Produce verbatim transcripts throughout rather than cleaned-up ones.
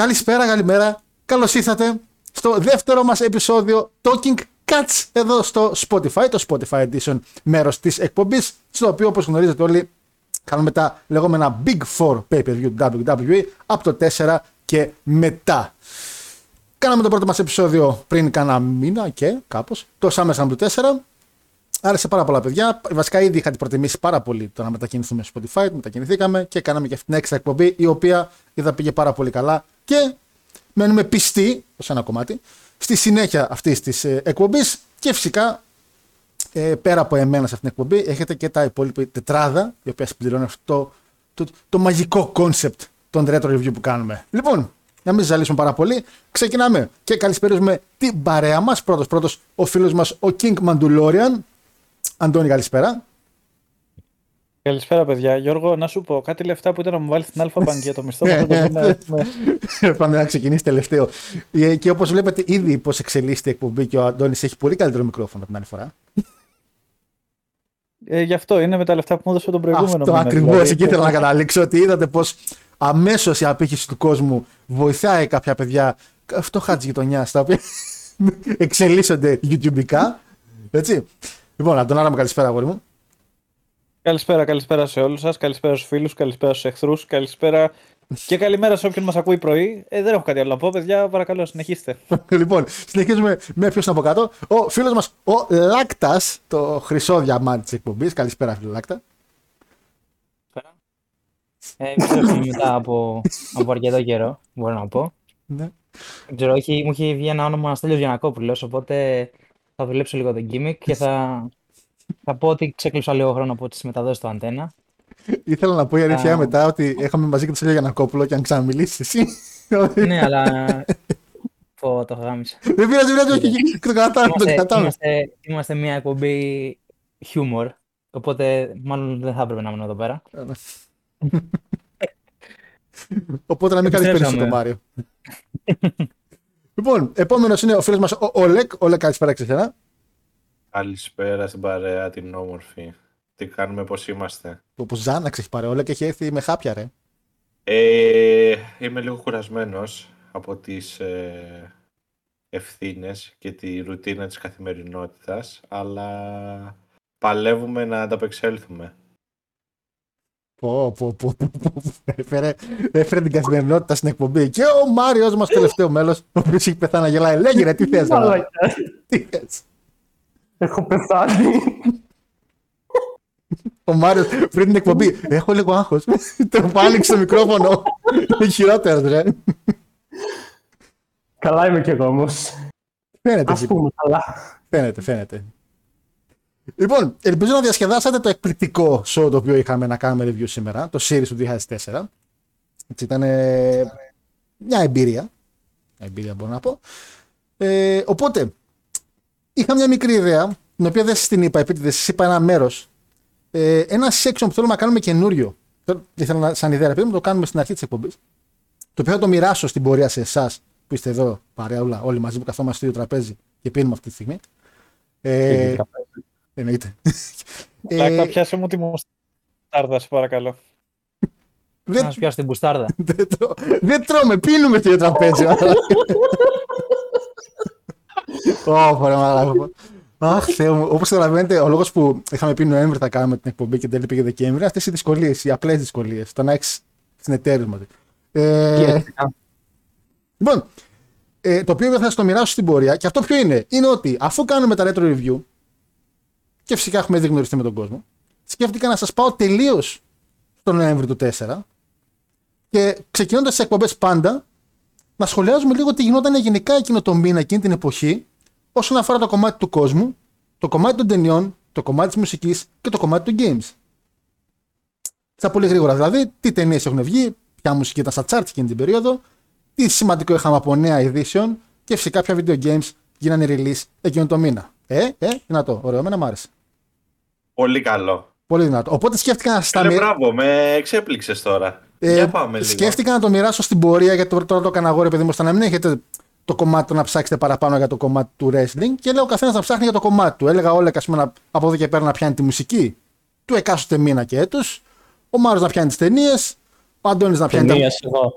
Καλησπέρα, καλημέρα, καλώς ήρθατε στο δεύτερο μας επεισόδιο Talking Kats εδώ στο Spotify, το Spotify Edition, μέρος της εκπομπής, στο οποίο, όπως γνωρίζετε όλοι, κάνουμε τα λεγόμενα Big Four Pay-Per-View ντάμπλιου ντάμπλιου ι από το τέσσερα και μετά. Κάναμε το πρώτο μας επεισόδιο πριν κάνα μήνα και κάπως, το SummerSlam του τέσσερα. Άρεσε πάρα πολλά, παιδιά. Βασικά ήδη είχατε προτιμήσει πάρα πολύ το να μετακινηθούμε στο Spotify. Μετακινηθήκαμε και κάναμε και αυτή την έξτρα εκπομπή, η οποία είδα πήγε πάρα πολύ καλά. Και μένουμε πιστοί, ως ένα κομμάτι, στη συνέχεια αυτής της εκπομπής. Και φυσικά, πέρα από εμένα σε αυτήν την εκπομπή, έχετε και τα υπόλοιπα τετράδα, η οποία συμπληρώνει αυτό το, το, το μαγικό concept των retro review που κάνουμε. Λοιπόν, να μην ζαλίσουμε πάρα πολύ, ξεκινάμε και καλησπέριζουμε την παρέα μας. Πρώτος πρώτος ο φίλος μας, ο King Mandalorian. Αντώνη, καλησπέρα. Καλησπέρα, παιδιά. Γιώργο, να σου πω κάτι λεφτά που ήταν να μου βάλει την αλφα-μπανκ για το μισθό. Πάμε να ξεκινήσει τελευταίο. Και όπως βλέπετε, ήδη πώς εξελίσσεται η εκπομπή και ο Αντώνης έχει πολύ καλύτερο μικρόφωνο την άλλη φορά. Ε, γι' αυτό είναι με τα λεφτά που μου έδωσε τον προηγούμενο. Αυτό ακριβώς. Εκεί ήθελα να καταλήξω ότι είδατε πως αμέσως η απήχηση του κόσμου βοηθάει κάποια παιδιά φτωχά τη γειτονιά, τα οποία εξελίσσονται YouTube-ικά. Έτσι. Λοιπόν, Αντωνάρα, καλησπέρα, αγόρι μου. Καλησπέρα, καλησπέρα σε όλους σας. Καλησπέρα στους φίλους, καλησπέρα στους εχθρούς. Καλησπέρα και καλημέρα σε όποιον μας ακούει πρωί. Ε, δεν έχω κάτι άλλο να πω, παιδιά. Παρακαλώ, συνεχίστε. Λοιπόν, συνεχίζουμε με ποιος από κάτω. Ο φίλος μας, ο Λάκτας, το χρυσό διαμάντι της εκπομπής. Καλησπέρα, φίλο Λάκτα. Καλησπέρα. Ε, μετά από, από αρκετό καιρό, μπορώ να πω. Ναι. Ξέρω, όχι, μου είχε βγει ένα όνομα Στέλιος Γιανακόπουλος, οπότε. Θα δουλέψω λίγο το gimmick και θα, θα πω ότι ξέκλειψα λίγο χρόνο από τις μεταδόσεις του Αντένα. Ήθελα να πω η αλήθεια uh, μετά ότι είχαμε μαζί και τον Στέλιο Γιανακόπουλο και αν ξαναμιλήσεις εσύ. Ναι, αλλά. Πω, το γάμισα. Δεν πειράζει, δεν πειράζει, όχι. Το κατάλαβα. Είμαστε μια εκπομπή humor, οπότε μάλλον δεν θα έπρεπε να μείνω εδώ πέρα. Οπότε να μην κάνεις περισσότερο το Μάριο. Λοιπόν, επόμενος είναι ο φίλος μας ο Όλεκ. Όλεκ, καλησπέρα και σε εσένα. Καλησπέρα στην παρέα, την όμορφη. Τι κάνουμε, πώς είμαστε. Όπως Ζάναξ έχει πάρει, Όλεκ έχει έρθει με χάπια, ρε. Ε, είμαι λίγο κουρασμένος από τις ε, ευθύνες και τη ρουτίνα της καθημερινότητας, αλλά παλεύουμε να ανταπεξέλθουμε. Πω, πω, πω, πω, πω. Έφερε, έφερε την καθημερινότητα στην εκπομπή. Και ο Μάριος μας, τελευταίο μέλος, ο οποίος έχει πεθάνει να γελάει. Λέγε, ρε, τι θες, ρε. Τι θες. Έχω πεθάνει. Ο Μάριος, πριν την εκπομπή, έχω λίγο άγχος. Το πάλιξε το μικρόφωνο. Το χειρότερο, ρε. Καλά είμαι κι εγώ, όμως. Φαίνεται. Ας πούμε, καλά. Φαίνεται, φαίνεται. Λοιπόν, ελπίζω να διασκεδάσατε το εκπληκτικό show το οποίο είχαμε να κάνουμε review σήμερα, το series του δύο χιλιάδες τέσσερα. Έτσι, ήταν ε, μια εμπειρία, μια εμπειρία μπορώ να πω. Ε, οπότε, είχα μια μικρή ιδέα, την οποία δεν σας την είπα επίτηδες, σας είπα ένα μέρος. Ε, ένα section που θέλουμε να κάνουμε καινούριο, ήθελα σαν ιδέα, επειδή μου το κάνουμε στην αρχή της εκπομπής, το οποίο θα το μοιράσω στην πορεία σε εσάς που είστε εδώ παρέα όλοι μαζί που καθόμαστε στο ίδιο τραπέζι και πίνουμε αυτή τη στιγμή. Ε, Εννοείται. Να πιάσε μου τη μπουστάρδα, σε παρακαλώ. Να σου πιάσει την μπουστάρδα. Δεν τρώμε, πίνουμε το τραπέζι. Αχ, Θεέ μου. Όπως καταλαβαίνετε, ο λόγος που είχαμε πει Νοέμβρη θα κάνουμε την εκπομπή και δεν πήγε Δεκέμβρη, αυτές οι δυσκολίες, οι απλές δυσκολίες, το να έχεις συνεταίρους μαζί. Λοιπόν, το οποίο θα σας το μοιράσω στην πορεία και αυτό ποιο είναι, είναι ότι αφού κάνουμε τα retro review. Και φυσικά έχουμε ήδη γνωριστεί με τον κόσμο. Σκέφτηκα να σας πάω τελείως τον Νοέμβρη του τέσσερα και ξεκινώντας τις εκπομπές πάντα να σχολιάζουμε λίγο τι γινόταν γενικά εκείνο το μήνα, εκείνη την εποχή όσον αφορά το κομμάτι του κόσμου, το κομμάτι των ταινιών, το κομμάτι της μουσικής και το κομμάτι των games. Στα πολύ γρήγορα δηλαδή, τι ταινίες έχουν βγει, ποια μουσική ήταν στα charts εκείνη την περίοδο, τι σημαντικό είχαμε από νέα ειδήσεων και φυσικά ποια video games γίνανε release εκείνο το μήνα. Ε, ε, δυνατό. Ωραίο, εμένα μ' άρεσε. Πολύ καλό. Πολύ δυνατό. Οπότε σκέφτηκα να στα μοιράσω. Μπράβο, με εξέπληξες τώρα. Ε, Για πάμε λίγο. Σκέφτηκα να το μοιράσω στην πορεία γιατί τώρα το έκανα αγόρι, παιδί μου, ώστε να μην έχετε το κομμάτι του να ψάξετε παραπάνω για το κομμάτι του wrestling και λέω ο καθένας να ψάχνει για το κομμάτι του. Έλεγα όλα, ας πούμε, από εδώ και πέρα να πιάνει τη μουσική του εκάστοτε μήνα και έτους. Ο Μάρος να πιάνει τις ταινίες. Ο Αντώνης να πιάνει. Ταινίες, τα... εγώ.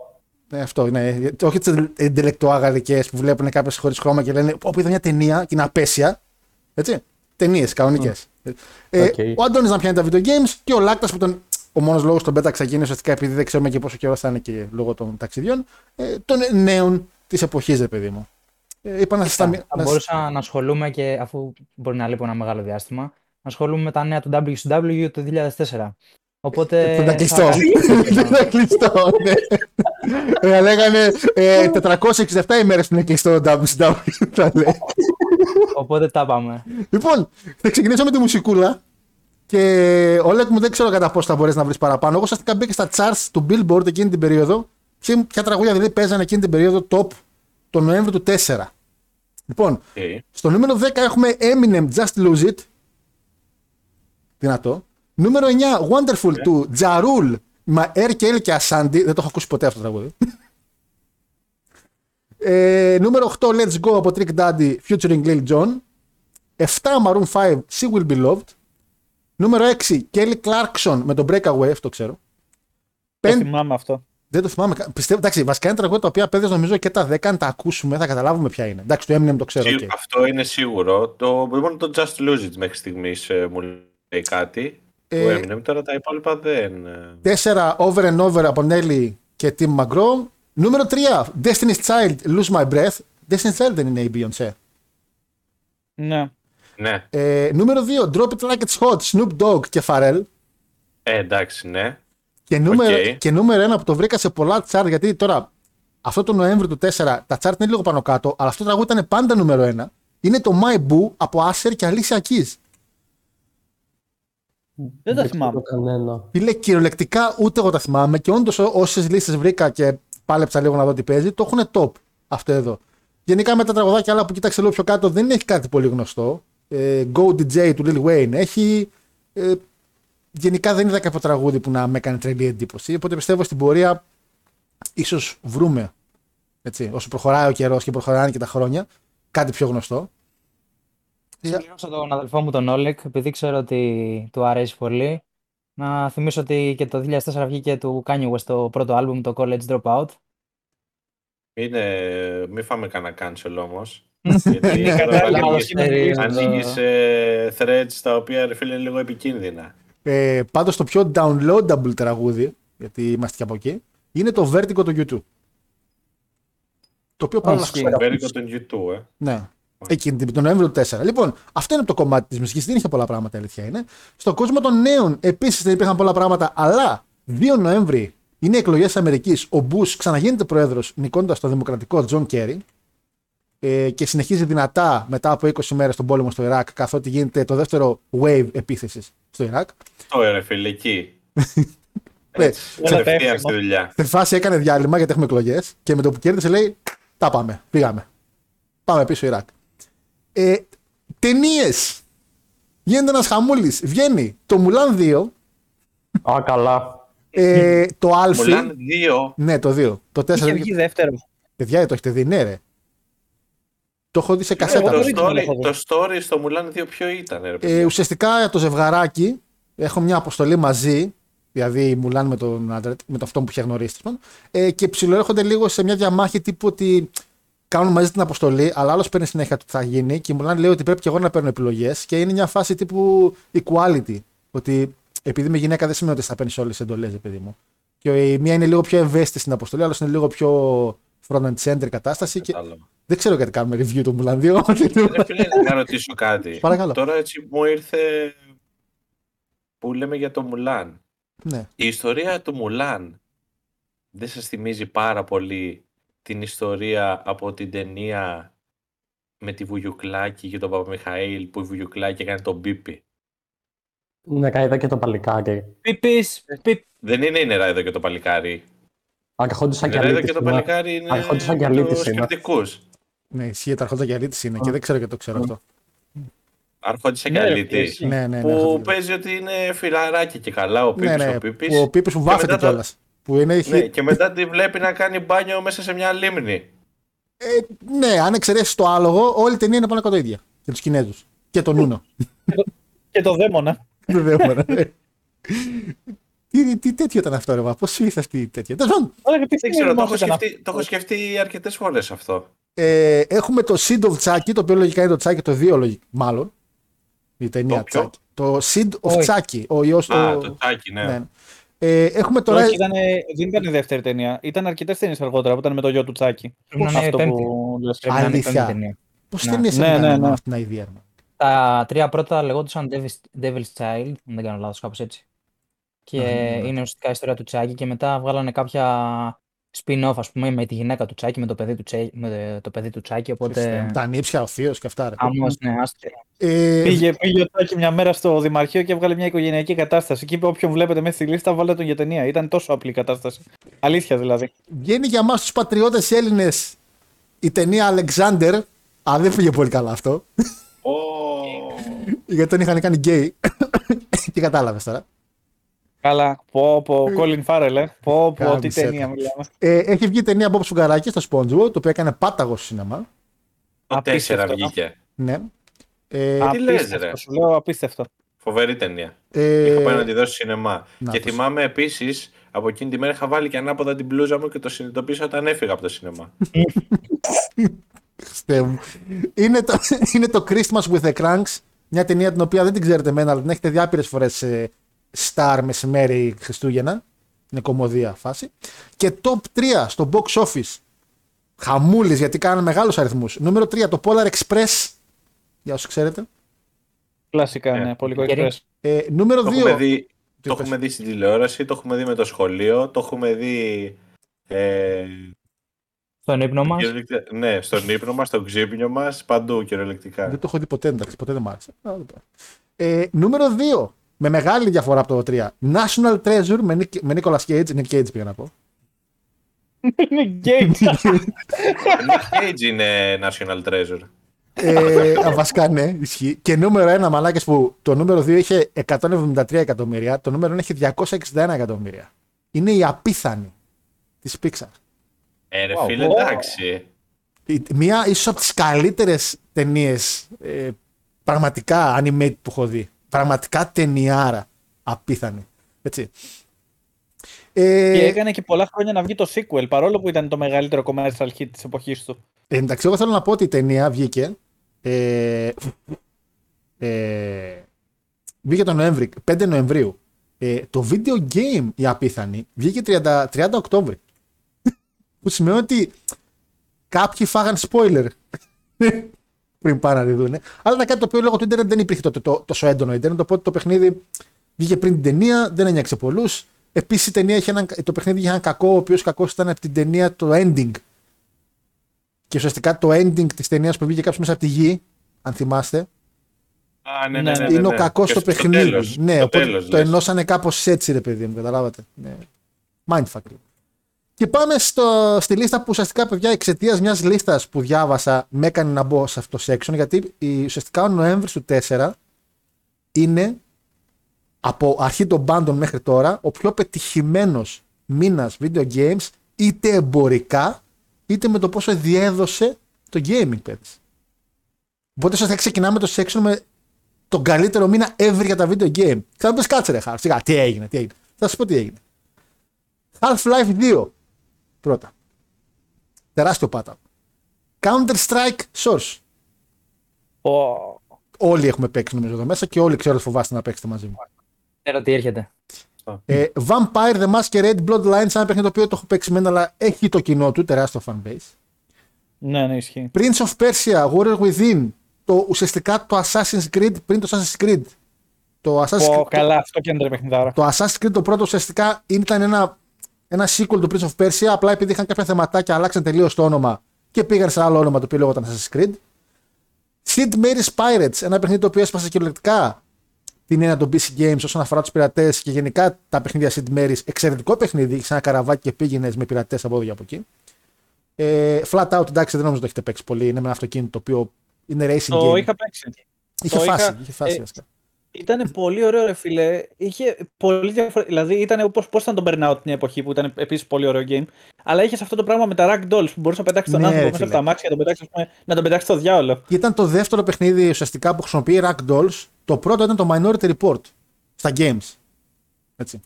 Αυτό, ναι. Όχι τις εντελεκτουά γαλλικές που βλέπουν κάποιες χωρίς χρώμα και λένε όπου είδα μια ταινία και είναι απέσια. Έτσι. Ταινίες κανονικές. Mm. Ε, okay. Ο Αντώνης να πιάνει τα video games και ο Λάκτας που τον. Ο μόνος λόγος τον πέταξα εκείνη ουσιαστικά επειδή δεν ξέρουμε και πόσο καιρό θα είναι και λόγω των ταξιδιών. Ε, των νέων της εποχής, δε παιδί μου. Ε, είπα να σας θα, θα, θα μπορούσα να ασχολούμαι και αφού μπορεί να λείπω ένα μεγάλο διάστημα, να ασχολούμαι με τα νέα του ντάμπλιου σι ντάμπλιου το δύο χιλιάδες τέσσερα. Οπότε. Τον τα κλειστό. Τον τα κλειστό, ναι. Λέγανε τετρακόσιες εξήντα επτά ημέρες που είναι κλειστό το ντάμπλιου σι ντάμπλιου. Οπότε τα πάμε. Λοιπόν, θα ξεκινήσω με τη μουσικούλα. Και ο Λέκ μου δεν ξέρω κατά πόσο θα μπορέσει να βρει παραπάνω. Εγώ ουσιαστικά μπήκα στα charts του Billboard εκείνη την περίοδο. Ποια τραγούδια δηλαδή παίζανε εκείνη την περίοδο top τον Νοέμβριο του τέσσερα. Λοιπόν, okay. Στο νούμερο δέκα έχουμε Eminem Just Lose It. Δυνατό. Νούμερο εννιά, Wonderful yeah. του Ja Rule, μα αρ κέι ελ και Ashanti. Δεν το έχω ακούσει ποτέ αυτό το τραγούδι. ε, νούμερο οκτώ, Let's Go από Trick Daddy, featuring Lil Jon. επτά, Maroon φάιβ, She Will Be Loved. Νούμερο έξι, Kelly Clarkson με το Breakaway, αυτό ξέρω. Το πέντε... θυμάμαι αυτό. Δεν το θυμάμαι. Πιστεύω, εντάξει, βασικά είναι τραγούδια τα οποία παιδιά νομίζω και τα δέκα αν τα ακούσουμε θα καταλάβουμε ποια είναι. Εντάξει, το Eminem το ξέρω. Okay. Αυτό είναι σίγουρο. Το, μόνο το Just Lose It μέχρι στιγμής μου λέει κάτι. Ε, το Eminem, τώρα τα υπόλοιπα δεν. Τέσσερα, Over and Over από Nelly και Tim McGraw. Νούμερο τρία, Destiny's Child, Lose My Breath. Destiny's Child δεν είναι η Beyoncé. Ναι. Ναι. Ε, νούμερο δύο, Drop It Like It's Hot, Snoop Dogg και Pharrell. Ε, εντάξει, ναι. Και νούμερο, okay. και νούμερο ένα που το βρήκα σε πολλά τσάρτ, γιατί τώρα αυτό το Νοέμβριο του τέσσερα τα τσάρτ είναι λίγο πάνω κάτω, αλλά αυτό το τραγούδι ήταν πάντα νούμερο ένα. Είναι το My Boo από Asher και Alicia Keys. Δεν τα θυμάμαι. Φίλε, κυριολεκτικά ούτε εγώ τα θυμάμαι και όντως όσες λίστες βρήκα και πάλεψα λίγο να δω τι παίζει, το έχουν top αυτό εδώ. Γενικά με τα τραγουδάκια άλλα που κοίταξε λίγο πιο κάτω δεν έχει κάτι πολύ γνωστό. Ε, Go ντι τζέι του Lil Wayne έχει. Ε, γενικά δεν είδα κάποιο τραγούδι που να με έκανε τρελή εντύπωση. Οπότε πιστεύω στην πορεία ίσως βρούμε, έτσι, όσο προχωράει ο καιρός και προχωράνε και τα χρόνια, κάτι πιο γνωστό. Συμπληρώσα τον αδελφό μου τον Όλεκ, επειδή ξέρω ότι του αρέσει πολύ. Να θυμίσω ότι και το δύο χιλιάδες τέσσερα βγήκε του Kanye West το πρώτο άλμπουμ, το College Dropout. Είναι... Μην φάμε κανένα cancel όμως. Γιατί ανοίγεις threads τα οποία ρε φίλε είναι λίγο επικίνδυνα. Ε, πάντως το πιο downloadable τραγούδι, γιατί είμαστε και από εκεί, είναι το Vertigo του γιου του. Το οποίο πάρα πολύ Το Vertigo του γιου του, ε. Ναι. Okay. Εκείνη τον Νοέμβριο του τέσσερα. Λοιπόν, αυτό είναι το κομμάτι της μουσικής. Δεν είχε πολλά πράγματα, η αλήθεια είναι. Στον κόσμο των νέων επίσης δεν υπήρχαν πολλά πράγματα, αλλά δύο Νοέμβρη είναι οι εκλογές της Αμερικής. Ο Μπούς ξαναγίνεται πρόεδρος, νικώντας τον δημοκρατικό Τζον Κέρι. Και συνεχίζει δυνατά μετά από είκοσι μέρες τον πόλεμο στο Ιράκ, καθότι γίνεται το δεύτερο wave επίθεσης στο Ιράκ. Ωραία, ρε φίλε, εκεί. Κατευθείαν στη δουλειά. Στην φάση έκανε διάλειμμα γιατί έχουμε εκλογές και με το που κέρδισε λέει: τα πάμε, πήγαμε. Πάμε πίσω Ιράκ. Ε, ταινίες. Γίνεται ένας χαμούλης. Βγαίνει το Μουλάν δύο. Α, καλά. Ε, το Α. Μουλάν δύο. Ναι, το δύο. Το τέσσερα. Είχε βγει δεύτερο. Παιδιά, το έχετε δει, ναι, ρε. Το έχω δει σε κασέτα. Το story, το story στο Μουλάν δύο ποιο ήταν, ρε παιδιά. Ε, ουσιαστικά το ζευγαράκι έχουν μια αποστολή μαζί, δηλαδή η Μουλάν με τον άντρα, με το αυτόν που είχε γνωρίσει, ε, και ψιλοέρχονται λίγο σε μια διαμάχη τύπου ότι κάνουν μαζί την αποστολή, αλλά άλλο παίρνει συνέχεια το τι θα γίνει και η Μουλάν λέει ότι πρέπει και εγώ να παίρνω επιλογές και είναι μια φάση τύπου equality. Ότι επειδή είμαι γυναίκα δεν σημαίνει ότι θα παίρνει όλες τις εντολές, παιδί μου. Και η μία είναι λίγο πιο ευαίσθητη στην αποστολή, άλλο είναι λίγο πιο front and center κατάσταση. Δεν ξέρω γιατί κάνουμε review του Μουλανδίου. Να ρωτήσω κάτι. Παρακαλώ. Τώρα έτσι μου ήρθε που λέμε για το Μουλάν. Ναι. Η ιστορία του Μουλάν δεν σας θυμίζει πάρα πολύ την ιστορία από την ταινία με τη Βουγιουκλάκη και τον Παπαμιχαήλ που η Βουγιουκλάκη έκανε τον Πίπη? Ναι, καίδα και το παλικάρι. Πίπης, πίπ. Δεν είναι η νεράιδα και το παλικάρι. Αν καχόντουσαν και αλήτης. Η νεράιδα και το παλικάρι είναι τους κριτικούς. Ναι, ισχύει, τα αρχόντα και αλήτης είναι και δεν ξέρω και το ξέρω αυτό. Αρχόντισε και αλήτης. Ναι, ναι, που παίζει ότι είναι φιλαράκι και καλά ο Πίπης. Ναι, ναι, ο Πίπης που βάφεται κιόλας. Και μετά τη βλέπει να κάνει μπάνιο μέσα σε μια λίμνη. Ναι, αν εξαιρέσεις το άλογο, όλη η ταινία είναι πάνω από το ίδια. Και τους Κινέζους. Και τον Νούνο. Και το δαίμονα. Το δαίμονα, ναι. Τι, τι τέτοιο ήταν αυτό, ρε μα, πώς ήρθε αυτή η τέτοια. Δεν ξέρω, το έχω, σκεφτεί, το έχω σκεφτεί αρκετές φορές αυτό. Ε, έχουμε το Seed of Chucky, το οποίο λογικά είναι το Chucky, το δύο λογικά, μάλλον. Η ταινία το Chucky. Το Seed of Chucky, ο ιός του. Α, το Chucky, ναι. ναι. Ε, έχουμε τώρα... Όχι, ήταν, δεν ήταν η δεύτερη ταινία. Ήταν αρκετές ταινίες αργότερα που ήταν με το γιο του Τσάκη. Αυτό ναι, που λες και αλήθεια. Πώς ταινίες ναι, ναι, ναι. αυτήν την ιδέα. Τα τρία πρώτα λεγόντουσαν Devil's Child, αν δεν κάνω λάθος, κάπως έτσι. Και mm-hmm. είναι ουσιαστικά η ιστορία του Τσάκη και μετά βγάλανε κάποια spin-off, ας πούμε, με τη γυναίκα του Τσάκη, με το παιδί του, Τσέ, με το παιδί του Τσάκη, οπότε... Τα νύψια, ο θείος και αυτά, ρε. Άμως, ναι, άστερα. Ε... Πήγε, πήγε ο Τσάκη μια μέρα στο Δημαρχείο και έβγαλε μια οικογενειακή κατάσταση και είπε όποιον βλέπετε μέσα στη λίστα, βάλτε τον για ταινία. Ήταν τόσο απλή η κατάσταση. Αλήθεια, δηλαδή. Βγαίνει για εμάς τους πατριώτες Έλληνες η ταινία Αλεξάνδερ, αλλά δεν πήγε πολύ καλά αυτό. Oh. Γιατί τον είχαν κάνει γκέι. Και κατάλαβες τώρα. Καλά, πω πω, Colin Farrell, ε. πω πω, τι ταινία μιλάμε. Ε, έχει βγει ταινία Μπομπ Σουγκαράκη στο SpongeBob, το οποίο έκανε πάταγο στο σινεμά. Το τέσσερα βγήκε. Ναι. Ε, τι λες ρε. Σου λέω απίστευτο. Φοβερή ταινία. Ε, είχα πάει να τη δώσω σινεμά. Να, και θυμάμαι επίσης, από εκείνη τη μέρα είχα βάλει και ανάποδα την μπλούζα μου και το συνειδητοποίησα όταν έφυγα από το σινεμά. είναι, το, είναι το Christmas with the Cranks, μια ταινία την οποία δεν την ξέρετε εμένα, αλλά την έχετε διάπειρες φορές ε, Star μεσημέρι Χριστούγεννα. Είναι κομμωδία φάση. Και top τρία στο box office. Χαμούλης, γιατί κάνανε μεγάλους αριθμούς. Νούμερο τρία το Polar Express. Για όσους ξέρετε. Κλασικά, yeah. ναι, Πολικό Express. Ε, νούμερο το δύο. Έχουμε δει, το πες. Έχουμε δει στην τηλεόραση, το έχουμε δει με το σχολείο, το έχουμε δει. Ε, Στον ύπνο μας. Ναι, στον ύπνο μας, στον ξύπνιο μας, παντού κυριολεκτικά. Δεν το έχω δει ποτέ, εντάξει, ποτέ δεν μ' άρεσε. Ε, νούμερο δύο, με μεγάλη διαφορά από το τρία. National Treasure με, Νικ, με Nicolas Cage. Nick Cage πήγα να πω. Nick Cage. Nick Cage είναι National Treasure. ε, βασικά ναι, ισχύει. Και νούμερο ένα, μαλάκες, που το νούμερο δύο είχε εκατόν εβδομήντα τρία εκατομμύρια, το νούμερο ένα είχε διακόσια εξήντα ένα εκατομμύρια. Είναι η απίθανη της Pixar. Ε, ρε, wow, φίλε, wow. εντάξει. Μία ίσως από τις καλύτερες ταινίες ε, πραγματικά animated που έχω δει. Πραγματικά ταινιάρα. Απίθανη. Έτσι. Ε, και έκανε και πολλά χρόνια να βγει το sequel, παρόλο που ήταν το μεγαλύτερο commercial hit της εποχής του. Ε, εντάξει, εγώ θέλω να πω ότι η ταινία βγήκε. Ε, ε, βγήκε το Νοέμβρη, πέντε Νοεμβρίου. Ε, το video game, η απίθανη, βγήκε τριάντα Οκτώβρη. Που σημαίνει ότι κάποιοι φάγαν spoiler πριν πάνε να δουν. Αλλά ήταν κάτι το οποίο λόγω του Ιντερνετ δεν υπήρχε τότε το, τόσο έντονο Ιντερνετ. Οπότε το παιχνίδι βγήκε πριν την ταινία, δεν ένιωξε πολλούς. Επίσης η ταινία είχε ένα, το παιχνίδι είχε έναν κακό, ο οποίος κακός ήταν από την ταινία το ending. Και ουσιαστικά το ending της ταινίας που βγήκε κάποιος μέσα από τη γη, αν θυμάστε. Α, ναι, ναι, ναι, ναι, ναι. Είναι ο κακός στο παιχνίδι. Τέλος, ναι, το, τέλος, το ενώσανε κάπως έτσι, ρε παιδί μου, καταλάβατε. Ναι. Mindfuck. Και πάμε στο, στη λίστα που ουσιαστικά, παιδιά, εξαιτίας μιας λίστας που διάβασα, με έκανε να μπω σε αυτό το section, γιατί η, ουσιαστικά ο Νοέμβρης του τέσσερα είναι από αρχή των πάντων μέχρι τώρα ο πιο πετυχημένος μήνας video games, είτε εμπορικά, είτε με το πόσο διέδωσε το gaming, παιδιά. Οπότε ουσιαστικά ξεκινάμε το section με τον καλύτερο μήνα ever για τα video game. Θα μου πεις, κάτσε ρε χάρη, σιγά, τι έγινε, τι έγινε. Θα σου πω τι έγινε. Half-Life δύο. Πρώτα. Τεράστιο πάταγο. Counter-Strike Source. Oh. Όλοι έχουμε παίξει νομίζω εδώ μέσα και όλοι ξέρω φοβάστε να παίξετε μαζί μου. Ξέρω τι έρχεται. Ε, Vampire The Masquerade Bloodlines, σαν ένα παιχνίδι το οποίο το έχω παίξει μένα, αλλά έχει το κοινό του, τεράστιο fanbase. Ναι, ναι, ισχύει. Prince of Persia, Warrior Within, το, ουσιαστικά το Assassin's Creed πριν το Assassin's Creed. Το Assassin's, oh, Creed, καλά, το... Αυτό και είναι το Assassin's Creed το πρώτο ουσιαστικά ήταν ένα... Ένα sequel του Prince of Persia, απλά επειδή είχαν κάποια θεματάκια, αλλάξαν τελείως το όνομα και πήγαν σε άλλο όνομα το οποίο λέγονταν Assassin's Creed. Sid Meier's Pirates, ένα παιχνίδι το οποίο έσπασε κυριολεκτικά την έννοια των πι σι Games όσον αφορά τους πειρατές και γενικά τα παιχνίδια Sid Meier's. Εξαιρετικό παιχνίδι, είχε ένα καραβάκι και πήγαινες με πειρατές από εδώ και από εκεί. Ε, Flat Out, εντάξει, δεν νομίζω το έχετε παίξει πολύ. Είναι με ένα αυτοκίνητο το οποίο είναι racing game. Το είχα παίξει. Είχε φάση, είχε φάση βασικά. Ήταν πολύ ωραίο, ρε φίλε. Είχε πολύ διαφορε... Δηλαδή, ήταν πώς ήταν το Burnout την εποχή που ήταν επίσης πολύ ωραίο game. Αλλά είχε αυτό το πράγμα με τα ragdolls που μπορούσε να πετάξει τον ναι, άνθρωπο μέσα από τα αμάξια και να τον πετάξει στο διάολο. Ήταν το δεύτερο παιχνίδι ουσιαστικά που χρησιμοποιεί ragdolls. Το πρώτο ήταν το Minority Report στα games. Έτσι.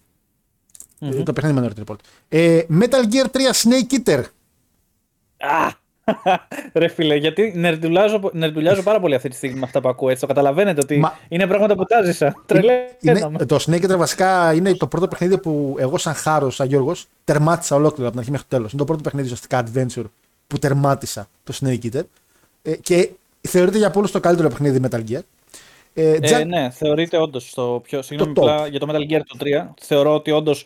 Mm-hmm. Το παιχνίδι Minority Report. Ε, Metal Gear τρία Snake Eater. Ah. Ρε φίλε, γιατί νερντουλιάζω, νερντουλιάζω πάρα πολύ αυτή τη στιγμή με αυτά που ακούω, έτσι το καταλαβαίνετε ότι Μα... είναι πράγματα που τάζησα. Τρελαίναμε. Το Snake Eater βασικά είναι το πρώτο παιχνίδι που εγώ σαν Χάρος, σαν Γιώργος, τερμάτισα ολόκληρο από την αρχή μέχρι το τέλος. Είναι το πρώτο παιχνίδι ουσιαστικά adventure που τερμάτισα, το Snake Eater, ε, και θεωρείται για πολλούς το καλύτερο παιχνίδι Metal Gear. Ε, ε, Jack... Ναι, θεωρείται όντως το πιο, συγγνώμη το πλά, για το Metal Gear το τρία, θεωρώ ότι όντως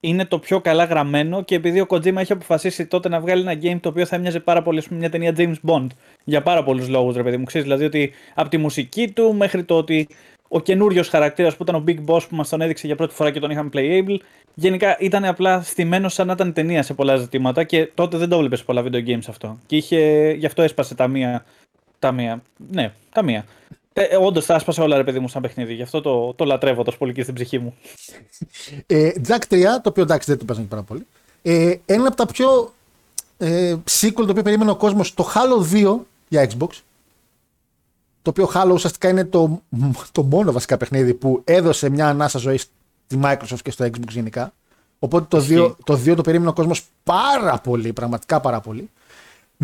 είναι το πιο καλά γραμμένο και επειδή ο Kojima έχει αποφασίσει τότε να βγάλει ένα game το οποίο θα μοιάζει πάρα πολύ με μια ταινία James Bond. Για πάρα πολλούς λόγους, ρε παιδί μου. Ξέρεις, δηλαδή ότι από τη μουσική του μέχρι το ότι ο καινούριος χαρακτήρας που ήταν ο Big Boss που μας τον έδειξε για πρώτη φορά και τον είχαμε playable. Γενικά ήταν απλά στημένος σαν να ήταν ταινία σε πολλά ζητήματα και τότε δεν το βλέπεις πολλά video games αυτό. Και είχε, γι' αυτό έσπασε τα μία. Τα μία. Ναι, τα μία. Ε, όντως, τα άσπασε όλα, ρε παιδί μου, σαν παιχνίδι. Γι' αυτό το, το λατρεύω τόσο πολύ και στην ψυχή μου. ε, Jack τρία, το οποίο εντάξει δεν το παίζανε πάρα πολύ. Ε, ένα από τα πιο ε, sequel το οποίο περίμενε ο κόσμος, το Halo δύο για Xbox. Το οποίο Halo ουσιαστικά είναι το, το μόνο βασικά παιχνίδι που έδωσε μια ανάσα ζωή στη Microsoft και στο Xbox γενικά. Οπότε το δύο το, δύο το περίμενε ο κόσμος πάρα πολύ, πραγματικά πάρα πολύ.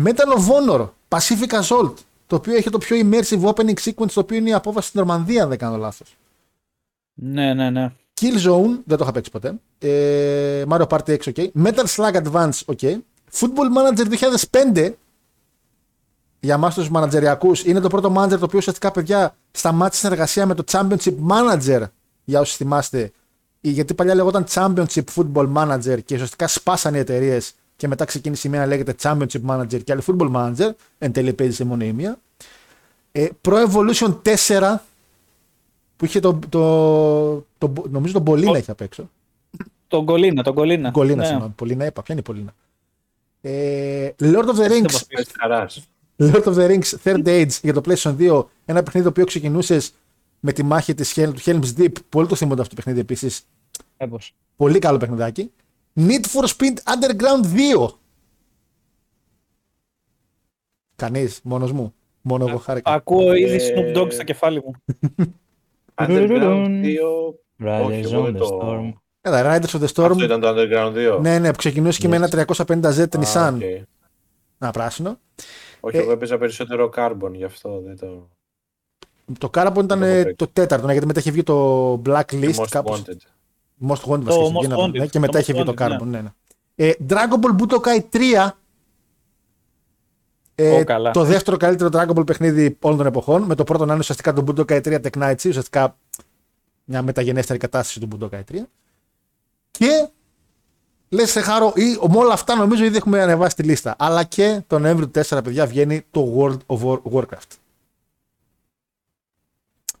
Metal of Honor, Pacific Assault. Το οποίο έχει το πιο immersive opening sequence, το οποίο είναι η απόβαση στην Νορμανδία, αν δεν κάνω λάθος. Ναι, ναι, ναι. Killzone, δεν το είχα παίξει ποτέ. Ε, Mario Party έξι, ok. Metal Slug Advance, ok. Football Manager δύο χιλιάδες πέντε, για εμάς τους μανατζεριακούς, είναι το πρώτο manager το οποίο ουσιαστικά, παιδιά, σταμάτησε συνεργασία με το Championship Manager, για όσοι θυμάστε. Γιατί παλιά λεγόταν Championship Football Manager και ουσιαστικά σπάσανε οι εταιρείες. Και μετά ξεκίνησε η μία να λέγεται Championship Manager και άλλη Football Manager. Εν τέλει παίζει σε μόνο η μία. Ε, Pro Evolution τέσσερα που είχε το. το, το νομίζω τον Πολίνα είχε απ' έξω. Τον Κολίνα, τον Κολίνα. Κολίνα, ναι. Συγγνώμη. Πολίνα είπα. Ποια είναι η Πολίνα. Ε, Lord of the Rings. Lord of the Rings Third Age για το PlayStation δύο. Ένα παιχνίδι το οποίο ξεκινούσε με τη μάχη της Hel, του Helm's Deep. Πολύ το θυμούνται αυτό το παιχνίδι επίσης. Πολύ καλό παιχνιδάκι. Need for Speed Underground δύο. Κανείς, μόνος μου. Μόνο εγώ χάρηκα. Ακούω ήδη Snoop Dogg στο κεφάλι μου. Underground δύο. Riders on the Storm. Έλα, Riders on the Storm. Αυτό ήταν το Underground δύο. Ναι, ναι, που ξεκινούσε και με ένα τριακόσια πενήντα ζετ Nissan. Να πράσινο. Όχι, εγώ έπαιζα περισσότερο Carbon, γι' αυτό δεν το... Το Carbon ήταν το τέταρτο, γιατί μετά είχε βγει το Blacklist κάπως. Most Wanted μας είχε βγει ναι, και μετά είχε βγει το Carbon. Ναι. Ναι. Ε, Dragon Ball Budokai τρία. Ε, oh, καλά. Το δεύτερο καλύτερο Dragon Ball παιχνίδι όλων των εποχών. Με το πρώτο να είναι ουσιαστικά το Budokai τρία Teknaichi. Ουσιαστικά μια μεταγενέστερη κατάσταση του Budokai τρία. Και λες σε χάρο, ή, με όλα αυτά νομίζω ήδη έχουμε ανεβάσει τη λίστα. Αλλά και τον Νοέμβριο τέσσερα, παιδιά, βγαίνει το World of Warcraft.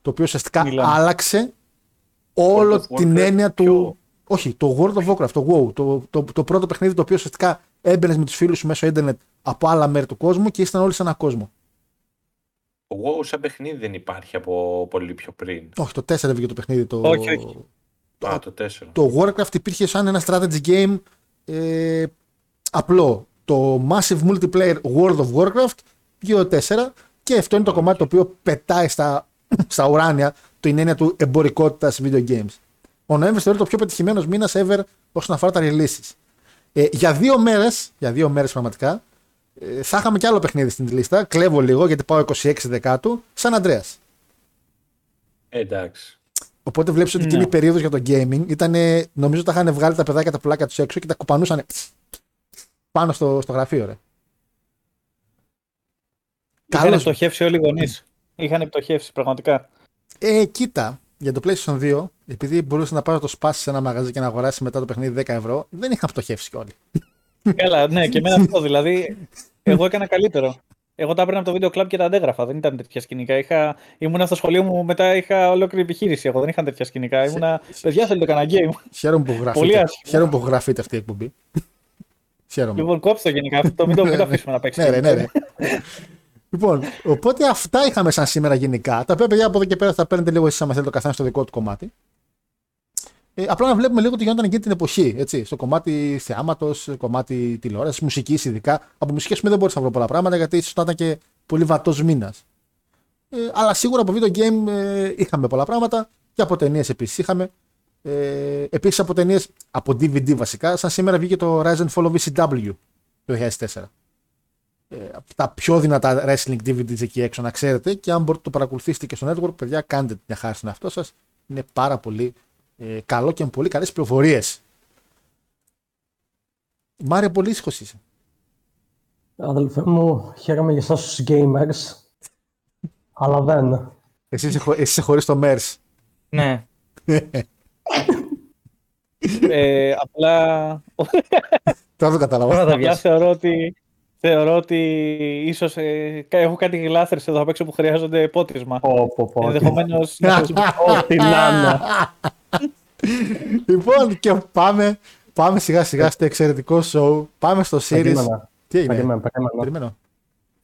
Το οποίο ουσιαστικά Μιλάμε. άλλαξε όλο την έννοια του. Όχι, το World of Warcraft, το WoW. Το, το, το πρώτο παιχνίδι το οποίο ουσιαστικά έμπαινε με τους φίλους σου μέσω ίντερνετ από άλλα μέρη του κόσμου και ήσταν όλοι σε έναν κόσμο. Το WoW σαν παιχνίδι δεν υπάρχει από πολύ πιο πριν. Όχι, το τέσσερα βγήκε το παιχνίδι. Το... Όχι, όχι. Το, Α, το, τέσσερα. Το Warcraft υπήρχε σαν ένα strategy game ε, απλό. Το Massive Multiplayer World of Warcraft βγήκε το τέσσερα και αυτό είναι το κομμάτι το οποίο πετάει στα, στα ουράνια. Την έννοια του εμπορικότητας video games. Ο Νοέμβρης θεωρείται το πιο πετυχημένος μήνας ever όσον αφορά τα releases. Ε, για δύο μέρες, για δύο μέρες πραγματικά, ε, θα είχαμε κι άλλο παιχνίδι στην λίστα. Κλέβω λίγο γιατί πάω είκοσι έξι Δεκάτου, σαν Ανδρέας. Εντάξει. Οπότε βλέπεις ότι εκείνη η περίοδος για το gaming ήταν, νομίζω τα είχαν βγάλει τα παιδάκια τα πουλάκια τους έξω και τα κουπανούσαν πάνω στο, στο γραφείο, ρε. Είχαν πτωχεύσει όλοι οι γονείς. Είχαν πτωχεύσει πραγματικά. Ε, κοίτα, για το PlayStation δύο, επειδή μπορούσε να πάρει το σπάσει σε ένα μαγαζί και να αγοράσει μετά το παιχνίδι δέκα ευρώ, δεν είχαν φτωχεύσει κι όλοι. Καλά, ναι, και εμένα αυτό. Δηλαδή, εγώ έκανα καλύτερο. Εγώ τα έπαιρνα από το βίντεο κλαμπ και τα αντέγραφα. Δεν ήταν τέτοια σκηνικά. Είχα... Ήμουνα στο σχολείο μου, μετά είχα ολόκληρη επιχείρηση. Εγώ δεν είχα τέτοια σκηνικά. Ήμουνα. Παιδιά, θέλει το κανένα game. Χαίρομαι που γράφετε. Χαίρομαι που γράφετε αυτή η εκπομπή. Χαίρομαι. Λοιπόν, κόψτε γενικά αυτό. Μην το αφήσουμε να παίξει. Ναι, ναι, ναι. Λοιπόν, οπότε αυτά είχαμε σαν σήμερα γενικά. Τα οποία, παιδιά, από εδώ και πέρα θα παίρνετε λίγο εσείς, αν θέλετε, το καθένα στο δικό του κομμάτι. Ε, απλά να βλέπουμε λίγο τι γινόταν εκείνη την εποχή. Έτσι, στο κομμάτι θεάματος, κομμάτι τηλεόρασης, μουσικής ειδικά. Από μουσικές μου δεν μπορούσα να βρω πολλά πράγματα γιατί ίσως ήταν και πολύ βατός μήνας. Ε, αλλά σίγουρα από video game ε, είχαμε πολλά πράγματα και από ταινίες επίσης είχαμε. Ε, επίσης από ταινίες, από ντι βι ντι βασικά, σαν σήμερα βγήκε το Rise and Fall of βι σι ντάμπλιου το δύο χιλιάδες τέσσερα. Ε, από τα πιο δυνατά wrestling ντι βι ντι εκεί έξω, να ξέρετε, και αν μπορείτε το παρακολουθήσετε και στο network, παιδιά, κάντε μια χάρη στον εαυτό σας. Είναι πάρα πολύ ε, καλό και με πολύ καλές πληροφορίες. Μάρια, πολύ ήσυχος είσαι. Αδελφέ μου, χαίρομαι για εσάς τους gamers, αλλά δεν. Εσύ είσαι, εσύ είσαι χωρίς το Mers. Ναι. ε, απλά... Τώρα δεν καταλαβαίνω. Απλά θεωρώ ότι, θεωρώ ότι ίσως ε, έχω κάτι γλάστρες εδώ απ' έξω που χρειάζονται πότρισμα. Ενδεχομένως... Ό,τι να. Λοιπόν, και πάμε, πάμε σιγά σιγά στο εξαιρετικό show. Πάμε στο series. Τι έγινε? Περιμένω.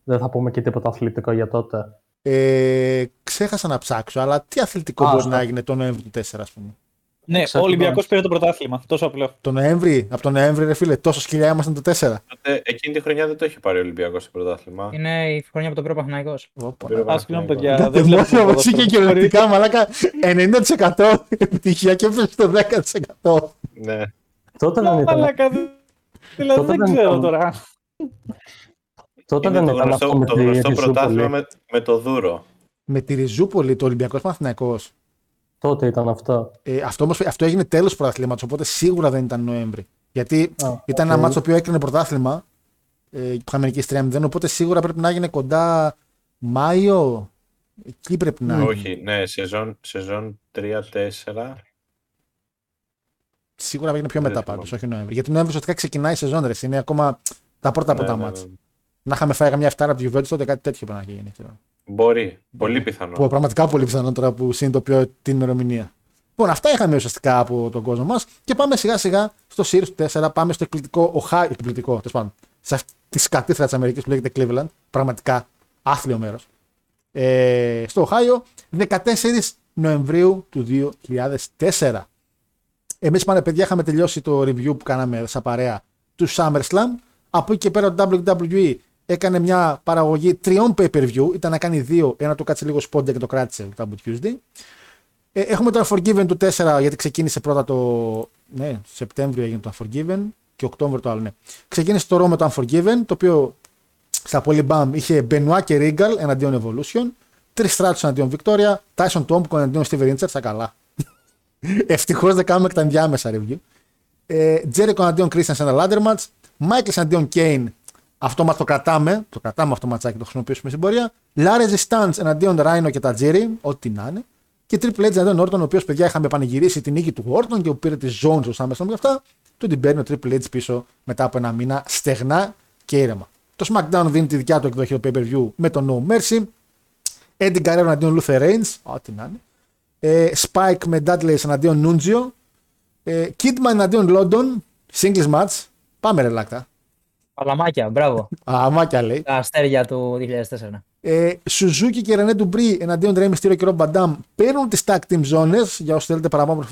Δεν θα πούμε και τίποτα αθλητικό για τότε. Ε, ξέχασα να ψάξω, αλλά τι αθλητικό Ά, μπορεί ναι. να έγινε το Νοέμβρη του τέσσερα, ας πούμε. Ναι, ο Ολυμπιακός πήρε το πρωτάθλημα. Τόσο απλό. Το Νοέμβρη, από τον Νοέμβρη, ρε φίλε, τόσο σκυλιά ήμασταν το τέσσερα. Ε, εκείνη τη χρονιά δεν το είχε πάρει ο Ολυμπιακός το πρωτάθλημα. Είναι η χρονιά που το πήρε ο Παναθηναϊκός. Ας κλείνω, παιδιά. Δεν μόνο όπως είχε και κυριολεκτικά, μαλάκα ενενήντα τοις εκατό επιτυχία και έφτασε στο δέκα τοις εκατό. Ναι. Τότε δεν ήταν. Δηλαδή δεν ξέρω τώρα. Τότε δεν το γνωστό, αυτό με το γνωστό πρωτάθλημα με, με το Δούρο. Με τη Ριζούπολη, το Ολυμπιακός Παναθηναϊκός. Τότε ήταν αυτό. Ε, αυτό, όμως, αυτό έγινε τέλος πρωταθλήματος, οπότε σίγουρα δεν ήταν Νοέμβρη. Γιατί oh, ήταν okay. ένα μάτσο το οποίο έκρινε πρωτάθλημα, ε, που είχαμε νικήσει τρία μηδέν, οπότε σίγουρα πρέπει να έγινε κοντά Μάιο. Εκεί πρέπει να έγινε. Όχι, ναι, σεζόν, σεζόν τρία τέσσερα. Σίγουρα έγινε πιο δεν μετά πάντως, όχι Νοέμβρη. Γιατί Νοέμβρη ουσιαστικά ξεκινάει η σεζόν, ρε, είναι ακόμα τα πρώτα από τα μάτσα. Να είχαμε φάει μια φτάρα από τη Γιουβέντους, τότε κάτι τέτοιο πρέπει να γίνει. Μπορεί. Πολύ πιθανό. Που, πραγματικά πολύ πιθανό τώρα που συνειδητοποιώ την ημερομηνία. Λοιπόν, αυτά είχαμε ουσιαστικά από τον κόσμο μας και πάμε σιγά σιγά στο Series τέσσερα. Πάμε στο εκπληκτικό Οχάι. Εκπληκτικό, τέλος πάντων. Σε αυτή τη κατήθρα της Αμερικής που λέγεται Cleveland. Πραγματικά άθλιο μέρος. Ε, στο Οχάιο, δεκατέσσερις Νοεμβρίου του δύο χιλιάδες τέσσερα. Εμείς πάνε παιδιά, είχαμε τελειώσει το review που κάναμε σαν παρέα του SummerSlam. Από εκεί και πέρα το ντάμπλιου ντάμπλιου ι έκανε μια παραγωγή τριών pay-per-view, ήταν να κάνει δύο, ένα το κάτσε λίγο σπόντα και το κράτησε το Taboo Tuesday. Ε, έχουμε το Unforgiven του τέσσερα, γιατί ξεκίνησε πρώτα το... ναι, Σεπτέμβριο έγινε το Unforgiven και Οκτώβριο το άλλο, ναι. Ξεκίνησε το Raw με το Unforgiven, το οποίο στα πολύ μπαμ είχε Benoit και Regal εναντίον Evolution, τρεις στράτους εναντίον Victoria, Tyson Tomko εναντίον Steve Richards, τα καλά. Ευτυχώς δεν κάνουμε τα ενδιάμεσα review. Ε, Jericho εναντίον Christian σε ένα ladder match, Michaels εναντίον Kane. Αυτόματα το κρατάμε, το κρατάμε αυτό το ματσάκι, το χρησιμοποιήσουμε στην πορεία. La Resistance εναντίον Rhino και Tajiri, ό,τι να είναι. Και Triple H εναντίον Orton, ο οποίος παιδιά είχαμε πανηγυρίσει την νίκη του Orton και που πήρε τη Zone στο SummerSlam και αυτά. Του την παίρνει ο Triple H πίσω μετά από ένα μήνα, στεγνά και ήρεμα. Το SmackDown δίνει τη δικιά του εκδοχή του pay-per-view με το No Mercy. Eddie Guerrero εναντίον Luther Reigns, ό,τι να είναι. Ε, Spike με Dudley εναντίον Nunzio. Ε, Kidman εναντίον London, singles match. Πάμε ρε Λάκτα. Παλαμάκια, μπράβο. Παλαμάκια λέει. Τα αστέρια του δύο χιλιάδες τέσσερα. Ε, Σουζούκι και Ρενέ Ντουμπρί εναντίον Ρέι Μυστήριο και Ρομπ Βαντάμ παίρνουν τις tag team ζώνες. Για όσους θέλετε παραπάνω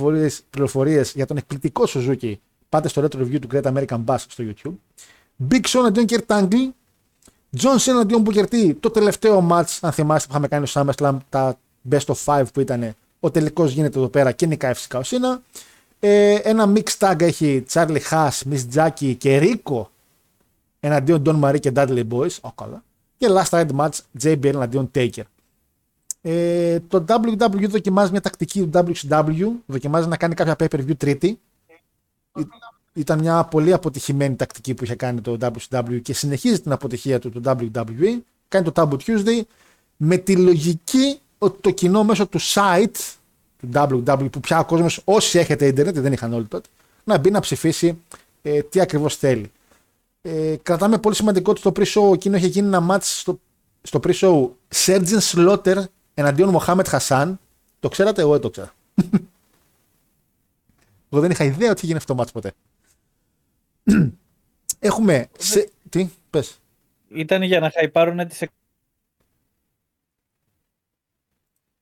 πληροφορίες για τον εκπληκτικό Σουζούκι, πάτε στο retro review του Great American Bash στο YouTube. Big Show εναντίον Kurt Angle. John Cena εναντίον Booker T. Το τελευταίο match, αν θυμάστε, που είχαμε κάνει στο SummerSlam, τα best of five που ήταν. Ο τελικός γίνεται εδώ πέρα και νικάει φυσικά ο Cena. Ε, ένα mix tag έχει Charlie Haas, Miss Jackie και Rico εναντίον Don Marie και Dudley Boys. Oh, καλά. Και last ride match τζέι μπι ελ εναντίον Taker. Ε, το ντάμπλιου ντάμπλιου ι δοκιμάζει μια τακτική του ντάμπλιου σι ντάμπλιου, δοκιμάζει να κάνει κάποια pay-per-view τρίτη. Ή, ήταν μια πολύ αποτυχημένη τακτική που είχε κάνει το ντάμπλιου σι ντάμπλιου και συνεχίζει την αποτυχία του το ντάμπλιου ντάμπλιου ι. Κάνει το Taboo Tuesday με τη λογική ότι το κοινό μέσω του site του ντάμπλιου ντάμπλιου ι, που πια ο κόσμος, όσοι έχετε ίντερνετ, δεν είχαν όλοι τότε, να μπει να ψηφίσει ε, τι ακριβώς θέλει. Ε, κρατάμε πολύ σημαντικό ότι στο pre-show εκείνο είχε γίνει ένα match στο, στο pre-show Sergeant Slaughter εναντίον Μοχάμετ Χασάν. Το ξέρατε? Εγώ δεν το ξέρα. Εγώ δεν είχα ιδέα ότι έγινε αυτό το match ποτέ. Έχουμε σε... τι, πες. Ήταν για να χαϊπάρουνε τις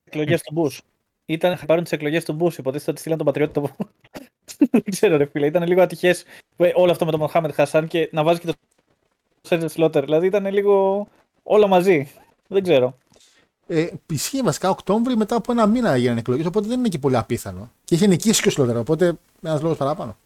εκλογές του Μπούς. Ήταν να πάρουν τις εκλογές του Μπούς, υποτίθεται ότι στείλαν τον πατριώτη του. Δεν ξέρω ρε φίλε, ήταν λίγο ατυχές όλο αυτό με τον Μοχάμετ Χασάν και να βάζει και τον Σέρτζεν Σλότερ. Δηλαδή ήταν λίγο όλα μαζί. Δεν ξέρω. Ε, Ισχύει βασικά Οκτώβρη, μετά από ένα μήνα έγιναν εκλογές, οπότε δεν είναι και πολύ απίθανο. Και είχε νικήσει και ο Σλότερ, οπότε ένας λόγος παραπάνω.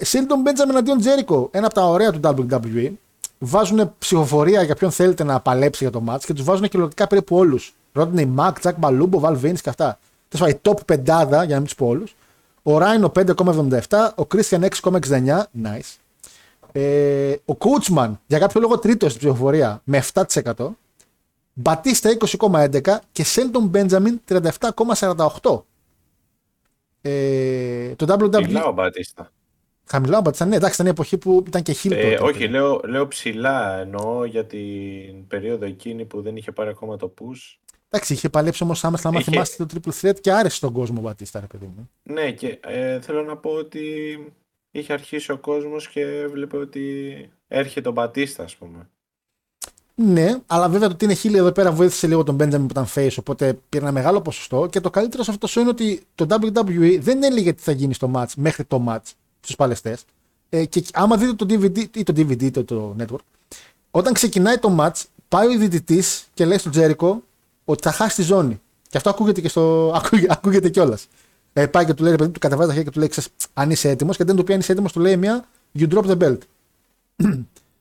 Σέλντον Μπέντζαμιν αντίον Τζέρικο, ένα από τα ωραία του ντάμπλιου ντάμπλιου ι. Βάζουν ψηφοφορία για ποιον θέλετε να παλέψει για το μάτς και τους βάζουν και λογικά περίπου όλους. Ρόντνεϊ Μακ, Τζακ Μπαλούμπο, Βαλ Βίνις και αυτά. Τέλος πάντων, η top πεντάδα, για να μην τους πω όλους. Ο Ράινο πέντε κόμμα εβδομήντα επτά, ο Κρίστιαν έξι κόμμα εξήντα εννιά, nice. Ε, ο Κούτσμαν για κάποιο λόγο τρίτος στην ψηφοφορία με επτά τοις εκατό. Μπατίστα είκοσι κόμμα έντεκα και Σέλντον Μπέντζαμιν τριάντα επτά κόμμα σαράντα οκτώ. Ε, το ντάμπλιου ντάμπλιου ι. Χαμηλά ο Μπατίστα. Χαμηλά ο Μπατίστα, ναι, εντάξει, ήταν η εποχή που ήταν και χίλτο. Ε, όχι, λέω, λέω ψηλά εννοώ για την περίοδο εκείνη που δεν είχε πάρει ακόμα το push. Εντάξει, είχε παλέψει όμως άμεσα να είχε... θυμάστε το Triple Threat και άρεσε στον κόσμο ο Μπατίστα, ρε παιδί μου. Ναι, και ε, θέλω να πω ότι είχε αρχίσει ο κόσμος και βλέπε ότι έρχεται ο Μπατίστα, ας πούμε. Ναι, αλλά βέβαια το ότι είναι χίλια εδώ πέρα βοήθησε λίγο τον Μπέντζαμιν που ήταν face, οπότε πήρε ένα μεγάλο ποσοστό. Και το καλύτερο σε αυτό είναι ότι το ντάμπλιου ντάμπλιου ι δεν έλεγε τι θα γίνει στο match μέχρι το match στους παλαιστές. Ε, και άμα δείτε το ντι βι ντι ή το, ντι βι ντι, ή το, το network, όταν ξεκινάει το match, πάει ο διαιτητής και λέει στον Τζέρικο ότι θα χάσει τη ζώνη. Και αυτό ακούγεται και στο. Ακούγεται, ακούγεται κιόλας. Ε, πάει και του λέει, παιδί του κατεβάζει τα χέρια και του λέει, αν είσαι έτοιμος, και δεν του πει αν είσαι έτοιμος, του λέει μια you drop the belt.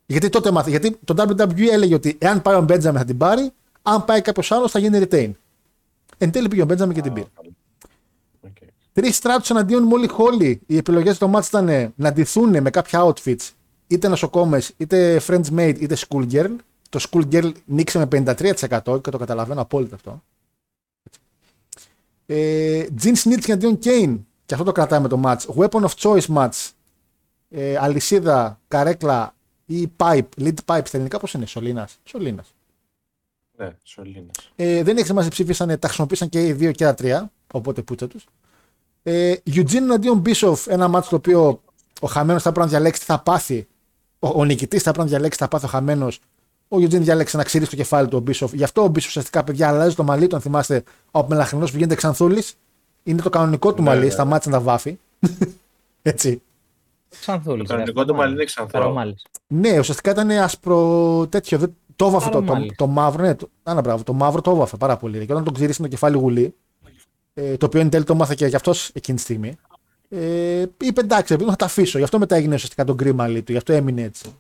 Γιατί τότε μάθε, γιατί το ντάμπλιου ντάμπλιου ι έλεγε ότι εάν πάει ο Μπέντζαμιν θα την πάρει, αν πάει κάποιος άλλος θα γίνει retain. Εν τέλει πήγε ο Μπέντζαμιν και την πήρε. Okay. Τρεις στράτους εναντίον Μόλι Χόλι. Οι επιλογές στο match ήταν να ντυθούν με κάποια outfits, είτε νοσοκόμες, είτε friends made, είτε school girl. Το school girl νίξε με πενήντα τρία τοις εκατό και το καταλαβαίνω απόλυτα αυτό. Τζιν Σνίτς εναντίον Κέιν. Και αυτό το κρατάμε το match. Weapon of choice match. Ε, αλυσίδα, καρέκλα. Ή pipe, lead pipe στα ελληνικά, πώς είναι, σωλήνας. Σωλήνας. Ναι, σωλήνας. Ε, δεν έχει σημασία, ψήφισαν, τα χρησιμοποίησαν και οι δύο και τα τρία, οπότε πούτσα τους. Ε, Eugene εναντίον Μπίσοφ, ένα μάτσο το οποίο ο χαμένος θα πρέπει να διαλέξει τι θα πάθει. Ο, ο νικητής θα πρέπει να διαλέξει τι θα πάθει ο χαμένος. Ο Eugene διάλεξε να ξυρίσει το κεφάλι του ο Μπίσοφ. Γι' αυτό ο Μπίσοφ ουσιαστικά, παιδιά, αλλάζει το μαλλί του, αν θυμάστε, από μελαχρινός που γίνεται ξανθούλης. Είναι το κανονικό του ναι, μαλλί, ναι. Στα μάτσα να βάφει. Έτσι. Ξανθούλης. Το κανονικό του μαλλί είναι ξανθό. Ναι, ουσιαστικά ήταν άσπρο τέτοιο. Δεν... Το όβαφε το, το, το μαύρο. Ναι, το... Άνα, μπράβο, το μαύρο το όβαφε πάρα πολύ. Και όταν τον ξυρίσει με το κεφάλι γουλή, ε, το οποίο εν τέλει το μάθα και γι' αυτό εκείνη τη στιγμή, ε, είπε εντάξει, επειδή θα τα αφήσω. Γι' αυτό μετά έγινε ουσιαστικά τον γκρι μαλλί του, γι' αυτό έμεινε έτσι.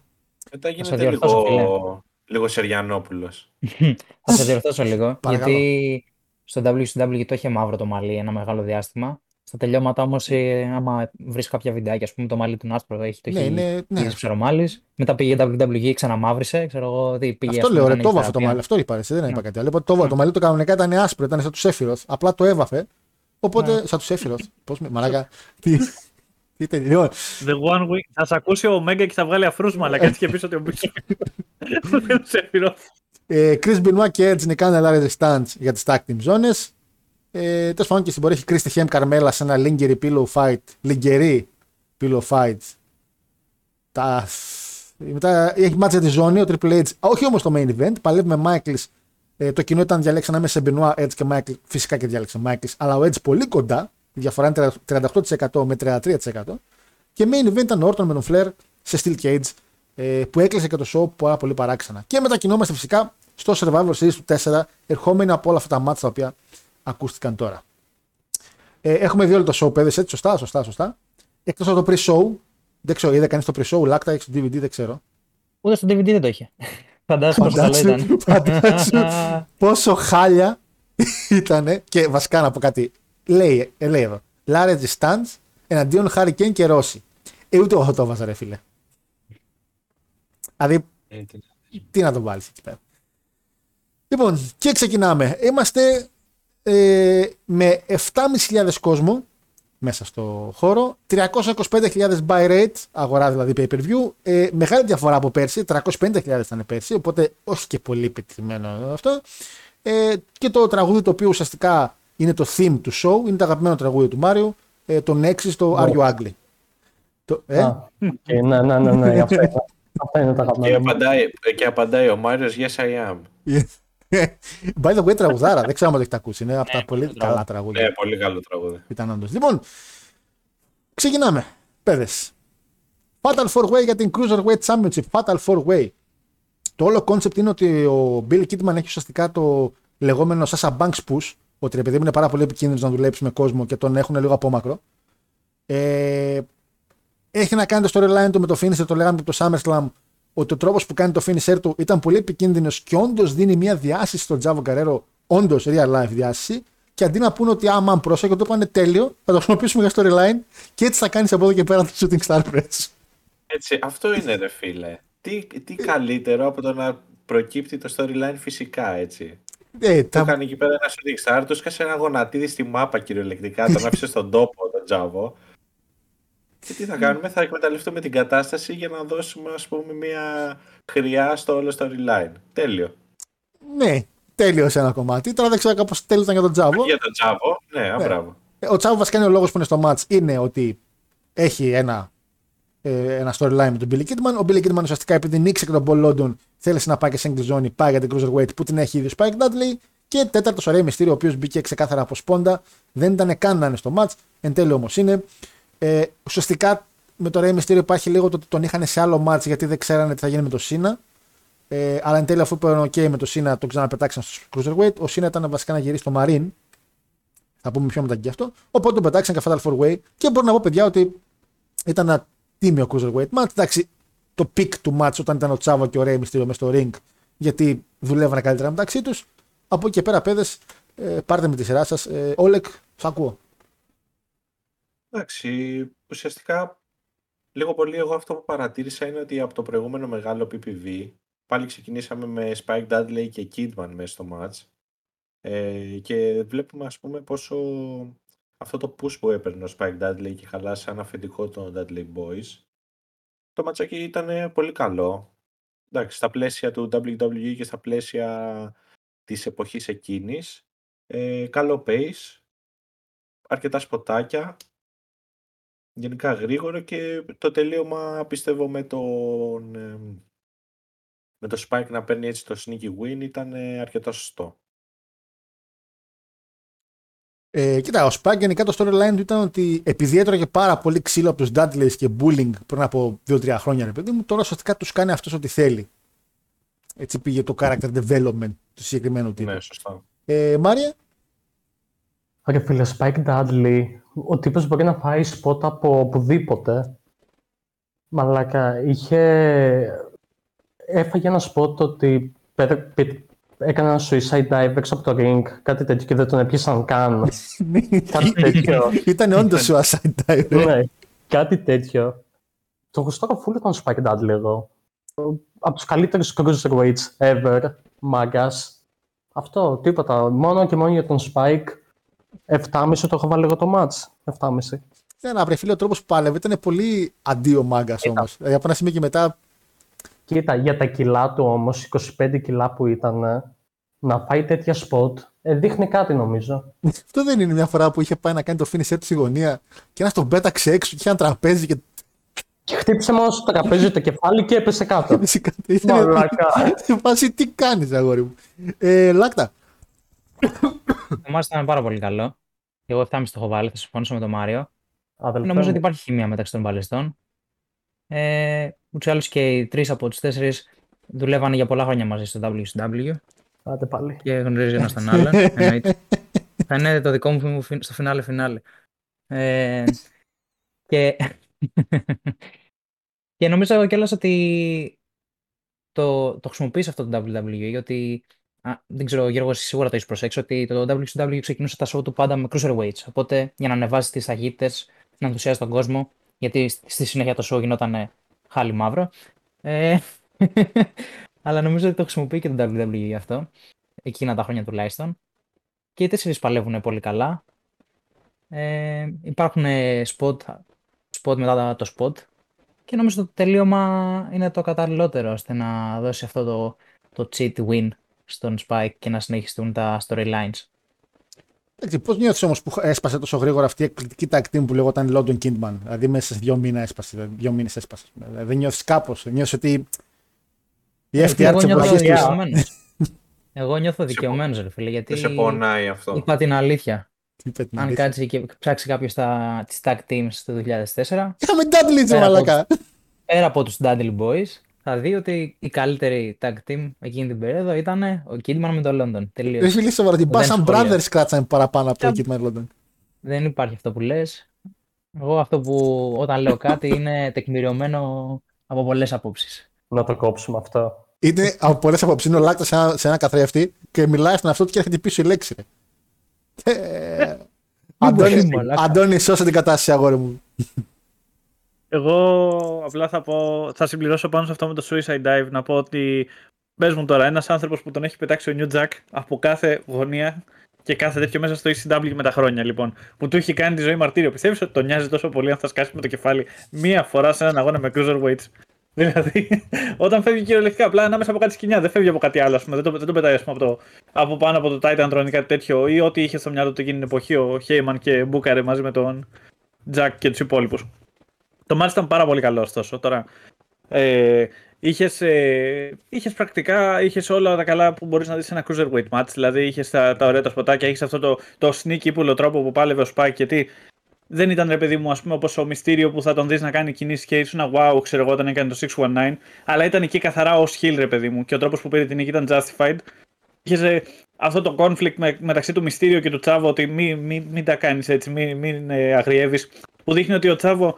Μετά γίνεται λίγο, λίγο Σεριανόπουλος. Θα σε διορθώσω λίγο. Γιατί στο ντάμπλιου σι ντάμπλιου το είχε μαύρο το μαλλί ένα μεγάλο διάστημα. Στα τελειώματα όμως, ε, άμα βρεις κάποια βιντεάκια, ας πούμε, το μαλλί του Νάσπρο έχει το χείλη. Ναι, ναι. Ψερομάλης. Μετά πήγε ντάμπλιου ντάμπλιου ι, ξαναμαύρισε. Ξέρω εγώ τι πήγε. Αυτό λέω, ρε, το έβαφε το μαλλί. Αυτό είπα, δεν ναι. είπα κάτι άλλο. Λοιπόν, το, ναι. το μαλλί του κανονικά ήταν άσπρο, ήταν σαν του Σέφυροθ. Απλά το έβαφε. Οπότε. Ναι. Σαν του Σέφυροθ. Πώς με. Μαλάκα. Τι. Τι τελειώνει. The one week. Θα σε ακούσει ο Μέγκα και θα βγάλει αφρούς μαλάκα. Έτσι και πίσω ότι ο Μπίσο. Chris Benoit και Edge νικάνε Larry Stands για τις tag team zones. Ε, τέλος πάντων και στην πορεία έχει κρίσει τη Χέμ Καρμέλα σε ένα λιγκερή pillow fight. Λιγκερή pillow fight. Τα... Μετά έχει μάτς για τη ζώνη, ο Triple H. Όχι όμως το main event. Παλεύει με Michaels. Ε, το κοινό ήταν διαλέξει ανάμεσα σε Benoit, Edge και Michaels. Φυσικά και διάλεξε Michaels. Αλλά ο Edge πολύ κοντά. Η διαφορά είναι τριάντα οκτώ τοις εκατό με τριάντα τρία τοις εκατό. Και main event ήταν ο Orton με τον Flair σε Steel Cage. Ε, που έκλεισε και το show πάρα πολύ παράξενα. Και μετακινόμαστε φυσικά στο Survivor Series του τέσσερα. Ερχόμενοι από όλα αυτά τα μάτς τα οποία ακούστηκαν τώρα. Ε, έχουμε δει όλο το show, παιδες, έτσι, σωστά, σωστά, σωστά. Εκτός από το pre-show, δεν ξέρω, είδα κανείς το pre-show, λάκτα, έχει στο ντι βι ντι, δεν ξέρω. Ούτε στο ντι βι ντι δεν το είχε. Φαντάζομαι πόσο καλό ήταν. Φαντάζομαι πόσο χάλια ήτανε. Και βασικά να πω κάτι, λέει, ε, λέει εδώ, Larry Stands εναντίον Harry Kane και Rossi. Ε, ούτε εγώ το βάζα, ρε φίλε. Δηλαδή, τι να τον βάλεις εκεί πέρα. Λοιπόν, και ξεκινάμε. Είμαστε... Ε, με επτά χιλιάδες πεντακόσια κόσμο μέσα στο χώρο, τριακόσιες είκοσι πέντε χιλιάδες buy rate, αγορά δηλαδή pay per view, ε, μεγάλη διαφορά από πέρσι, τριακόσιες πενήντα χιλιάδες ήταν πέρσι, οπότε όχι και πολύ πετυχημένο αυτό. Ε, και το τραγούδι το οποίο ουσιαστικά είναι το theme του show, είναι το αγαπημένο τραγούδι του Μάριου, ε, το Nexus, το Are You Ugly. Το, ε? Α, okay, ναι, ναι, ναι, ναι, αυτά είναι τα αγαπημένα. Και απαντάει, και απαντάει ο Μάριος, yes I am. By the way, τραγουδάρα, δεν ξέρω αν το έχετε ακούσει. Είναι από τα πολύ καλά τραγούδια. Ναι, πολύ καλό τραγούδι. Ήταν όντως. Λοιπόν, ξεκινάμε. Παιδες. Fatal Four Way για την Cruiserweight Championship. Fatal Four Way. Το όλο concept είναι ότι ο Bill Kidman έχει ουσιαστικά το λεγόμενο Sasha Banks push, ότι επειδή είναι πάρα πολύ επικίνδυνος να δουλέψει με κόσμο και τον έχουν λίγο απόμακρο, ε, έχει να κάνει το storyline του με το finisher, το λέγαμε από το SummerSlam, ότι ο τρόπος που κάνει το finisher του ήταν πολύ επικίνδυνος και όντως δίνει μια διάσηση στον Τζάβο Καρέρο, όντως real life διάσηση, και αντί να πούνε ότι άμα πρόσεχε, το είπανε τέλειο, θα το χρησιμοποιήσουμε για storyline και έτσι θα κάνεις από εδώ και πέρα το Shooting Star Press. Έτσι, αυτό είναι ρε φίλε. Τι, τι καλύτερο από το να προκύπτει το storyline φυσικά, έτσι. Ε, το έκανε τα... εκεί πέρα ένα shooting star, το έσκασε ένα γονατίδι στη μάπα κυριολεκτικά, τον άφησε στον τόπο τον Τζάβο. Και τι θα κάνουμε, θα εκμεταλλευτούμε την κατάσταση για να δώσουμε, ας πούμε, μια χρειά στο όλο storyline. Τέλειο. Ναι, τέλειο σε ένα κομμάτι. Τώρα δεν ξέρω κάπως τέλειο ήταν για τον Τζάβο. Για τον Τζάβο, ναι, αμπράβο. Ναι. Ο Τζάβο βασικά είναι ο λόγος που είναι στο match, είναι ότι έχει ένα... ένα storyline με τον Billy Kidman. Ο Billy Kidman ουσιαστικά επειδή νίξε και τον Paul London, θέλησε να πάει και στην Single Zone, πάει για την Cruiserweight που την έχει ήδη ο Spike Dudley. Και τέταρτος ο Rey Mysterio, ο οποίος μπήκε ξεκάθαρα από σπόντα, δεν ήταν καν να είναι στο match, εν τέλει όμως είναι. Ε, ουσιαστικά με το Rey Mysterio υπάρχει λίγο το ότι τον είχαν σε άλλο match γιατί δεν ξέρανε τι θα γίνει με το Cena. Ε, αλλά εν τέλει αφού είπε OK με το Cena, τον ξαναπετάξαν στο Cruiserweight. Ο Cena ήταν βασικά να γυρίσει στο Marine. Θα πούμε πιο μετά και γι' αυτό. Οπότε τον πετάξαν και Fatal Four Way. Και μπορώ να πω, παιδιά, ότι ήταν τίμιο Cruiserweight match. Εντάξει, το peak του match όταν ήταν ο Τσάβο και ο Rey Mysterio μες στο ring, γιατί δουλεύανε καλύτερα μεταξύ τους. Από εκεί και πέρα, παιδες, πάρτε με τη σειρά σας. Όλεκ, σ' ακούω. Εντάξει, ουσιαστικά λίγο πολύ εγώ αυτό που παρατήρησα είναι ότι από το προηγούμενο μεγάλο πι πι βι πάλι ξεκινήσαμε με Spike Dudley και Kidman μέσα στο match, ε, και βλέπουμε, ας πούμε, πόσο... αυτό το push που έπαιρνε ο Spike Dudley και χαλάσει σαν αφεντικό των Dudley Boys. Το ματσάκι ήταν πολύ καλό. Εντάξει, στα πλαίσια του ντάμπλιου ντάμπλιου ι και στα πλαίσια της εποχής εκείνης. Ε, καλό pace, αρκετά σποτάκια, γενικά γρήγορο, και το τελείωμα πιστεύω με τον, ε, με τον Spike να παίρνει έτσι το sneaky win ήταν ε, αρκετά σωστό. Ε, κοίτα, ο Σπάγκ γενικά το storyline του ήταν ότι επειδή έτρωγε πάρα πολύ ξύλο από τους Dudleys και bullying πριν από δύο τρία χρόνια, ρε παιδί μου, τώρα σωστικά τους κάνει αυτός ό,τι θέλει. Έτσι πήγε το character development του συγκεκριμένου τύπου. Ναι, σωστά. Ε, Μάρια. Ωραία, φίλε, ο Spike Dudley, ο τύπος μπορεί να φάει σπότα από οπουδήποτε. Μαλάκα, είχε... έφαγε ένα σπότ ότι... έκανε ένα suicide dive έξω από το ring, κάτι τέτοιο, και δεν τον έπιασαν καν. Κάτι τέτοιο. Ήταν όντως suicide dive. Ναι, κάτι τέτοιο. Το γουστάρω φούλ τον Spike Dudley εδώ. Από τους καλύτερους cruiserweights ever, μάγκας. Αυτό, τίποτα. Μόνο και μόνο για τον Spike, εφτάμισι το έχω βάλει εγώ το match. εφτάμισι. Ναι, να βρε φίλε, ο τρόπος που πάλευε ήταν πολύ αντίο μάγκας όμως. Από ένα σημείο και μετά. Κοίτα, για τα κιλά του όμως, είκοσι πέντε κιλά που ήταν, να πάει τέτοια σποτ, ε, δείχνει κάτι νομίζω. Αυτό δεν είναι μια φορά που είχε πάει να κάνει το finisher του στη γωνία και ένας τον πέταξε έξω και είχε ένα τραπέζι και... και χτύπησε μόνο στο τραπέζι το κεφάλι και έπεσε κάτω. Έπεσε κάτω. Μαλάκα. Σε φάση τι κάνεις αγόρι μου. Ε, Λάκτα. Το μάτς ήταν πάρα πολύ καλό. Εγώ εφτάμισι το έχω βάλει, θα συμφωνήσω με τον Μάριο. Αδελφέ. Νομίζω ότι υπάρχει χημεία μεταξύ των παλαιστών. Ε, ούτως ή άλλως και οι τρεις από τους τέσσερις δουλεύανε για πολλά χρόνια μαζί στο ντάμπλιου σι ντάμπλιου. Πάτε πάλι. Και γνωρίζει ένας τον άλλον. Εννοείται. Θα είναι το δικό μου στο φινάλε φινάλε. Ε, και... και νομίζω κιόλας ότι το, το χρησιμοποίησε αυτό το ντάμπλιου ντάμπλιου ι, ότι α, δεν ξέρω, ο Γιώργος σίγουρα το έχεις προσέξει, ότι το ντάμπλιου σι ντάμπλιου ξεκινούσε τα show του πάντα με cruiserweights. Οπότε για να ανεβάσει τις ταχύτητες, να ενθουσιάσει τον κόσμο, γιατί στη συνέχεια το show γινόταν χάλι μαύρο. Ε, αλλά νομίζω ότι το χρησιμοποιεί και το ντάμπλιου ντάμπλιου ι αυτό, εκείνα τα χρόνια τουλάχιστον. Και οι τέσσερις παλεύουν πολύ καλά. Ε, υπάρχουν spot, spot μετά το spot. Και νομίζω ότι το τελείωμα είναι το καταλληλότερο ώστε να δώσει αυτό το, το cheat win στον Spike και να συνεχιστούν τα storylines. Πώς νιώθεις όμως που έσπασε τόσο γρήγορα αυτή η εκπληκτική tag team που λεγόταν London Kidman? Δηλαδή μέσα σε δύο μήνες έσπασε. Δύο μήνες έσπασε. Δεν νιώθεις κάπως? Νιώθεις ότι η εφ τι αρ της εποχής τους? Εγώ νιώθω δικαιωμένος, ρε φίλε, γιατί είπα την αλήθεια. Αν κάτσει και ψάξει κάποιος τις tag teams του δύο χιλιάδες τέσσερα. Είχαμε Dudley, μαλακά. Πέρα από τους Dudley Boys, θα δει ότι η καλύτερη tag team εκείνη την περίοδο ήταν ο Kidman με τον London. Τελείως. Ρε φίλοι, σοβαρά, την Bassan Brothers κράτσανε παραπάνω από τον Kidman London. Δεν υπάρχει αυτό που λες. Εγώ αυτό που όταν λέω κάτι είναι τεκμηριωμένο από πολλές απόψεις. Να το κόψουμε αυτό. Είναι από πολλές απόψεις. Είναι ο Λάκτος σε ένα, ένα καθρέφτη και μιλάει στον αυτό του και έρχεται πίσω η λέξη. Αντώνη, Αντώνη, σώσε την κατάσταση, αγόρι μου. Εγώ απλά θα, πω, θα συμπληρώσω πάνω σε αυτό με το Suicide Dive να πω ότι πες μου τώρα, ένας άνθρωπος που τον έχει πετάξει ο New Jack από κάθε γωνία και κάθε τέτοιο μέσα στο ι σι ντάμπλιου με τα χρόνια, λοιπόν, που του έχει κάνει τη ζωή μαρτύριο. Πιστεύεις ότι τον νοιάζει τόσο πολύ αν θα σκάσει με το κεφάλι μία φορά σε έναν αγώνα με cruiserweights? Δηλαδή, όταν φεύγει κυριολεκτικά, απλά ανάμεσα από κάτι σκηνιά, δεν φεύγει από κάτι άλλο. Πούμε, δεν τον το πετάει από, το, από πάνω από το Titan Tron ή κάτι τέτοιο, ή ό,τι είχε στο μυαλό του εκείνη την εποχή ο Heyman και Μπούκαρε μαζί με τον Jack και τους υπόλοιπους. Το μάτς ήταν πάρα πολύ καλό, ωστόσο. Τώρα, ε, είχες, ε, είχες πρακτικά είχες όλα τα καλά που μπορείς να δεις σε ένα cruiserweight match. Δηλαδή, είχες τα, τα ωραία τα σποτάκια, είχες αυτό το, το sneaky ύπουλο τρόπο που πάλευε ο Spike και τι. Δεν ήταν, ρε παιδί μου, ας πούμε, όπως ο Mysterio που θα τον δεις να κάνει κινήσεις και ήσουν wow, ξέρω εγώ, όταν έκανε το six one nine. Αλλά ήταν εκεί καθαρά ως heel, ρε παιδί μου, και ο τρόπος που πήρε την νίκη ήταν justified. Είχες ε, αυτό το conflict με, μεταξύ του Mysterio και του Chavo, ότι μην μη, μη τα κάνεις έτσι, μην μη, ε, αγριεύεις. Που δείχνει ότι ο Chavo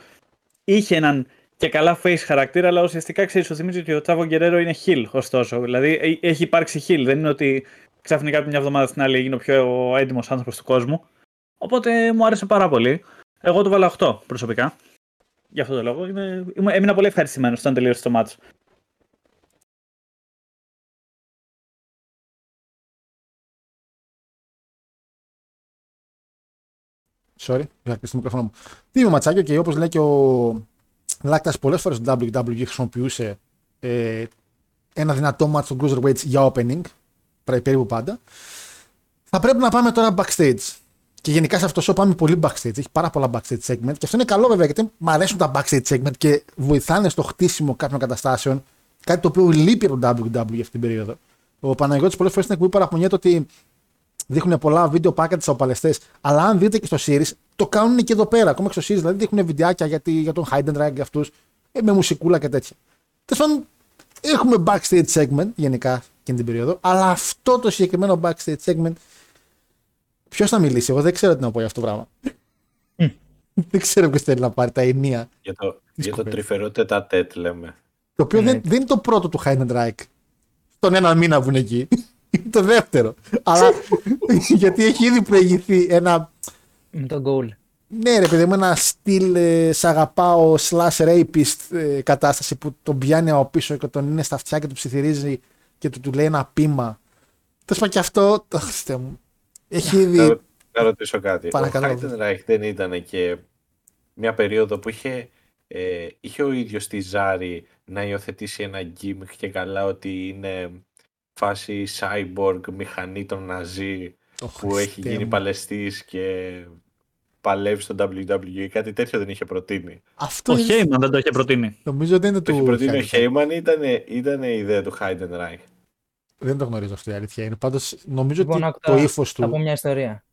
είχε έναν και καλά face χαρακτήρα, αλλά ουσιαστικά ξέρεις, σου θυμίζει ότι ο Chavo Guerrero είναι heel, ωστόσο. Δηλαδή έχει υπάρξει heel, δεν είναι ότι ξαφνικά από μια εβδομάδα στην άλλη έγινε ο πιο έντιμος άνθρωπος του κόσμου. Οπότε μου άρεσε πάρα πολύ. Εγώ του βάλα οκτώ προσωπικά. Γι' αυτό το λόγο είμαι... έμεινα πολύ ευχαριστημένος όταν τελείωσε το μάτσο. Sorry, είχα κλείσει το μικρόφωνο μου. Τι είμαι ματσάκι, και okay, όπως λέει και ο Λάκτας, πολλές φορές το ντάμπλιου ντάμπλιου ι χρησιμοποιούσε ε, ένα δυνατό μάτσο των cruiserweights για opening, περίπου πάντα. Θα πρέπει να πάμε τώρα backstage. Και γενικά σε αυτό το show πάμε πολύ backstage. Έχει πάρα πολλά backstage segment. Και αυτό είναι καλό, βέβαια, γιατί μου αρέσουν τα backstage segment και βοηθάνε στο χτίσιμο κάποιων καταστάσεων. Κάτι το οποίο λείπει από τον ντάμπλιου ντάμπλιου ι αυτή την περίοδο. Ο Παναγιώτης πολλές φορές στην εκπομπή παραπονιέται ότι δείχνουν πολλά βίντεο packets από παλαιστές. Αλλά αν δείτε και στο series, το κάνουν και εδώ πέρα. Ακόμα και στο series, δηλαδή δείχνουν βιντεάκια για, τη, για τον Heidenreich και αυτούς, με μουσικούλα και τέτοια. Τέλος πάντων, έχουμε backstage segment γενικά εκείνη την περίοδο. Αλλά αυτό το συγκεκριμένο backstage segment. Ποιος θα μιλήσει, εγώ δεν ξέρω τι να πω για αυτό το πράγμα. Mm. Δεν ξέρω ποιος θέλει να πάρει τα ενία. Για το, για το τρυφερό τετατέτ λέμε. Το οποίο mm. δεν, δεν είναι το πρώτο του Heidenreich. Τον ένα μήνα που είναι εκεί. Είναι το δεύτερο. Αλλά γιατί έχει ήδη προηγηθεί ένα... Με τον goal. Ναι ρε παιδί μου, ένα στυλ ε, σ' αγαπάω slash rapist ε, κατάσταση που τον πιάνει από πίσω και τον είναι στα αυτιά και του ψιθυρίζει και του, του λέει ένα πείμα. Τέλος πάντων και αυτό, το Χριστέ μου. Έχει ήδη... θα, θα ρωτήσω κάτι. Παρακαλώ. Ο Heidenreich δεν ήταν και μια περίοδο που είχε, ε, είχε ο ίδιος τη Ζάρη να υιοθετήσει ένα γκίμικ και καλά ότι είναι φάση cyborg μηχανή των Ναζί oh, που Χριστέ έχει γίνει μου. Παλαιστής και παλεύει στο ντάμπλιου ντάμπλιου ι. Κάτι τέτοιο δεν είχε προτείνει. Αυτό ο Heyman είναι... δεν το είχε προτείνει. Νομίζω δεν είναι το του... προτείνει ο Heyman, ήταν η ιδέα του Heidenreich. Δεν το γνωρίζω αυτή η αλήθεια. Είναι πάντως νομίζω λοιπόν, ότι το ύφος του. Θα πω μια ιστορία.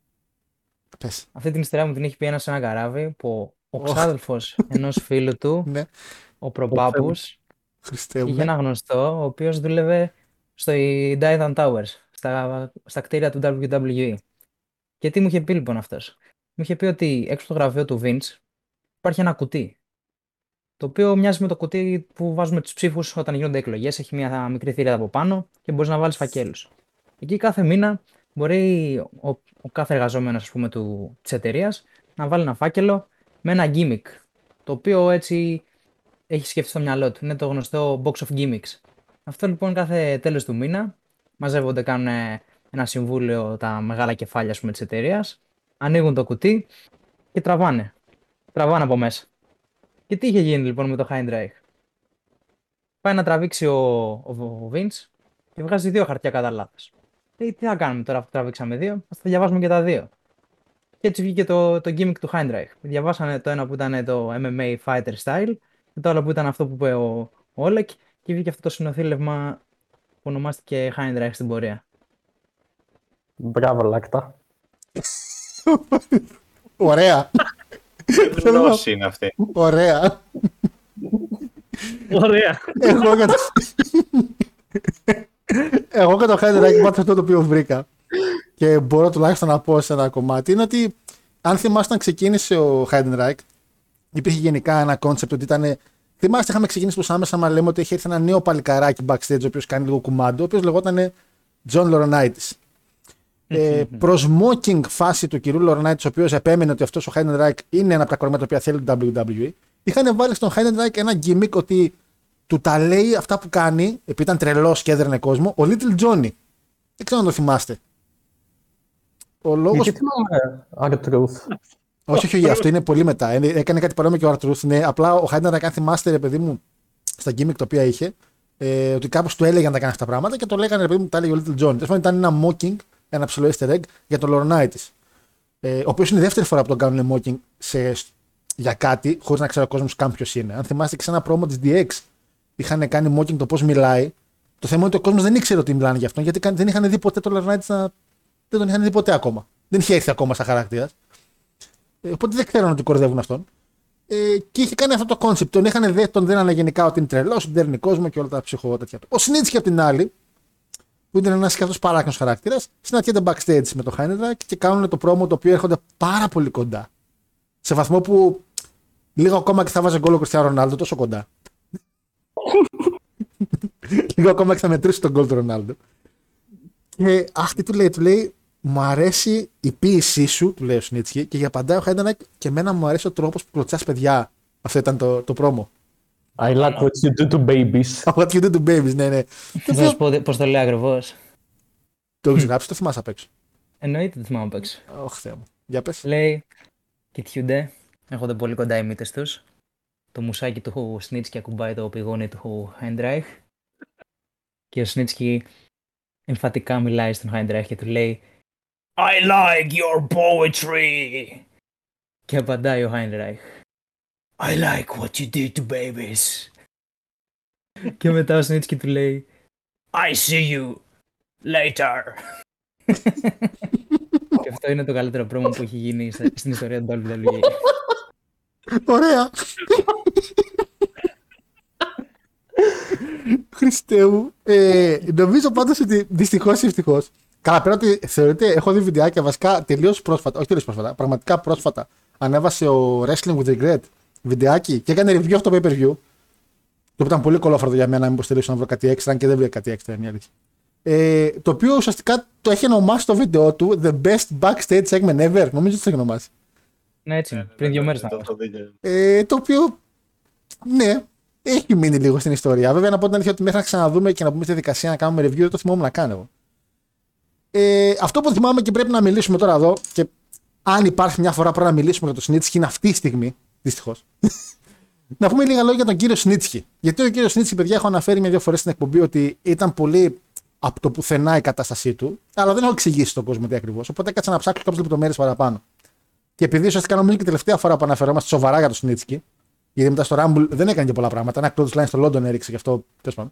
Πες. Αυτή την ιστορία μου την έχει πει ένας σε ένα καράβι που ο ξάδελφος ενός φίλου του, ναι. Ο προπάπους, είχε ένα γνωστό ο οποίος δούλευε στο Titan Towers, στα, στα κτίρια του ντάμπλιου ντάμπλιου ι. Και τι μου είχε πει λοιπόν αυτός? Μου είχε πει ότι έξω από το γραφείο του Vince υπάρχει ένα κουτί. Το οποίο μοιάζει με το κουτί που βάζουμε τους ψήφους όταν γίνονται εκλογές. Έχει μια μικρή θηρίδα από πάνω και μπορείς να βάλεις φακέλους. Εκεί κάθε μήνα μπορεί ο, ο κάθε εργαζόμενος της εταιρείας να βάλει ένα φάκελο με ένα gimmick. Το οποίο έτσι έχει σκεφτεί στο μυαλό του. Είναι το γνωστό box of gimmicks. Αυτό λοιπόν κάθε τέλος του μήνα μαζεύονται, κάνουν ένα συμβούλιο τα μεγάλα κεφάλια της εταιρείας, ανοίγουν το κουτί και τραβάνε. Τραβάνε από μέσα. Και τι είχε γίνει λοιπόν με το Heidenreich? Πάει να τραβήξει ο, ο, ο Vince και βγάζει δύο χαρτιά κατά λάθος. Τι θα κάνουμε τώρα που τραβήξαμε δύο, ας τα διαβάσουμε και τα δύο. Και έτσι βγήκε το, το gimmick του Heidenreich. Διαβάσανε το ένα που ήταν το εμ εμ έι fighter style και το άλλο που ήταν αυτό που είπε ο, ο Όλεκ και βγήκε αυτό το συνοθήλευμα που ονομάστηκε Heidenreich στην πορεία. Μπράβο Λάκτα. Ωραία. Γνώση είναι αυτή. Ωραία. Ωραία. Εγώ κατα... Εγώ καταρχάς δεν έχω αυτό το οποίο βρήκα και μπορώ τουλάχιστον να πω σε ένα κομμάτι είναι ότι αν θυμάστε να ξεκίνησε ο Heidenreich, υπήρχε γενικά ένα κόνσεπτ ότι ήταν. Θυμάστε, είχαμε ξεκινήσει πως άμεσα, μα λέμε ότι είχε έρθει ένα νέο παλικαράκι backstage, ο οποίος κάνει λίγο κουμάντο, ο οποίος λεγόταν John Laurinaitis. Ε, προς mocking φάση του κυρίου Laurinaitis, ο οποίος επέμενε ότι αυτός ο Heidenreich είναι ένα από τα κορμιά που θέλει το ντάμπλιου ντάμπλιου ι, είχαν βάλει στον Heidenreich ένα gimmick ότι του τα λέει αυτά που κάνει, επειδή ήταν τρελός και έδερνε κόσμο, ο Little Johnny. Δεν ξέρω αν το θυμάστε. Ο λόγος. Όχι, όχι, αυτό είναι πολύ μετά. Έκανε κάτι παρόμοιο και ο Αρτρούθ. Ναι, απλά ο Χάιντερ να κάνει, θυμάστε, ρε παιδί μου, στα γκίμικ τα οποία είχε, ε, ότι κάπως του έλεγαν να κάνει αυτά τα πράγματα και το λέγανε, ρε παιδί μου, τα έλεγε ο Little John. Τέλος πάντων, ήταν ένα mocking, ένα ψηλό easter egg για τον Laurinaitis. Ε, ο οποίος είναι η δεύτερη φορά που τον κάνουν mocking σε, για κάτι, χωρίς να ξέρει ο κόσμος καν ποιος είναι. Αν θυμάστε και σε ένα promo της ντι εξ, είχαν κάνει mocking το πώς μιλάει. Το θέμα είναι ότι ο κόσμος δεν ήξερε ότι μιλάνε γι' αυτόν, γιατί δεν είχαν δει ποτέ τον Laurinaitis να. Δεν τον είχαν δει ποτέ ακόμα. Δεν είχε έρθει ακόμα σαν χαρακτήρα. Οπότε δεν ξέρουν ότι κορδεύουν αυτόν. Ε, και είχε κάνει αυτό το κόνσεπτ. Τον είχαν δε, τον δένανε γενικά ότι είναι τρελός, ότι δέρνει κόσμο και όλα τα ψυχότατια. Ο Σνίτσκι απ' την άλλη, που ήταν ένας και αυτός παράξενος χαρακτήρας, συναντιέται backstage με τον Heidenreich και κάνουν το πρόμο το οποίο έρχονται πάρα πολύ κοντά. Σε βαθμό που λίγο ακόμα και θα βάζει γκολ ο Κριστιάνο Ρονάλντο, τόσο κοντά. Λίγο ακόμα και θα μετρήσει τον γκολ του Ρονάλντο. Και αχ, τι του λέει, του λέει. Μου αρέσει η ποίησή σου, του λέει ο Σνίτσκι, και για παντά ο Heidenreich και εμένα μου αρέσει ο τρόπος που κλωτσάς παιδιά. Αυτό ήταν το, το πρόμο. I like what you do to babies. What you do to babies, ναι, ναι. Θα σου πω πώς το λέει ακριβώς. Το έχεις γράψει, το θυμάσαι απ' έξω. Εννοείται το θυμάμαι απ' έξω. Ωχ, Θεέ μου. Για πες. Λέει, κοιτιούνται, έχονται πολύ κοντά οι μύτες τους. Το μουσάκι του Σνίτσκι ακουμπάει το πηγόνι του Heidenreich. Και ο Σνίτσκι εμφατικά μιλάει στον Heidenreich και του λέει. I like your poetry! Και απαντάει ο Heidenreich. I like what you did to babies. Και μετά ο Σνίτσκι του λέει I see you later. Και αυτό είναι το καλύτερο πρόμο που έχει γίνει στην ιστορία του ντάμπλιου ντάμπλιου ι. Ωραία! Χριστέ μου, ε, νομίζω πάντως ότι δυστυχώς ή ευτυχώς καλά, πέρα ότι θεωρείται, έχω δει βιντεάκια βασικά τελείως πρόσφατα, όχι τελείως πρόσφατα, πραγματικά πρόσφατα. Ανέβασε ο Wrestling with Regret βιντεάκι και έκανε review αυτό το pay per view. Το ήταν πολύ κολόφαρδο για μένα, μήπως τελείωσα να βρω κάτι έξτρα, αν και δεν βρήκα κάτι έξτρα, είναι η αλήθεια. Ε, το οποίο ουσιαστικά το έχει ονομάσει το βίντεο του The Best Backstage Segment Ever. Νομίζω ότι το έχει ονομάσει. Ναι, έτσι. Πριν δύο μέρες να το δείτε. Το οποίο. Ναι, έχει μείνει λίγο στην ιστορία. Βέβαια, να πω την αλήθεια ότι μέχρι να ξαναδούμε και να πούμε στη δικασία να κάνουμε review, δεν το θυμόμουν να κάνω. Ε, αυτό που θυμάμαι και πρέπει να μιλήσουμε τώρα εδώ, και αν υπάρχει μια φορά πρέπει να μιλήσουμε για τον Σνίτσκι, είναι αυτή η στιγμή, δυστυχώς. Να πούμε λίγα λόγια για τον κύριο Σνίτσκι. Γιατί ο κύριος Σνίτσκι, παιδιά, έχω αναφέρει μια-δύο φορές στην εκπομπή ότι ήταν πολύ από το πουθενά η κατάστασή του, αλλά δεν έχω εξηγήσει στον κόσμο τι ακριβώς. Οπότε έκατσα να ψάξω κάποιες λεπτομέρειες παραπάνω. Και επειδή ουσιαστικά νομίζω και τελευταία φορά που αναφερόμαστε σοβαρά για τον Σνίτσκι, γιατί μετά στο Rumble δεν έκανε και πολλά πράγματα. Ένα close line στο Λόντον έριξε γι' αυτό, τέλος πάντων.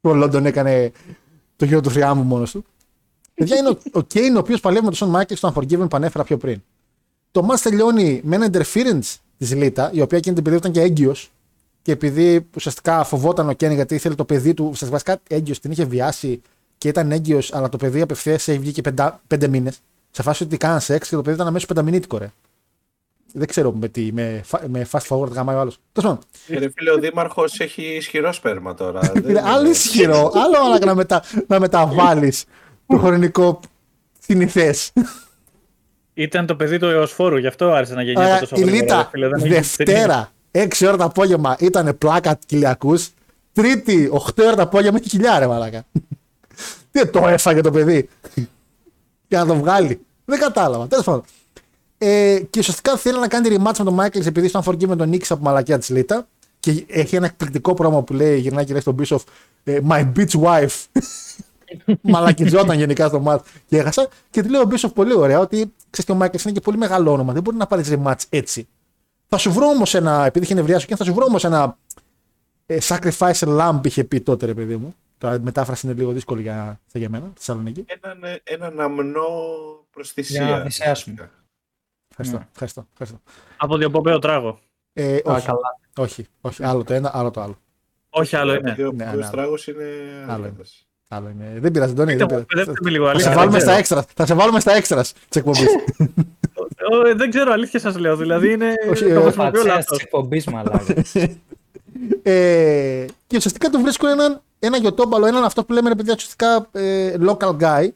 Ο Λόντον έκανε το γύρο του θριάμβου μόνος του. Παιδιά, είναι ο Κέιν, ο οποίος παλεύει με τον Σον Μάικλς στο Unforgiven που ανέφερα πιο πριν. Το match τελειώνει με ένα interference της Λίτα, η οποία εκείνη την περίοδο ήταν και έγκυος. Και επειδή ουσιαστικά φοβόταν ο Κέιν γιατί ήθελε το παιδί του, ουσιαστικά έγκυος, την είχε βιάσει και ήταν έγκυος, αλλά το παιδί απευθείας έχει βγει και πεντα, πέντε μήνες. Σε φάση ότι κάναν σεξ και το παιδί ήταν αμέσως πενταμηνίτικο, ρε. Δεν ξέρω με τι, με, με fast forward γαμάει ο άλλος. Ρε φίλε, ο Δήμαρχος έχει ισχυρό σπέρμα τώρα. Άλλο ισχυρό, άλλο να, μετα, να μεταβάλεις. Το χρονικό συνηθές. Ήταν το παιδί του εωσφόρου, γι' αυτό άρεσε να γεννιέται τόσο πολύ. Η Λίτα, Δευτέρα, έξι ώρα το απόγευμα ήταν πλάκα Κυλιακούς. Τρίτη, οκτώ ώρα το απόγευμα είχε κοιλιά, ρε μαλάκα. Τι το έφαγε το παιδί. Για να το βγάλει. Δεν κατάλαβα. Τέλος πάντων. Ε, και ουσιαστικά θέλει να κάνει rematch με τον Μάικλς επειδή στον φορκή με τον νίκησε από μαλακιά τη Λίτα. Και έχει ένα εκπληκτικό πρόμο που λέει, γυρνάει και λέει στον Μπίσοφ, My bitch wife. Μαλακιζόταν γενικά στο μάτς και έχασα. Και του λέω ο Μπίσοφ πολύ ωραία ότι ξέρεις και ο Μάικλς είναι και πολύ μεγάλο όνομα. Δεν μπορεί να πάρει ρημάτς έτσι. Θα σου βρω όμως ένα. Επειδή είχε νευριάσει και θα σου βρω όμως ένα. Ε, sacrifice a lamb είχε πει τότε, ρε παιδί μου. Τώρα η μετάφραση είναι λίγο δύσκολη για, για μένα, στη Θεσσαλονίκη. Έναν ένα αμνό προ θυσία. Για να θυσιάσουμε. Ευχαριστώ, yeah. ευχαριστώ, ευχαριστώ. Από διαπομπαίο τράγο. Ε, όχι. Α, καλά. όχι, όχι. Άλλο το ένα, άλλο το άλλο. Όχι, άλλο είναι. Ο πιο τράγος είναι αλλιώτας. Άλλο είναι. Δεν πειράζει, Αντώνη. Θα σε βάλουμε στα έξτρα τη εκπομπή. Δεν ξέρω, αλήθεια σας λέω. Δηλαδή είναι το χρησιμοποιώ λάθος. Εκπομπής, μαλάκα. Και ουσιαστικά του βρίσκουν έναν, ένα γιοτόμπαλο, έναν αυτό που λέμε ρε παιδιά, ουσιαστικά local guy,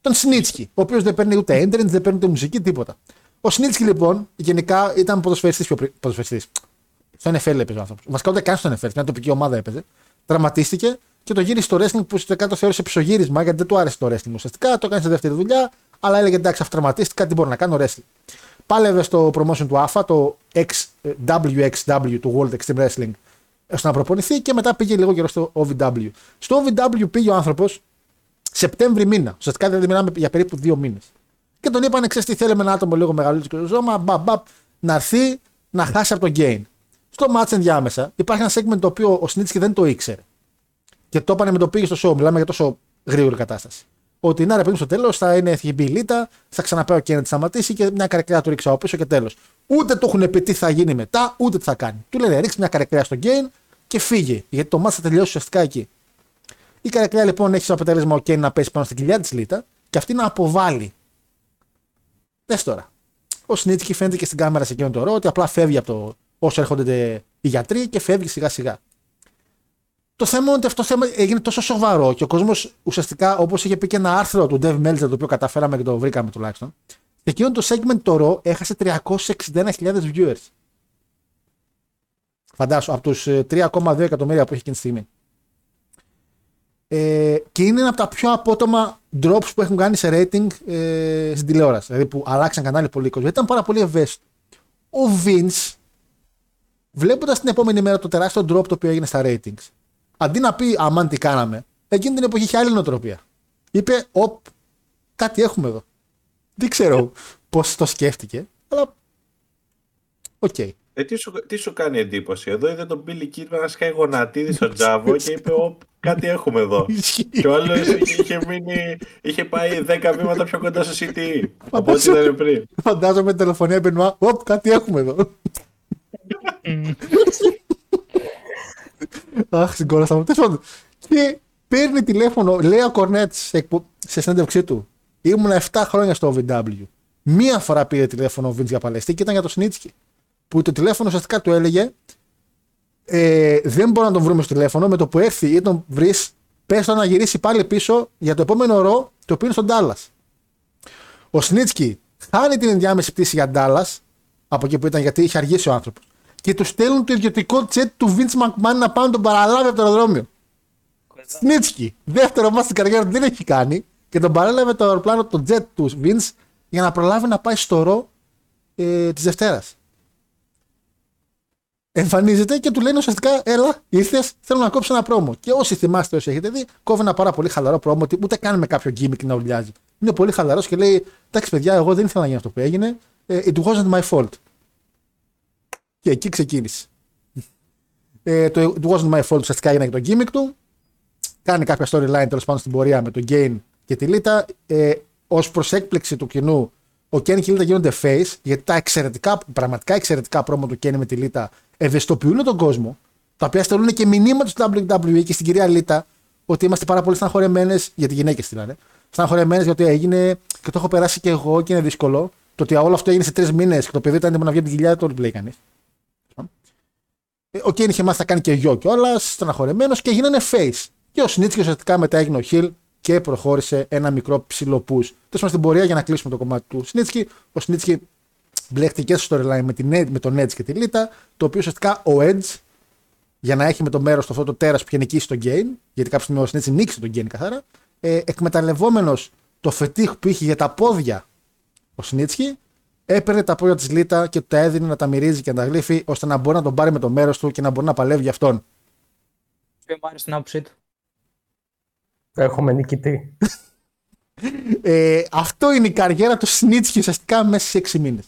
τον Σνίτσκι, ο οποίος δεν παίρνει ούτε entrance, δεν παίρνει ούτε μουσική, τίποτα. Ο Σνίτσκι λοιπόν, γενικά ήταν ποδοσφαιριστής πιο πριν. Στο εν εφ ελ έπαιζε ο άνθρωπος. Βασικά ούτε καν στο εν εφ ελ, μια τοπική ομάδα έπαιζε. Τραυματίστηκε και το γύρισε στο wrestling που στο κάτω θεώρησε ψωγύρισμα γιατί δεν του άρεσε το wrestling ουσιαστικά. Το έκανε σε δεύτερη δουλειά, αλλά έλεγε εντάξει, αυττραυματίστηκα, τι μπορώ να κάνω, wrestling. Πάλευε στο promotion του Α Φ Α, το X W X W του World Extreme Wrestling, ώστε να προπονηθεί και μετά πήγε λίγο καιρό στο Ο Β W. Στο Ο Β W πήγε ο άνθρωπος Σεπτέμβρη μήνα. Ουσιαστικά δηλαδή μιλάμε για περίπου δύο μήνες. Και τον είπανε, ξέρεις τι, θέλουμε ένα άτομο λίγο μεγαλύτερο ζώμα, μπα, μπα, να έρθει να χάσει από τον Gain. Στο match ενδιάμεσα υπάρχει ένα segment το οποίο ο Σνίτσκι δεν το ήξερε. Και το είπανε με το πήγε στο show. Μιλάμε για τόσο γρήγορη κατάσταση. Ότι να ρε παιδί μου στο τέλος θα είναι εθνική λίτα, θα ξαναπέω και να τη σταματήσει και μια καρεκλιά του ρίξα από πίσω και τέλος. Ούτε του έχουν πει τι θα γίνει μετά, ούτε τι θα κάνει. Του λένε ρίξει μια καρεκλιά στο Gain και φύγει. Γιατί το match θα τελειώσει ουσιαστικά εκεί. Η καρεκλιά λοιπόν έχει σαν αποτέλεσμα ο Gain να πέσει πάνω στην κοιλιά τη λίτα και αυτή να αποβάλει. Δες τώρα. Ο Σνίτσκι φαίνεται και στην κάμερα σε εκείνον το ρο ότι απλά φεύγει από το. Όσο έρχονται οι γιατροί και φεύγει σιγά σιγά. Το θέμα είναι ότι αυτό το θέμα έγινε τόσο σοβαρό και ο κόσμος ουσιαστικά, όπως είχε πει και ένα άρθρο του Dev Meltzer, το οποίο καταφέραμε και το βρήκαμε τουλάχιστον, εκείνο το segment το Raw έχασε τριακόσιες εξήντα εννέα χιλιάδες viewers. Φαντάσου, από τους τρία κόμμα δύο εκατομμύρια που έχει εκείνη τη στιγμή. Ε, και είναι ένα από τα πιο απότομα drops που έχουν κάνει σε rating ε, στην τηλεόραση. Δηλαδή που αλλάξαν κανάλι πολύ κόσμο. Ήταν πάρα πολύ ευαίσθητο. Ο Vince, βλέποντας την επόμενη μέρα το τεράστιο drop το οποίο έγινε στα ratings, αντί να πει αμάν τι κάναμε, εκείνη την εποχή είχε άλλη νοοτροπία. Είπε, οπ, κάτι έχουμε εδώ. Δεν ξέρω πώς το σκέφτηκε, αλλά. Οκ. Okay. Ε, τι, τι σου κάνει εντύπωση, εδώ είδε τον Billy Kid με ένα σκαϊγονατίδι στον τζάβο και είπε, οπ, κάτι έχουμε εδώ. Και ο άλλος είχε, είχε πάει δέκα βήματα πιο κοντά στο σι τι ι. Από ό,τι ήταν πριν. Φαντάζομαι τηλεφωνία Μπενουά, οπ, κάτι έχουμε εδώ. Αχ, συγκόλασα μου. Και παίρνει τηλέφωνο, λέει ο Κορνέτ σε συνέντευξή του. Ήμουν επτά χρόνια στο Ο Β W. Μία φορά πήρε τηλέφωνο ο Vince για παλαιστή και ήταν για το Σνίτσκι. Που το τηλέφωνο ουσιαστικά του έλεγε ε, δεν μπορώ να τον βρούμε στο τηλέφωνο. Με το που έρθει ή τον βρει, πες το να γυρίσει πάλι πίσω για το επόμενο ρο, το οποίο είναι στον Ντάλλας. Ο Σνίτσκι χάνει την ενδιάμεση πτήση για Ντάλλας. Από εκεί που ήταν, γιατί είχε αργήσει ο άνθρωπος. Και του στέλνουν το ιδιωτικό τσέτ του Vince McMahon να πάνε να τον παραλάβει από το αεροδρόμιο. Σνίτσκι, δεύτερο μας στην καριέρα δεν έχει κάνει και τον παρέλαβε το αεροπλάνο, το τζέτ του Vince, για να προλάβει να πάει στο ρο ε, της Δευτέρας. Εμφανίζεται και του λένε ουσιαστικά, έλα, ήρθες, θέλω να κόψω ένα πρόμο. Και όσοι θυμάστε, όσοι έχετε δει, κόβει ένα πάρα πολύ χαλαρό πρόμο, ότι ούτε κάνουμε κάποιο gimmick να ουρλιάζει. Είναι πολύ χαλαρός και λέει, εντάξει παιδιά, εγώ δεν ήθελα να γίνει αυτό που έγινε. It wasn't my fault. Και εκεί ξεκίνησε. ε, το It wasn't my fault ουσιαστικά έγινε και το gimmick του. Κάνει κάποια storyline τέλος πάντων στην πορεία με τον Gain και τη Λίτα. Ε, ως προς έκπληξη του κοινού, ο Ken και η Λίτα γίνονται face, γιατί τα εξαιρετικά, πραγματικά εξαιρετικά πρόμο του Ken με τη Λίτα ευαισθητοποιούν τον κόσμο. Τα οποία στέλνουν και μηνύματα του ντάμπλιου ντάμπλιου ι και στην κυρία Λίτα ότι είμαστε πάρα πολύ στεναχωρεμένες, γιατί γυναίκες στείλανε. Στεναχωρεμένες γιατί έγινε και το έχω περάσει και εγώ και είναι δύσκολο. Το ότι όλο αυτό έγινε σε τρεις μήνες και το παιδί ήταν έτοιμο να βγει από την κοιλιά, δεν το λέει κανείς. Ο Κέιν είχε μάθει να κάνει και γιο κιόλας, στεναχωρεμένος και γίνανε face. Και ο Σνίτσκι ουσιαστικά μετά έγινε ο heel και προχώρησε ένα μικρό ψηλό push. Τέλος στην πορεία για να κλείσουμε το κομμάτι του Σνίτσκι. Ο Σνίτσκι μπλέχτηκε στο storyline με, την, με τον Edge και τη Λίτα, το οποίο ουσιαστικά ο Edge, για να έχει με το μέρος του αυτό το τέρας που είχε νικήσει τον Κέιν, γιατί κάποια στιγμή ο Σνίτσκι νίκησε τον Κέιν καθαρά, ε, εκμεταλλευόμενος το φετίχ που είχε για τα πόδια. Ο Σνίτσκι έπαιρνε τα πόδια της Λίτα και του τα έδινε να τα μυρίζει και να τα γλύφει, ώστε να μπορεί να τον πάρει με το μέρος του και να μπορεί να παλεύει για αυτόν. Και μου άρεσε την άποψή του. Έχουμε νικητή. ε, αυτό είναι η καριέρα του Σνίτσκι ουσιαστικά μέσα σε έξι μήνες.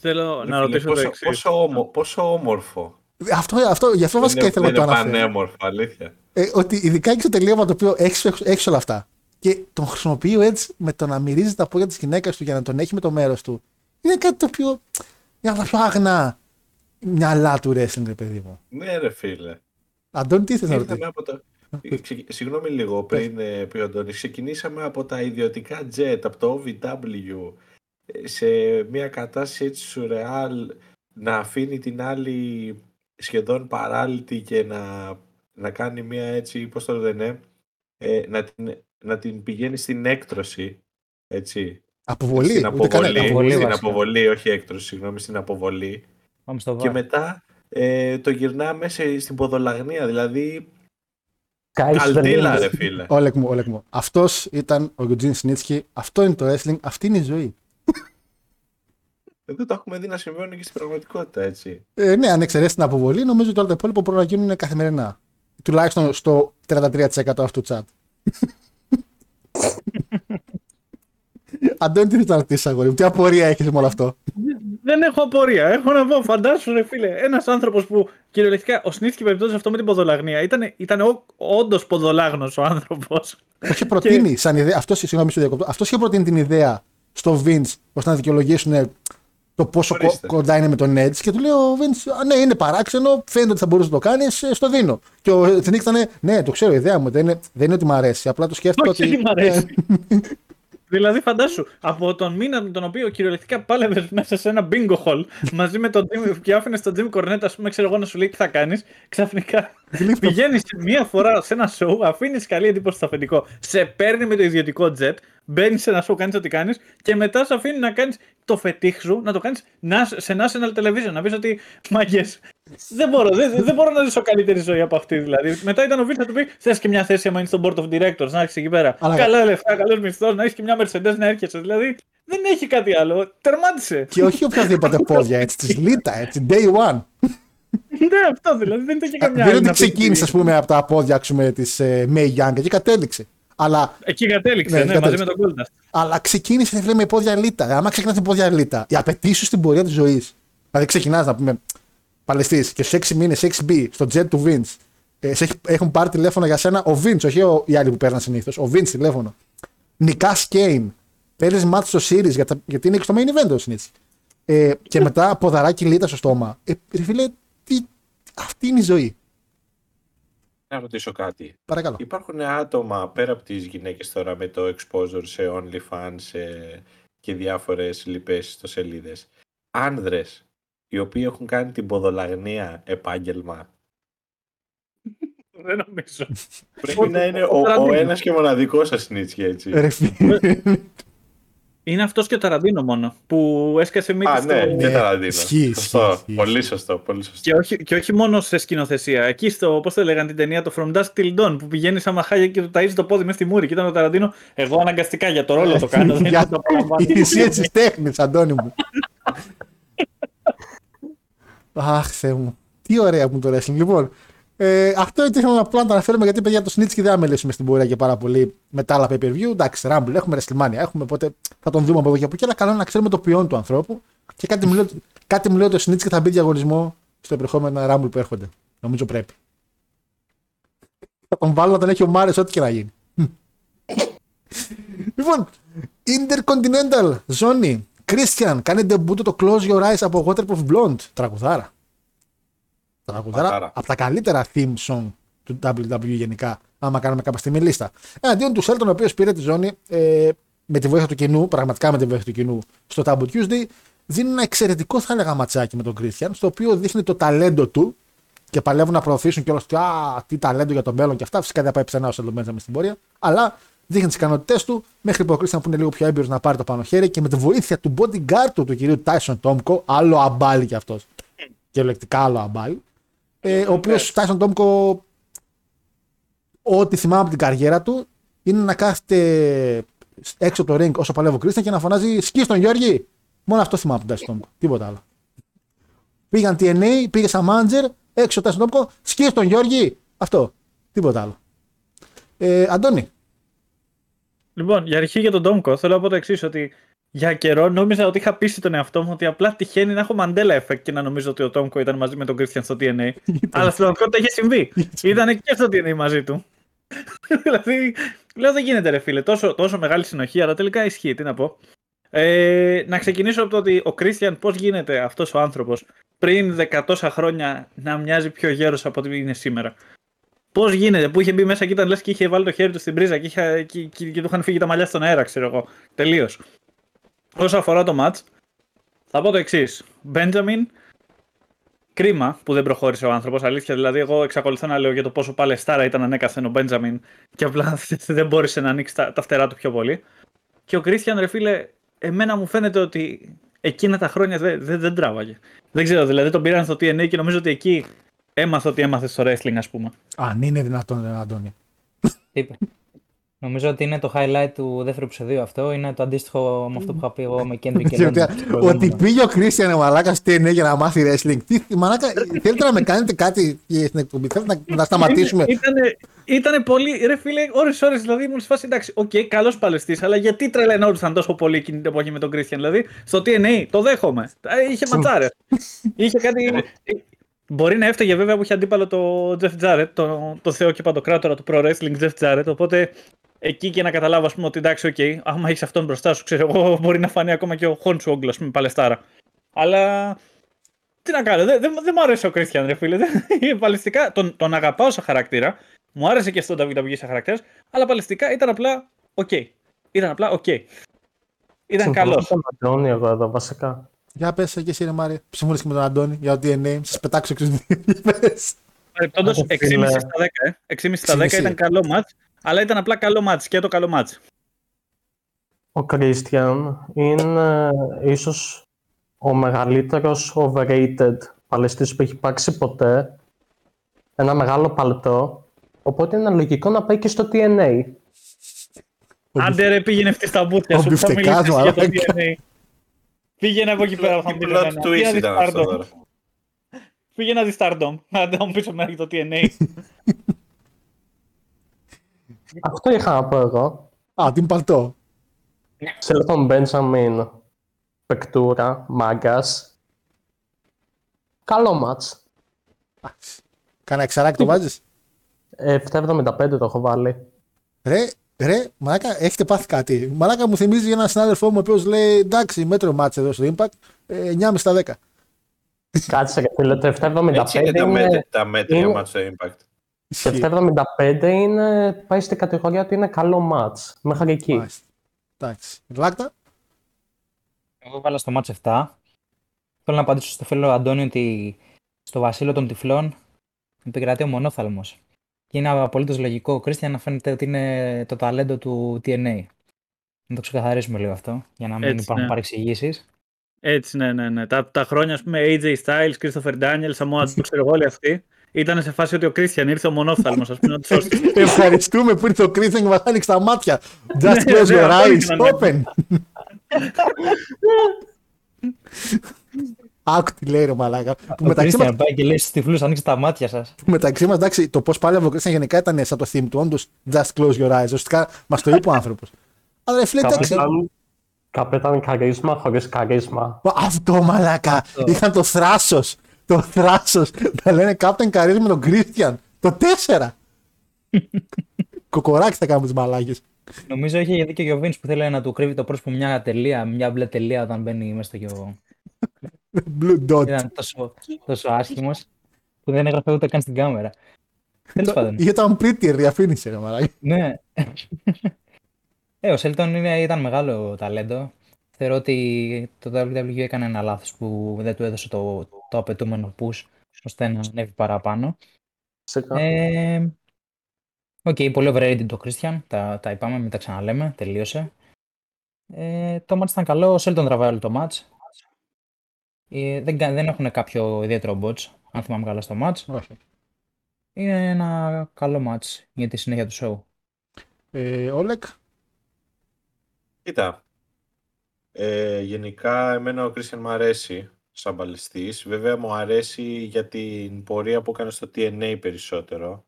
Θέλω να ρωτήσω πόσο, το εξής. Πόσο, όμο, πόσο όμορφο. Αυτό, αυτό, γι' αυτό είναι, βασικά ήθελα να το αναφέρω. Είναι πανέμορφο, αλήθεια. Ε, ότι ειδικά έχει το τελείωμα το οποίο έχει όλα αυτά. Και τον χρησιμοποιεί έτσι με το να μυρίζει τα πόδια της γυναίκας του για να τον έχει με το μέρος του. Είναι κάτι το οποίο είναι από τα πιο άγνα μυαλά του wrestling, ρε παιδί μου. Ναι, ρε φίλε. Αντώνη, τι θες να ρωτήσεις? Συγγνώμη λίγο πριν πει ο Αντώνης, ξεκινήσαμε από τα ιδιωτικά jet, από το ο βι ντάμπλιου, σε μια κατάσταση έτσι σουρεάλ, να αφήνει την άλλη σχεδόν παράλυτη και να, να κάνει μια έτσι, πώς το λένε, ε, να, την, να την πηγαίνει στην έκτρωση, έτσι. Αποβολή, στην αποβολή, κανένα, αποβολή, στην αποβολή όχι έκτρωση, συγγνώμη, στην αποβολή. Και μετά ε, το γυρνάμε σε, στην ποδολαγνία, δηλαδή καλτήλα ρε φίλε. Όλεκ μου, όλεκ μου. Αυτός ήταν ο Γιουτζίν Σνίτσκι, αυτό είναι το wrestling, αυτή είναι η ζωή. Δεν το έχουμε δει να συμβαίνουν και στην πραγματικότητα, έτσι. Ε, ναι, αν εξαιρέσει την αποβολή, νομίζω ότι όλα τα υπόλοιπα μπορούν να γίνουν καθημερινά. Τουλάχιστον στο τριάντα τρία τοις εκατό αυτού του chat. Αντώνη, τι θες να ρωτήσεις, αγόρι μου, τι απορία έχεις με όλο αυτό? Δεν έχω απορία. Έχω να πω, φαντάσου, ρε φίλε, ένας άνθρωπος που κυριολεκτικά, ο Σνίτσκι περιπτώσει αυτό με την ποδολαγνία, ήταν, ήταν όντως ποδολάγνος ο άνθρωπος. Είχε προτείνει, και... σαν ιδέα, αυτός, συγγνώμη, σου διακοπτώ, αυτός είχε προτείνει την ιδέα στο Vince ώστε να δικαιολογήσουν το πόσο ορίστε κοντά είναι με τον Edge και του λέει ο Vince, ναι, είναι παράξενο, φαίνεται ότι θα μπορούσε να το κάνει, στο δίνω. Και ο Σνίτσκι ήταν, ναι, το ξέρω, η ιδέα μου δεν είναι, δεν είναι ότι μου αρέσει, απλά το σκέφτηκα ότι. Δηλαδή, φαντάσου, από τον μήνα με τον οποίο κυριολεκτικά πάλευες μέσα σε ένα bingo hall μαζί με τον Jimmy και άφηνες τον Jimmy Cornette, ας πούμε, ξέρω εγώ να σου λέει τι θα κάνεις, ξαφνικά πηγαίνεις μία φορά σε ένα show, αφήνεις καλή εντύπωση στο αφεντικό, σε παίρνει με το ιδιωτικό jet, μπαίνεις σε ένα show, κάνεις ό,τι κάνεις και μετά σε αφήνει να κάνεις το φετίχ σου, να το κάνεις σε national television, να πεις ότι μαγιές. Δεν μπορώ, δεν, δεν μπορώ να ζήσω καλύτερη ζωή από αυτή δηλαδή. Μετά ήταν ο Βίλ θα του πει: θες και μια θέση άμα είναι στο board of directors, να έχεις εκεί πέρα. Αλλά... καλά λεφτά, καλός μισθός, να έχεις και μια Mercedes να έρχεσαι. Δηλαδή δεν έχει κάτι άλλο. Τερμάτισε. Και όχι οποιαδήποτε πόδια, έτσι. Τη λίτα, έτσι. Day one. Ναι, αυτό δηλαδή. Δεν είχε καμιά άλλη. Δεν ξεκίνησε, ας πούμε, από τα πόδια τη May Young και κατέληξε. Αλλά... εκεί κατέληξε, ναι, ναι, κατέληξε, μαζί με τον Goldust. Αλλά ξεκίνησε, δεν λέμε, πόδια λίτα. Άμα ξεκινά την πόδια λίτα, οι απαιτήσεις στην πορεία τη ζωή. Δηλαδή ξεκινά να πούμε. Παλαιστής και σε έξι μήνες έξι μπι στο jet του Vince. Ε, σε, έχουν πάρει τηλέφωνο για σένα ο Vince, όχι ο, οι άλλοι που παίρναν συνήθως. Ο Vince τηλέφωνο. Νικάς Kane. Παίρνεις μάτς στο series για τα, γιατί είναι και στο main event ο Σνίτς. Ε, και μετά ποδαράκι λίτα στο στόμα. Ε, ρε φίλε, τι, αυτή είναι η ζωή. Να ρωτήσω κάτι. Παρακαλώ. Υπάρχουν άτομα πέρα από τις γυναίκες τώρα με το exposure σε OnlyFans ε, και διάφορες λοιπές ιστοσελίδες. Άνδρες οι οποίοι έχουν κάνει την ποδολαγνία επάγγελμα. Δεν νομίζω. Πρέπει να είναι ο, ο ένας και μοναδικός σας Σνίτσκι, έτσι. Είναι αυτός και ο Ταραντίνο μόνο, που έσκασε μύτη. Α, στο... ναι, και Ταραντίνο. Ισχύει, πολύ σωστό, πολύ σωστό. Και όχι, και όχι μόνο σε σκηνοθεσία. Εκεί στο, πώς το έλεγαν την ταινία, το From Dusk Till Dawn, που πηγαίνει σαν μαχάγια και του ταΐζει το πόδι μέσα στη μούρη. Και ήταν ο Ταραντίνο, εγώ αναγκαστικά για το ρόλο το κάνω. Για το πλησία της τέχνης, Αντώνη μου. Αχ, Θεέ μου. Τι ωραία που είναι το wrestling. Λοιπόν, ε, αυτό ήθελα απλά να το αναφέρουμε γιατί παιδιά το Σνίτσκι δεν θα μελήσουμε στην πορεία και πάρα πολύ με τα άλλα pay per view. Εντάξει, Rumble έχουμε, WrestleMania έχουμε, οπότε θα τον δούμε από εδώ και από εκεί. Αλλά καλό είναι να ξέρουμε το ποιόν του ανθρώπου και κάτι μου λέει, κάτι μου λέει ότι ο Σνίτσκι θα μπει διαγωνισμό στο επερχόμενο Rumble που έρχονται. Νομίζω πρέπει. Θα τον βάλω να τον έχει ο Μάρες, ό,τι και να γίνει. Λοιπόν, Intercontinental Ζώνη. Κρίστιαν, κάνει ντεμπούτο το Close Your Eyes από Waterproof Blonde. Τραγουδάρα. Τραγουδάρα. Από τα καλύτερα theme song του ντάμπλιου ντάμπλιου ι γενικά. Άμα κάνουμε κάποια στιγμή λίστα. Εναντίον του Σέλτον, ο οποίος πήρε τη ζώνη ε, με τη βοήθεια του κοινού, πραγματικά με τη βοήθεια του κοινού, στο Taboo Tuesday, δίνει ένα εξαιρετικό, θα έλεγα, ματσάκι με τον Κρίστιαν, στο οποίο δείχνει το ταλέντο του και παλεύουν να προωθήσουν κιόλας ότι α, τι ταλέντο για το μέλλον και αυτά. Φυσικά δεν πάει πουθενά ο Σέλτον μέσα στην πορεία, αλλά. Δείχνει τις ικανότητές του, μέχρι που ο Κρίστιαν που είναι λίγο πιο έμπειρος να πάρει το πάνω χέρι και με τη βοήθεια του bodyguard του, του κυρίου Τάισον Τόμκο, άλλο αμπάλι κι αυτός. Κυριολεκτικά άλλο αμπάλι. Ε, ο οποίος Τάισον Τόμκο, ό,τι θυμάμαι από την καριέρα του, είναι να κάθεται έξω από το ring όσο παλεύει ο Κρίστιαν και να φωνάζει σκι στον Γιώργη. Μόνο αυτό θυμάμαι από τον Τάισον Τόμκο. Τίποτα άλλο. Πήγαν τι εν έι, πήγε σαν manager, έξω ο Τάισον Τόμκο, σκι στον Γιώργη. Αυτό. Τίποτα άλλο. Ε, Αντώνη. Λοιπόν, για αρχή για τον Τόμκο, θέλω να πω το εξής, ότι για καιρό νόμιζα ότι είχα πείσει τον εαυτό μου ότι απλά τυχαίνει να έχω Mandela Effect και να νομίζω ότι ο Τόμκο ήταν μαζί με τον Κρίστιαν στο τι εν έι. Αλλά στην πραγματικότητα είχε συμβεί. Ήταν και στο τι εν έι μαζί του. Δηλαδή, λέω δεν γίνεται ρε φίλε, τόσο, τόσο μεγάλη συνοχή, αλλά τελικά ισχύει, τι να πω. Ε, να ξεκινήσω από το ότι ο Κρίστιαν πώς γίνεται αυτός ο άνθρωπος πριν δεκατόσα χρόνια να μοιάζει πιο γέρος από ό,τι είναι σήμερα. Πώς γίνεται, που είχε μπει μέσα και ήταν λες και είχε βάλει το χέρι του στην πρίζα και, είχε, και, και, και του είχαν φύγει τα μαλλιά στον αέρα, ξέρω εγώ. Τελείως. Όσον αφορά το match, θα πω το εξής. Μπέντζαμιν, κρίμα που δεν προχώρησε ο άνθρωπος. Αλήθεια, δηλαδή, εγώ εξακολουθώ να λέω για το πόσο παλαιστάρα ήταν ανέκαθεν ο Μπέντζαμιν και απλά δεν μπόρεσε να ανοίξει τα, τα φτερά του πιο πολύ. Και ο Κρίστιαν, ρε φίλε, εμένα μου φαίνεται ότι εκείνα τα χρόνια δεν, δεν, δεν τράβαγε. Δεν ξέρω, δηλαδή τον πήραν στο τι εν έι και νομίζω ότι εκεί έμαθα ότι έμαθε στο wrestling, ας πούμε. Αν είναι δυνατόν, Αντώνη. Είπε. Νομίζω ότι είναι το highlight του δεύτερου επεισοδίου αυτό. Είναι το αντίστοιχο με αυτό που είχα πει εγώ με Κέντρικ και Λέντρικ. Ότι πήγε ο Κρίστιαν μαλάκα στο τι εν έι για να μάθει wrestling. Τι μαλάκα, θέλετε να με κάνετε κάτι στην εκπομπή, θέλετε να σταματήσουμε. Ήτανε πολύ, ρε φίλε, ώρες-ώρες δηλαδή μου φάση εντάξει, οκ, καλός παλαιστής, αλλά γιατί τρελαινόντουσαν τόσο πολύ εκείνη την εποχή με τον Κρίστιαν. Δηλαδή στο τι εν έι το δέχομαι. Είχε ματσάρε. Είχε κάτι. Μπορεί να έφταιγε βέβαια που είχε αντίπαλο το Τζεφ Τζάρετ, το θεό και παντοκράτορα του Pro Wrestling Τζεφ Τζάρετ, οπότε. Εκεί και να καταλάβω, ας πούμε, ότι εντάξει, οκ, okay, άμα έχεις αυτόν μπροστά σου, ξέρω εγώ, μπορεί να φανεί ακόμα και ο Χόντσουόγκλ, ας πούμε, παλαιστάρα. Αλλά τι να κάνω, δεν δε, δε μου άρεσε ο Κρίστιαν, ρε φίλε. Παλαιστικά, τον, τον αγαπάω σαν χαρακτήρα, μου άρεσε και στον ντάμπλιου ντάμπλιου ι σαν χαρακτήρα, αλλά παλαιστικά ήταν απλά οκ. Okay. Ήταν απλά οκ. Okay. Ήταν καλό. Συμφωνώ με τον Αντώνη εγώ εδώ, βασικά. Για πες και εσύ, ρε Μάρη, συμφωνείς και με τον Αντώνη για το τι εν έι, σας πετάξω εξ Παρεπτόντως, έξι κόμμα πέντε στα δέκα ήταν καλό μάτς, αλλά ήταν απλά καλό μάτς και το καλό μάτς. Ο Κρίστιαν είναι ίσως ο μεγαλύτερος overrated παλαιστής που έχει υπάρξει ποτέ. Ένα μεγάλο παλτό, οπότε είναι λογικό να πάει και στο τι εν έι. Άντε ρε, πήγαινε αυτή στα μπούτια σου, θα μιλήσεις για το τι εν έι. Πήγαινε από εκεί πέρα, θα μιλήσω. Πήγε να δει Stardom, άντε να μου πεις εμένα και το τι εν έι. Αυτό είχα να πω εγώ. Α, την παλτώ. Ξέρω τον Μπέντζαμιν, πεκτούρα, μάγκας. Καλό μάτς. Κάνα εξαράκι το βάζεις. επτά εβδομήντα πέντε το έχω βάλει. Ρε, ρε, μαλάκα, έχετε πάθει κάτι. Μαλάκα μου θυμίζει έναν συνάδελφό μου ο οποίος λέει εντάξει, μέτρο μάτς εδώ στο Impact, εννιά κόμμα πέντε στα δέκα. Κάτσε ρε φίλε, το επτά εβδομήντα πέντε είναι τα μέτρια μάτς στο Impact. Το επτά εβδομήντα πέντε είναι, πάει στην κατηγορία ότι είναι καλό μάτς, μέχρι εκεί. Εντάξει, Λάκτα. Εγώ βάλα στο μάτς επτά. Θέλω να απαντήσω στο φίλο Αντώνη ότι στο βασίλειο των τυφλών επικρατεί ο μονόθαλμος. Και είναι απολύτως λογικό ο Κρίστιαν να φαίνεται ότι είναι το ταλέντο του τι εν έι. Να το ξεκαθαρίσουμε λίγο αυτό, για να μην Έτσι, υπάρχουν ναι. παρεξηγήσεις. Έτσι, ναι, ναι, ναι. Τα, τα χρόνια, ας πούμε, έι τζέι Styles, Christopher Daniels, Samoa Joe, ξέρω εγώ όλοι αυτοί, ήταν σε φάση ότι ο Christian ήρθε ο μονόφθαλμος, ας πούμε, να τους σώσει. Ευχαριστούμε που ήρθε ο Christian και μας άνοιξε τα μάτια. Just close your eyes, open. Άκου τι λέει ρε μαλάκα. Ο Christian πάει και λέει στους τυφλούς, ανοίξτε τα μάτια σας. Μεταξύ μας, εντάξει, το πώς πάλευε ο Christian γενικά ήταν σαν το theme του, όντως, just close your eyes, ουσιαστικά μας το είπε ο άνθρωπος. Αλλά ρε φίλε, εντάξει. Καπέταν καρίσμα χωρίς καρίσμα. Αυτό μαλάκα! Είχαν το θράσος! Το θράσος! Τα λένε Κάπτεν Καρίσμα με τον Κρίστιαν. Το τέσσερα! Κοκοράκι θα κάνουμε τις μαλάκες. Νομίζω είχε γιατί και ο Γιωβίνης που θέλει να του κρύβει το πρόσωπο μια τελεία, μια μπλε τελεία όταν μπαίνει μέσα στο γιο. Blue dot. Ήταν τόσο, τόσο άσχημος που δεν έγραφε ούτε καν στην κάμερα. Τέλος πάντων. Είχε το unprettier, διαφήμισε ρε μαλάκι. Ναι. Ε, ο Σέλτον ήταν μεγάλο ταλέντο. Θεωρώ ότι το ντάμπλιου ντάμπλιου ι έκανε ένα λάθος που δεν του έδωσε το, το απαιτούμενο push ώστε να ανέβει παραπάνω. Οκ, ε, okay, πολύ overrated το Christian. Τα, τα είπαμε, μην τα ξαναλέμε. Τελείωσε. Ε, το match ήταν καλό. Ο Σέλτον τραβάει όλο το match. Ε, δεν, δεν έχουν κάποιο ιδιαίτερο bots, αν θυμάμαι καλά στο match. Okay. Είναι ένα καλό match για τη συνέχεια του show. Ε, Όλεκ. Κοίτα, ε, γενικά εμένα ο Κρίστιαν μου αρέσει σαν παλαιστής. Βέβαια μου αρέσει για την πορεία που έκανε στο τι εν έι περισσότερο.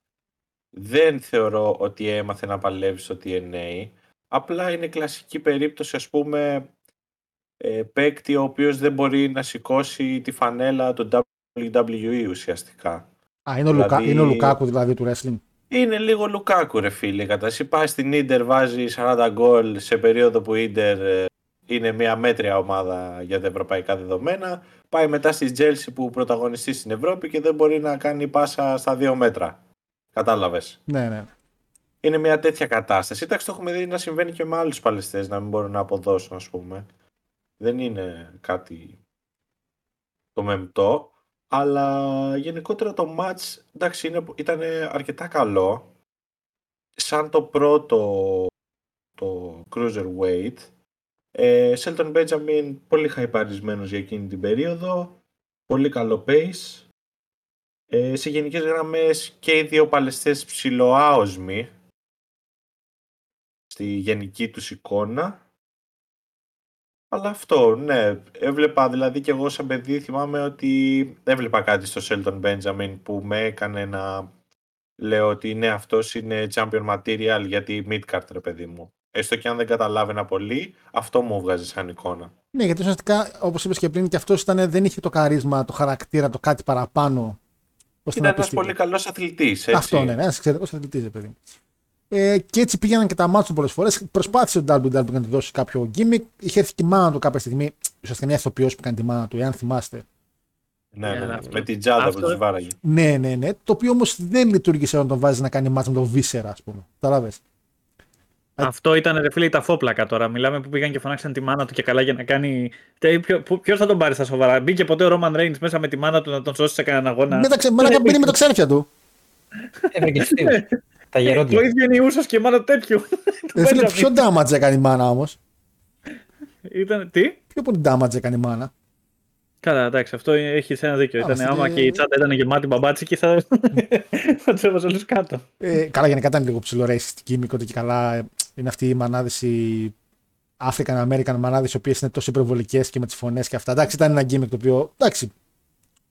Δεν θεωρώ ότι έμαθε να παλεύει στο τι εν έι. Απλά είναι κλασική περίπτωση, ας πούμε, ε, παίκτη ο οποίος δεν μπορεί να σηκώσει τη φανέλα του ντάμπλιου ντάμπλιου ι ουσιαστικά. Α, είναι ο, δηλαδή... ο, Λουκά, είναι ο Λουκάκου δηλαδή του wrestling. Είναι λίγο Λουκάκου ρε φίλε, κατά εσύ πάει στην Ίντερ, βάζει σαράντα γκολ σε περίοδο που η Ίντερ είναι μια μέτρια ομάδα για τα ευρωπαϊκά δεδομένα. Πάει μετά στη Chelsea που πρωταγωνιστεί στην Ευρώπη και δεν μπορεί να κάνει πάσα στα δύο μέτρα. Κατάλαβες. Ναι, ναι. Είναι μια τέτοια κατάσταση. Εντάξει, το έχουμε δει να συμβαίνει και με άλλους παλαιστές να μην μπορούν να αποδώσουν, ας πούμε. Δεν είναι κάτι το μεμπτό. Αλλά γενικότερα το match, εντάξει, είναι, ήταν αρκετά καλό. Σαν το πρώτο, το Cruiserweight, Σέλτον Μπέντζαμιν πολύ χαϊπαρισμένος για εκείνη την περίοδο, πολύ καλό pace. Ε, σε γενικές γραμμές και οι δύο παλαιστές ψιλοάοσμοι στη γενική τους εικόνα. Αλλά αυτό, ναι, έβλεπα δηλαδή και εγώ σαν παιδί, θυμάμαι ότι έβλεπα κάτι στο Σέλτον Μπέντζαμιν που με έκανε να λέω ότι ναι, αυτός είναι champion material γιατί mid-card, ρε παιδί μου. Έστω και αν δεν καταλάβαινα πολύ, αυτό μου βγάζει σαν εικόνα. Ναι, γιατί ουσιαστικά, όπως είπες και πριν, και αυτός ήταν, δεν είχε το χαρίσμα, το χαρακτήρα, το κάτι παραπάνω. Ήταν ένας πολύ καλός αθλητής. Έτσι. Αυτό, ναι, ένας εξαιρετικός αθλητής, ρε παιδί. Ε, και έτσι πήγαιναν και τα μάτια του πολλές φορές. Προσπάθησε ο ντάμπλιου ντάμπλιου ι να του δώσει κάποιο gimmick. Είχε έρθει και η μάνα του κάποια στιγμή. Ουσιαστικά μια ηθοποιός που κάνει τη μάνα του, εάν θυμάστε. Ναι, ναι, ναι, ναι. Με την τζάντα που του βάραγε. Ναι, ναι, ναι. Το οποίο όμως δεν λειτουργήσε όταν τον βάζει να κάνει μάτια με τον Βίσσερα, ας πούμε. Καταλάβες. Αυτό ήταν, ρε φίλε, τα φόπλακα τώρα. Μιλάμε που πήγαν και φωνάξαν τη μάνα του και καλά για να κάνει. Ποιο θα τον πάρει στα σοβαρά. Μπήκε ποτέ ο Ρόμαν Ρέινς μέσα με τη μάνα του να τον σώσει σε κανέναν αγώνα. Μέταξε, μάνα μπήκε με τα ξέρφια του. Τα γερόντια. Το ίδιο είναι η Ούσος και η μάνα τέτοιου. Δεν φίλε, ποιο damage έκανε η μάνα όμως. Ήταν. Τι? Ποιο πολύ damage έκανε η μάνα. Καλά, εντάξει, αυτό έχει ένα δίκιο. Άρα, ήταν, άμα και η τσάντα ήταν γεμάτη μπαμπάτσικη, θα, θα του έβαζε όλου κάτω. Ε, καλά, γενικά ήταν λίγο ψιλορασιστική, μικρότερη και καλά. Είναι αυτοί οι μανάδες, οι African American μανάδες, οι οποίες είναι τόσο υπερβολικές και με τις φωνές και αυτά. Εντάξει, ήταν ένα γκίμικ το οποίο. Εντάξει,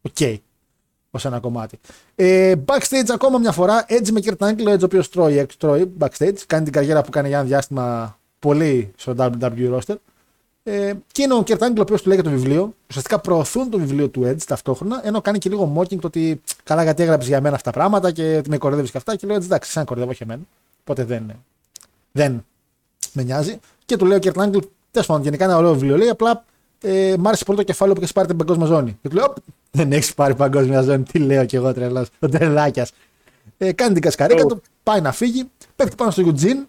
οκ. Okay, ως ένα κομμάτι. Ε, backstage ακόμα μια φορά, Edge με Kurt Angle, ο Edge ο οποίος τρώει, τρώει backstage. Κάνει την καριέρα που κάνει για ένα διάστημα πολύ στο ντάμπλιου ντάμπλιου ι roster. Ε, και είναι ο Kurt Angle ο οποίος του λέει για το βιβλίο. Ουσιαστικά προωθούν το βιβλίο του Edge ταυτόχρονα, ενώ κάνει και λίγο mocking το ότι καλά, γιατί έγραψε για μένα αυτά τα πράγματα και με κορδεύει και αυτά. Και λέω εντάξει, σαν κορδεύω και εμένα. Οπότε δεν είναι. Δεν με νοιάζει. Και του λέει ο Kurt Angle, τέλος πάντων, γενικά ένα ωραίο βιβλίο. Λέει απλά, ε, μ' άρεσε πολύ το κεφάλαιο που έχει πάρει την παγκόσμια ζώνη. Και του λέω, δεν έχει πάρει παγκόσμια ζώνη. Τι λέω κι εγώ, τρελό, ο τρελάκια. Ε, κάνει την κασκαρίκα oh. του, πάει να φύγει, πέφτει πάνω στο Eugene,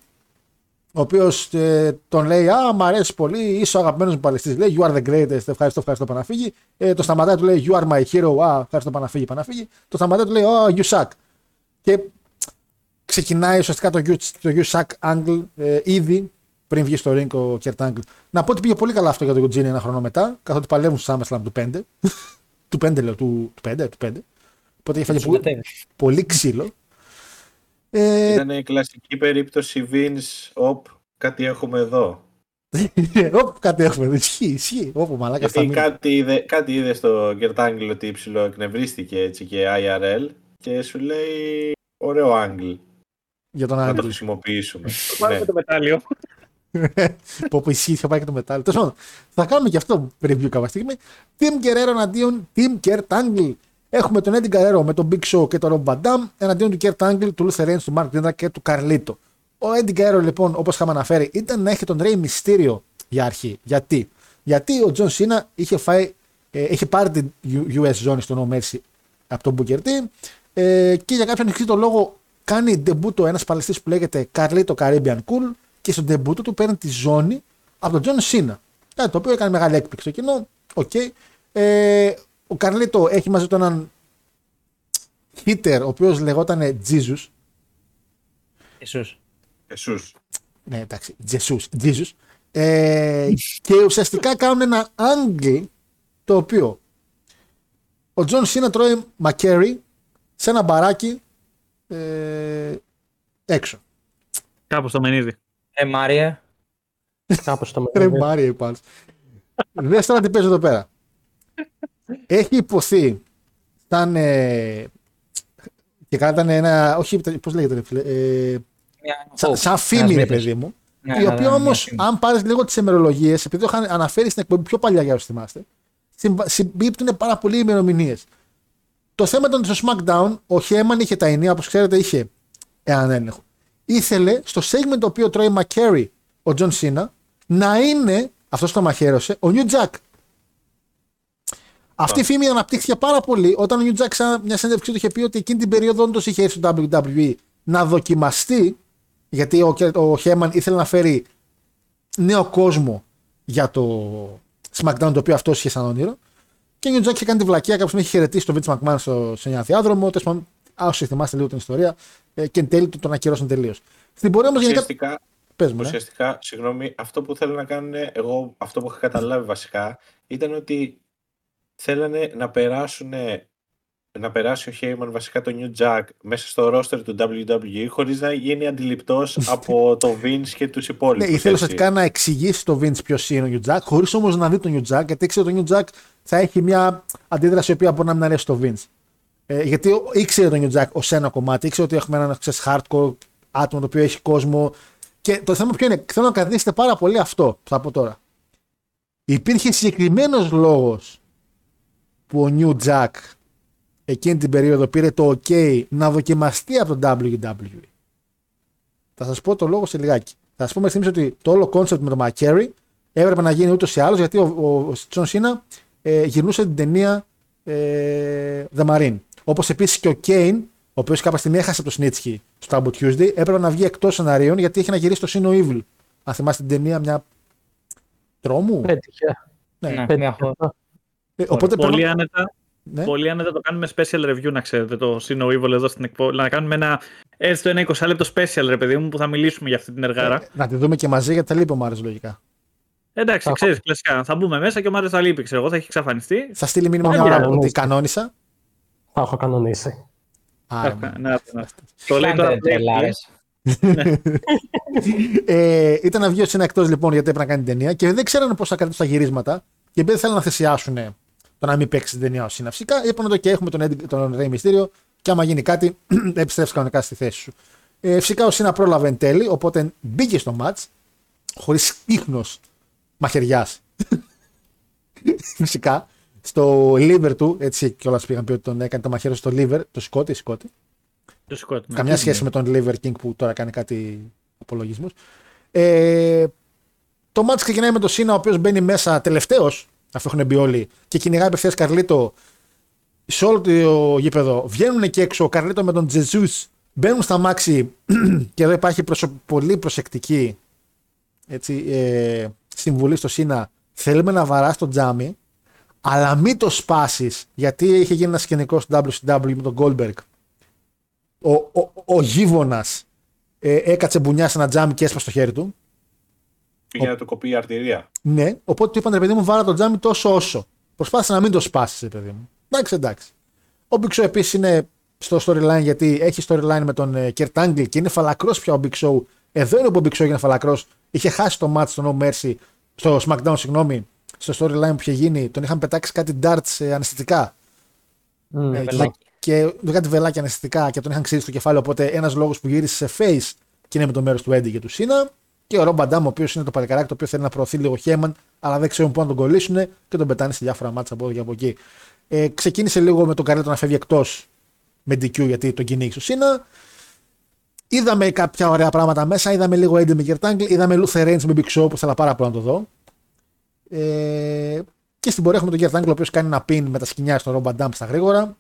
ο οποίος ε, τον λέει, α, μ' αρέσει πολύ, είσαι ο αγαπημένος μου παλαιστής. Λέει, you are the greatest, ευχαριστώ, ευχαριστώ, παναφύγει. Ε, το σταματάει, του λέει, you are my hero, α, ευχαριστώ, παναφύγει, παναφύγει. Το σταματάει, του λέει, oh, you suck. Και ξεκινάει ουσιαστικά το U-Sack Angle ε, ήδη πριν βγει στο ring ο Kurt Angle. Να πω ότι πήγε πολύ καλά αυτό για τον Eugene ένα χρόνο μετά, καθότι παλεύουν στο SummerSlam του πέντε. του πέντε λέω, του πέντε. Του πέντε. Οπότε έφαγε πολύ, πολύ ξύλο. Ε, ήταν η κλασική περίπτωση Vince, οπ, κάτι έχουμε εδώ. Οπ, κάτι έχουμε εδώ. Ισχύει, ισχύει. Όπου μαλάκα στα μήνυμα. Κάτι είδε, κάτι είδε στο Kurt Angle ότι υψηλό εκνευρίστηκε έτσι και άι αρ ελ και σου λέει ωραίο Angle. Για τον να το χρησιμοποιήσουμε. Το πάμε και το μετάλλιο. Πω πω ισχύει, θα πάει και το μετάλλιο. Τέλος πάντων, θα κάνουμε και αυτό review κάποια στιγμή. Team Guerrero εναντίον Team Kurt Angle. Έχουμε τον Eddie Guerrero με τον Big Show και τον Rob Van Dam εναντίον του Kurt Angle, του Luther Reigns, του Mark Dindra και του Carlito. Ο Eddie Guerrero λοιπόν, όπως είχαμε αναφέρει, ήταν να έχει τον Rey Mysterio για αρχή. Γιατί, Γιατί ο John Cena είχε, φάει, ε, είχε πάρει την γιου ες Zone στο No Mercy από τον Booker T ε, και για κάποιον εξή το λόγο. Κάνει ντεμπούτο ένας παλαιστής που λέγεται Carlito Caribbean Cool και στον ντεμπούτο του παίρνει τη ζώνη από τον John Cena. Κάτι το οποίο έκανε μεγάλη έκπληξη στο κοινό. Okay. Ε, ο Carlito έχει μαζί του έναν hitter ο οποίος λεγόταν Jesus. Jesus. Jesus. Ναι, εντάξει. Jesus. Jesus. Ε, και ουσιαστικά κάνουν ένα angle το οποίο ο John Cena τρώει μακέρι σε ένα μπαράκι. Ε, έξω. Κάπου στο μενίδι. Ε, Μάρια. Κάπου στο μενίδι. Ε, Μάρια υπάρχει. Δες τώρα τι παίζει εδώ πέρα. Έχει υποθεί ήταν ε, και κάνανε ένα, όχι, πώς λέγεται ρε φίλε, ε, σαν, σαν φίλη ρε παιδί μου, yeah, η οποία yeah, όμως yeah. αν πάρεις λίγο τις ημερολογίες, επειδή το είχα αναφέρει στην εκπομπή πιο παλιά για όσους θυμάστε, συμπίπτουν πάρα πολλοί ημερομηνίες. Το θέμα ήταν ότι στο SmackDown ο Χέμαν είχε τα ενία, όπως ξέρετε, είχε έναν έλεγχο. Ήθελε στο segment το οποίο τρώει Μακέρι ο John Cena να είναι αυτός το μαχαίρωσε, ο Νιου Τζακ. Αυτή η φήμη αναπτύχθηκε πάρα πολύ όταν ο Νιου Τζακ σε μια συνέντευξη του είχε πει ότι εκείνη την περίοδο όντως είχε έρθει στο ντάμπλιου ντάμπλιου ι να δοκιμαστεί, γιατί ο, ο Χέμαν ήθελε να φέρει νέο κόσμο για το SmackDown, το οποίο αυτός είχε σαν όνειρο. Και ο Νιου Τζακ είχε κάνει τη βλακεία, κάποιος με είχε χαιρετήσει τον Βιτς Μακμάν στο, σε ένα διάδρομο. Όσοι θυμάστε λίγο την ιστορία, και εν τέλει τον ακυρώσαν τελείως. Στην πορεία όμως γενικά. Πες μου, ουσιαστικά, ναι. Συγγνώμη, αυτό που θέλουν να κάνουν, εγώ αυτό που είχα καταλάβει βασικά, ήταν ότι θέλανε να περάσουν, να περάσει ο Χέιμαν βασικά το Νιου Τζακ μέσα στο roster του ντάμπλιου ντάμπλιου ι χωρίς να γίνει αντιληπτός από το Vince και τους υπόλοιπους. Ναι, ήθελε ουσιαστικά να εξηγήσει το Vince ποιος είναι ο Νιου Τζακ, χωρίς όμως να δει τον Νιου Τζακ, γιατί ήξερε ότι ο Νιου Τζακ θα έχει μια αντίδραση η οποία μπορεί να μην αρέσει στο Vince. Ε, γιατί ήξερε τον Νιου Τζακ ως ένα κομμάτι, ήξερε ότι έχουμε έναν hardcore άτομο το οποίο έχει κόσμο. Και το θέμα ποιο είναι, θέλω να κρατήσετε πάρα πολύ αυτό που θα πω τώρα. Υπήρχε συγκεκριμένος λόγος που ο Νιου Τζακ εκείνη την περίοδο πήρε το OK να δοκιμαστεί από το ντάμπλιου ντάμπλιου ι. Θα σας πω το λόγο σε λιγάκι. Θα σας πω, με θύμισε ότι το όλο concept με τον Μακέρι έπρεπε να γίνει ούτως ή άλλως, γιατί ο Τζον Σίνα ε, γυρνούσε την ταινία ε, The Marine. Όπως επίσης και ο Κέιν, ο οποίος κάποια στιγμή έχασε το Σνίτσκι στο Taboo Tuesday, έπρεπε να βγει εκτός σεναρίων γιατί είχε να γυρίσει το Sino Evil. Αν θυμάστε την ταινία, μια τρόμου. Πέτυχε. Ναι, ναι. Πέτυχε. Οπότε, πολύ, πρέπει... άνετα, ναι. πολύ άνετα το κάνουμε special review, να ξέρετε, το Sino Evil εδώ στην εκπομπή. Να κάνουμε ένα έστω ένα είκοσι λεπτό special, ρε παιδί μου, που θα μιλήσουμε για αυτή την εργάρα. Ε, να τη δούμε και μαζί, γιατί θα λείπει ο Μάρες λογικά. Εντάξει, ξέρεις, κλασικά. Θα μπούμε μέσα και ο Μάρες θα λείπει, ξέρω εγώ, θα έχει εξαφανιστεί. Θα στείλει μήνυμα μια ώρα που κανόνισα. Θα έχω κανονίσει. Άρα, να, ναι. Το λέει τώρα ε, ήταν να βγει ο Σίνα εκτός, λοιπόν, γιατί έπρεπε να κάνει την ταινία και δεν ξέρανε πώς θα κρατήσουν τα γυρίσματα. Και επειδή θέλουν να θυσιάσουν το να μην παίξει την ταινία ο Σίνα, φυσικά είπαν ότι okay, έχουμε τον, τον Ρέι Μυστήριο και άμα γίνει κάτι, επιστρέψει κανονικά στη θέση σου. Ε, φυσικά ο Σίνα πρόλαβε εν τέλει, οπότε μπήκε στο μάτς χωρίς ίχνος μαχαιριάς. Φυσικά. Στο liver του, έτσι κιόλας πήγαν πει ότι τον έκανε το μαχαίρι στο liver, το σκότι, σκότι. Το σκότι. Καμιά ναι, σχέση ναι. με τον Liver King που τώρα κάνει κάτι απολογισμούς. Ε, το μάτς ξεκινάει με τον Σίνα, ο οποίος μπαίνει μέσα τελευταίος, αφού έχουν μπει όλοι, και κυνηγάει απευθείας Καρλίτο σε όλο το γήπεδο. Βγαίνουν και έξω, ο Καρλίτο με τον Τζεζούς μπαίνουν στα μάξι και εδώ υπάρχει προσω... πολύ προσεκτική έτσι, ε, συμβουλή στο Σίνα. Θέλουμε να βαράς το τζάμι, αλλά μην το σπάσεις, γιατί είχε γίνει ένα σκηνικό στο ντάμπλιου σι ντάμπλιου με τον Goldberg. Ο, ο, ο γείγονας ε, έκατσε μπουνιά σε ένα τζάμι και έσπασε το χέρι του. Πήγε ο... να του κοπεί η αρτηρία. Ναι, οπότε του είπαν, ρε παιδί μου, βάρα το τζάμι τόσο όσο. Προσπάθησε να μην το σπάσεις, ρε παιδί μου. Εντάξει, εντάξει. Ο Big Show επίσης είναι στο storyline, γιατί έχει storyline με τον ε, Kurt Angle και είναι φαλακρός πια ο Big Show. Εδώ είναι που ο Big Show έγινε φαλακρός. Είχε χάσει το match στο No Mercy, στο SmackDown, συγγνώμη. Στο storyline που είχε γίνει, τον είχαν πετάξει κάτι darts ε, αναισθητικά. Mm, ε, και, και κάτι βελάκια αναισθητικά και τον είχαν ξύσει στο κεφάλι. Οπότε ένας λόγος που γύρισε σε face και είναι με το μέρος του Eddie και του Σίνα. Και ο Ρομπ Ντάμ, ο οποίος είναι το παλικαράκι το οποίο θέλει να προωθεί λίγο Χέμαν, αλλά δεν ξέρουν πού να τον κολλήσουν και τον πετάνε σε διάφορα μάτσα από εδώ και από εκεί. Ε, ξεκίνησε λίγο με τον Καρλίτο να φεύγει εκτός με ντι κιου γιατί τον κυνήγησε ο Σίνα. Είδαμε κάποια ωραία πράγματα μέσα. Είδαμε λίγο Eddie με Kurt Angle. Είδαμε Luther Reigns με Big Show που ήθελα πάρα πολύ να το δω. Ε, και στην πορεία έχουμε τον Kurt Angle, ο οποίος κάνει ένα pin με τα σκοινιά στον Rob Van Dam στα γρήγορα.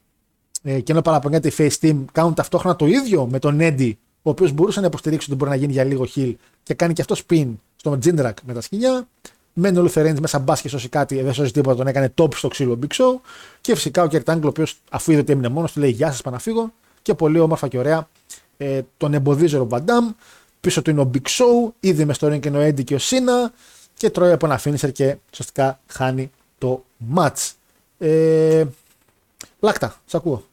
Ε, και ενώ παραπονιέται η face team, κάνουν ταυτόχρονα το ίδιο με τον Eddie, ο οποίος μπορούσε να υποστηρίξει ότι μπορεί να γίνει για λίγο heel, και κάνει και αυτό pin στον Jindrak με τα σκοινιά. Μένει ο Luther Reigns μέσα, μπα και σώσει κάτι, δεν σώσει τίποτα, τον έκανε top στο ξύλο Big Show. Και φυσικά ο Kurt Angle, ο οποίος αφού είδε ότι έμεινε μόνος, του λέει γεια σας, πάω να φύγω. Και πολύ όμορφα και ωραία ε, τον εμποδίζει ο Rob Van Dam. Πίσω του είναι ο Big Show, ήδη μες στο ring είναι ο Eddie και ο Cena. Και τρώει από ένα finisher και ουσιαστικά χάνει το match. Ε, Λάκτα, σ' ακούω.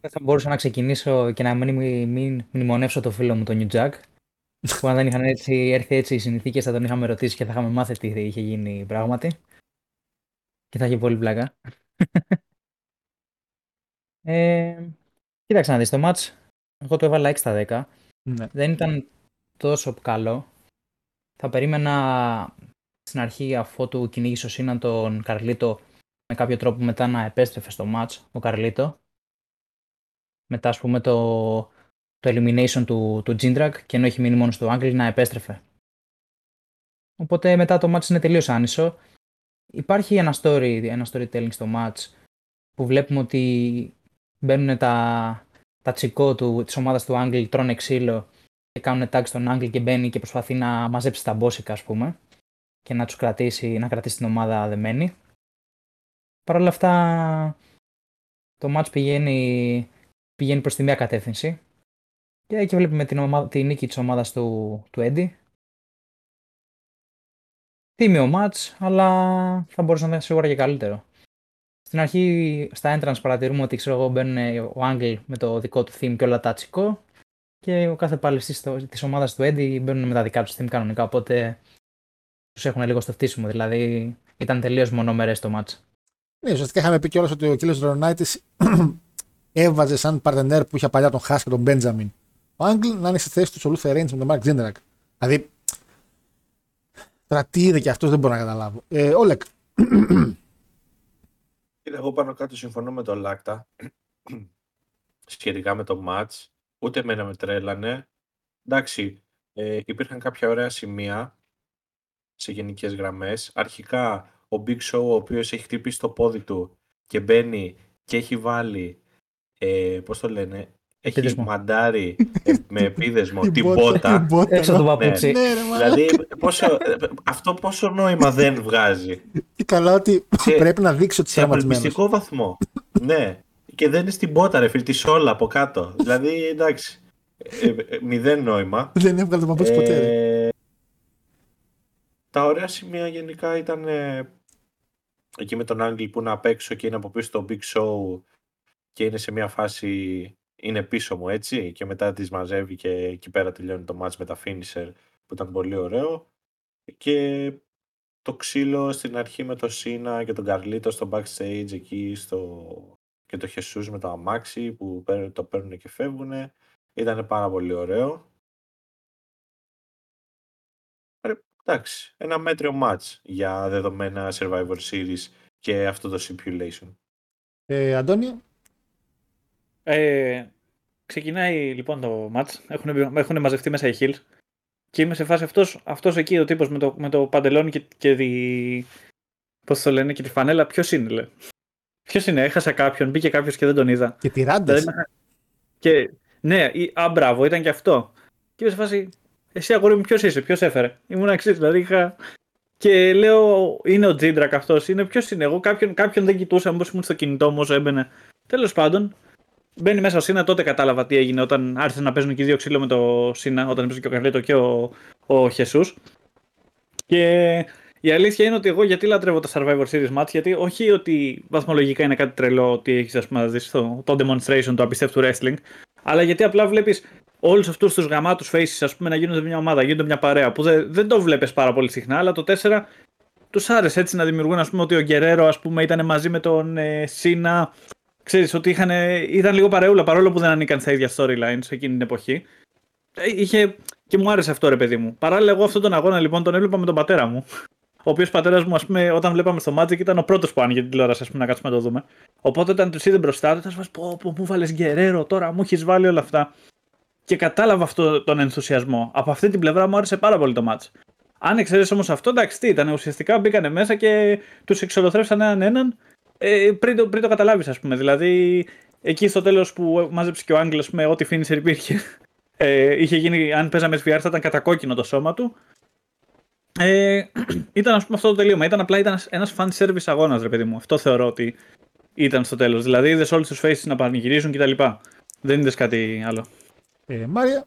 Θα μπορούσα να ξεκινήσω και να μην, μην μνημονεύσω το φίλο μου, τον Νιου Τζακ. Που αν δεν είχαν έτσι, έρθει έτσι οι συνθήκες, θα τον είχαμε ρωτήσει και θα είχαμε μάθει τι είχε γίνει πράγματι. Και θα είχε πολύ πλάκα. ε, κοίταξε να δεις το match. Εγώ το έβαλα έξι στα δέκα. Ναι. Δεν ήταν τόσο καλό. Θα περίμενα στην αρχή, αφότου κυνήγησε ο Σίνα τον Καρλίτο, με κάποιο τρόπο μετά να επέστρεφε στο match ο Καρλίτο. Μετά, ας πούμε, το, το elimination του, του Jindrak, και ενώ έχει μείνει μόνο στο Άγγλι, να επέστρεφε. Οπότε μετά το match είναι τελείως άνισο. Υπάρχει ένα story, ένα storytelling στο match που βλέπουμε ότι μπαίνουν τα, τα τσικό του, της ομάδας του Άγγλ, τρώνε ξύλο και κάνουν tag στον Άγγλ και μπαίνει και προσπαθεί να μαζέψει τα μπόσικα, ας πούμε, και να τους κρατήσει, να κρατήσει την ομάδα δεμένη. Παρ' όλα αυτά το match πηγαίνει, πηγαίνει προς τη μία κατεύθυνση και εκεί βλέπουμε την, ομάδα, την νίκη της ομάδας του, του Eddie. Τίμιο match, αλλά θα μπορούσε να ήταν σίγουρα και καλύτερο. Στην αρχή, στα entrance παρατηρούμε ότι ξέρω εγώ, μπαίνουν ο Άγγελ με το δικό του theme και όλα τα τσικό και ο κάθε παλαιστής της ομάδας του Eddie μπαίνουν με τα δικά του theme κανονικά, οπότε τους έχουν λίγο στο φτύσιμο, δηλαδή ήταν τελείως μονομερές το match. Ναι, ουσιαστικά είχαμε πει κιόλας ότι ο Κίλος Ρονάιτης έβαζε σαν παρτενέρ που είχε παλιά τον Χάς και τον Μπέντζαμιν. Ο Άγγελ να είναι στη θέση του Σολούθε Ρέιντς με τον Μάρκ Τζίντερακ. Δηλαδή, τώρα τι είδε και αυτός δεν μπορώ να καταλάβω. Ε, Όλεκ. Κύριε, εγώ πάνω κάτω συμφωνώ με τον Λάκτα. Σχετικά με το match, ούτε εμένα με τρέλανε. Εντάξει, ε, υπήρχαν κάποια ωραία σημεία σε γενικές γραμμές. Αρχικά, ο Big Show, ο οποίος έχει χτυπήσει το πόδι του και μπαίνει και έχει βάλει, ε, πώς το λένε, έχει επίδεσμο. Μαντάρει ε, με επίδεσμο την πότα. Έξω το παπούτσι. Ναι, δηλαδή, πόσο, αυτό πόσο νόημα δεν βγάζει. Τι καλά ότι πρέπει να δείξει ότι είσαι αμαρτημένος. Σε απελπιστικό βαθμό. Ναι. Και δεν είναι στην πότα ρε φίλ, τη σόλα από κάτω. Δηλαδή, εντάξει, ε, ε, μηδέν νόημα. Δεν έβγαλε το παπούτσι ε, ποτέ. Ε, τα ωραία σημεία γενικά ήταν... Ε, εκεί με τον Άγγλι που είναι απ' έξω και είναι από πίσω το Big Show και είναι σε μια φάση, είναι πίσω μου έτσι, και μετά τις μαζεύει και εκεί πέρα τελειώνει το match με τα finisher που ήταν πολύ ωραίο, και το ξύλο στην αρχή με τον Σίνα και τον Καρλίτο στο backstage εκεί στο... και το Χεσούς με το αμάξι που το παίρνουν και φεύγουν, ήταν πάρα πολύ ωραίο. Εντάξει, ένα μέτριο match για δεδομένα Survivor Series και αυτό το simulation. Ε, Αντώνη. Ε, ξεκινάει λοιπόν το match. Έχουν, έχουν μαζευτεί μέσα οι heels. Και είμαι σε φάση αυτός, αυτός εκεί ο τύπος με το, με το παντελόνι και, και τη... πώς το λένε, και τη φανέλα. Ποιος είναι, λέει. Ποιος είναι, έχασα κάποιον, μπήκε κάποιος και δεν τον είδα. Και τη ράντες. Και, ναι, ή, α, μπράβο, ήταν και αυτό. Και είμαι σε φάση... Εσύ αγόρι μου ποιος είσαι, ποιος έφερε. Ήμουν αξίς, δηλαδή είχα... Και λέω, είναι ο Τζίντρακ αυτός, είναι ποιος είναι εγώ. Κάποιον, κάποιον δεν κοιτούσα, μήπως ήμουν στο κινητό μου όσο έμπαινε. Τέλος πάντων, μπαίνει μέσα ο Σίνα, τότε κατάλαβα τι έγινε όταν άρχισαν να παίζουν και οι δύο ξύλο με το Σίνα, όταν έπαιζε και ο Καρλίτο και ο, ο Χεσούς. Και η αλήθεια είναι ότι εγώ γιατί λατρεύω τα Survivor Series match, γιατί όχι ότι βαθμολογικά είναι κάτι τρελό, ότι έχεις ας πούμε να δεις το, το demonstration, το απίστευτο wrestling, αλλά γιατί απλά βλέπεις όλους αυτούς τους γαμάτους faces, ας πούμε, να γίνονται μια ομάδα, γίνονται μια παρέα που δεν, δεν το βλέπεις πάρα πολύ συχνά, αλλά το τέσσερα τους άρεσε έτσι να δημιουργούν, ας πούμε, ότι ο Γκερέρο, ας πούμε, ήταν μαζί με τον ε, Σίνα, ξέρεις, ότι είχαν, ήταν λίγο παρεούλα, παρόλο που δεν ανήκαν στα ίδια storylines εκείνη την εποχή. Είχε... Και μου άρεσε αυτό, ρε παιδί μου. Παράλληλα, εγώ αυτόν τον αγώνα, λοιπόν, τον έβλεπα με τον πατέρα μου. Ο οποίος πατέρας μου, ας πούμε, όταν βλέπαμε στο Magic ήταν ο πρώτος που άνοιγε την τηλεόραση, ας πούμε, να κάτσουμε να το δούμε. Οπότε όταν τους είδε μπροστά του, ήταν σου πω, πω, μου βάλες Γκερέρο, τώρα μου έχεις βάλει όλα αυτά. Και κατάλαβα αυτόν τον ενθουσιασμό. Από αυτή την πλευρά μου άρεσε πάρα πολύ το match. Αν εξαιρέσεις όμως αυτό, εντάξει, τι ήταν. Ουσιαστικά μπήκανε μέσα και τους εξολοθρέψαν έναν έναν ε, πριν το, πριν το καταλάβεις, ας πούμε. Δηλαδή, εκεί στο τέλος που μάζεψε και ο Άγγλος με ό,τι finisher υπήρχε, ε, είχε γίνει, αν παίζαμε ες βι αρ, θα ήταν κατακόκκινο το σώμα του. Ε, ήταν, ας πούμε, αυτό το τελείωμα. Ήταν απλά ήταν ένας fan service αγώνας, ρε παιδί μου. Αυτό θεωρώ ότι ήταν στο τέλος. Δηλαδή, είδες όλους τους faces να πανηγυρίζουν κτλ. Δεν είδες κάτι άλλο. Ε, Μάρια.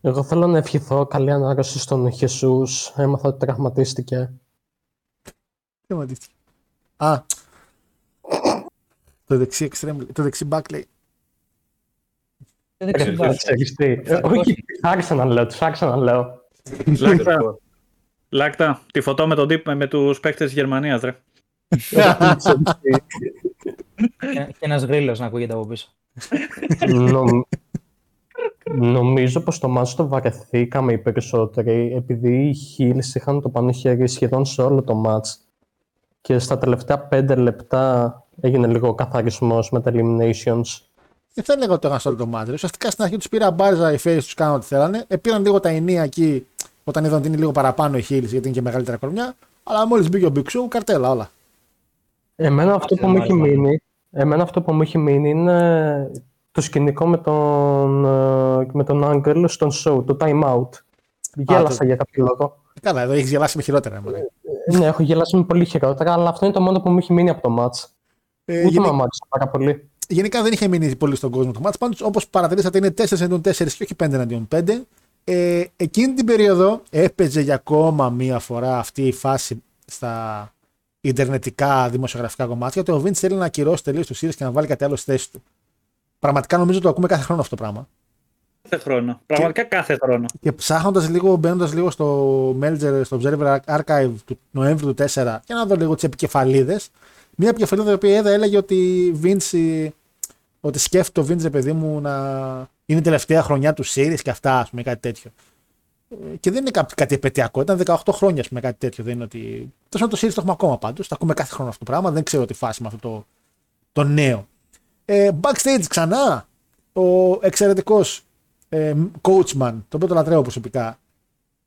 Εγώ θέλω να ευχηθώ καλή ανάρρωση στον Χεσούς. Έμαθα ότι τραυματίστηκε. Τραυματίστηκε. Α. Το δεξί εξτρέμ, το δεξί μπακ λέει. Δεν ξέρω τι. Όχι, άρχισα να λέω, τους άρχισα να λέω. Λάκτα, τη φωτώ με τον τύπο με τους παίκτες της Γερμανίας, ρε. Και ένας γρύλος να ακούγεται από πίσω. Νομ... Νομίζω πως το μάζο το βαρεθήκαμε οι περισσότεροι, επειδή οι χείλες είχαν το πάνω χέρι σχεδόν σε όλο το μάτς και στα τελευταία πέντε λεπτά έγινε λίγο καθαρισμός με τα eliminations. Δεν θα έλεγα ότι το έκαναν σε όλο το μάτς. Ουσιαστικά στην αρχή τους πήρα μπάζα, οι φέρες τους κάναν ό,τι θέλανε, πήραν λίγο τα ενία εκεί Όταν είδαν ότι είναι λίγο παραπάνω η Χίλης, γιατί είναι και μεγαλύτερα κορμιά, αλλά μόλις μπήκε ο Big Show, καρτέλα όλα. Εμένα αυτό που μου έχει μείνει, εμένα αυτό που μου έχει μείνει είναι το σκηνικό με τον, με τον Άγγελο στον show, το Time Out. Γέλασα το... για κάποιο λόγο. Καλά, εδώ έχεις γελάσει με χειρότερα. Ε, ναι, έχω γελάσει με πολύ χειρότερα, αλλά αυτό είναι το μόνο που μου έχει μείνει από το μάτς. Ε, Ούτε γενικ... με αμάξω πάρα πολύ. Γενικά δεν είχε μείνει πολύ στον κόσμο το μάτς. Πάντως, όπως παρατηρήσατε, είναι τέσσερα εναντίον τέσσερα και όχι πέντε εναντίον πέντε. Ε, εκείνη την περίοδο έπαιζε για ακόμα μία φορά αυτή η φάση στα ιντερνετικά δημοσιογραφικά κομμάτια, ότι ο Βίντς θέλει να ακυρώσει τελείως το series και να βάλει κάτι άλλο στη θέση του. Πραγματικά νομίζω το ακούμε κάθε χρόνο αυτό το πράγμα. Κάθε χρόνο. Και, Πραγματικά κάθε χρόνο. Και ψάχνοντας λίγο, μπαίνοντας λίγο στο Melger, στο Observer Archive του Νοέμβρη του δύο χιλιάδες τέσσερα, και να δω λίγο τις επικεφαλίδες. Μία επικεφαλίδα η οποία έλεγε ότι, Vince, ότι σκέφτεται ο Vince, παιδί μου, να είναι η τελευταία χρονιά του series και αυτά, ας πούμε, κάτι τέτοιο. Και δεν είναι κάτι, κάτι επαιτειακό, ήταν δεκαοκτώ χρόνια, ας πούμε, κάτι τέτοιο. Δεν είναι ότι... Τόσο το series το έχουμε ακόμα πάντως. Το ακούμε κάθε χρόνο αυτό το πράγμα. Δεν ξέρω τι φάση με αυτό το, το νέο. Ε, backstage ξανά ο εξαιρετικός ε, coachman, τον οποίο τον λατρεύω προσωπικά,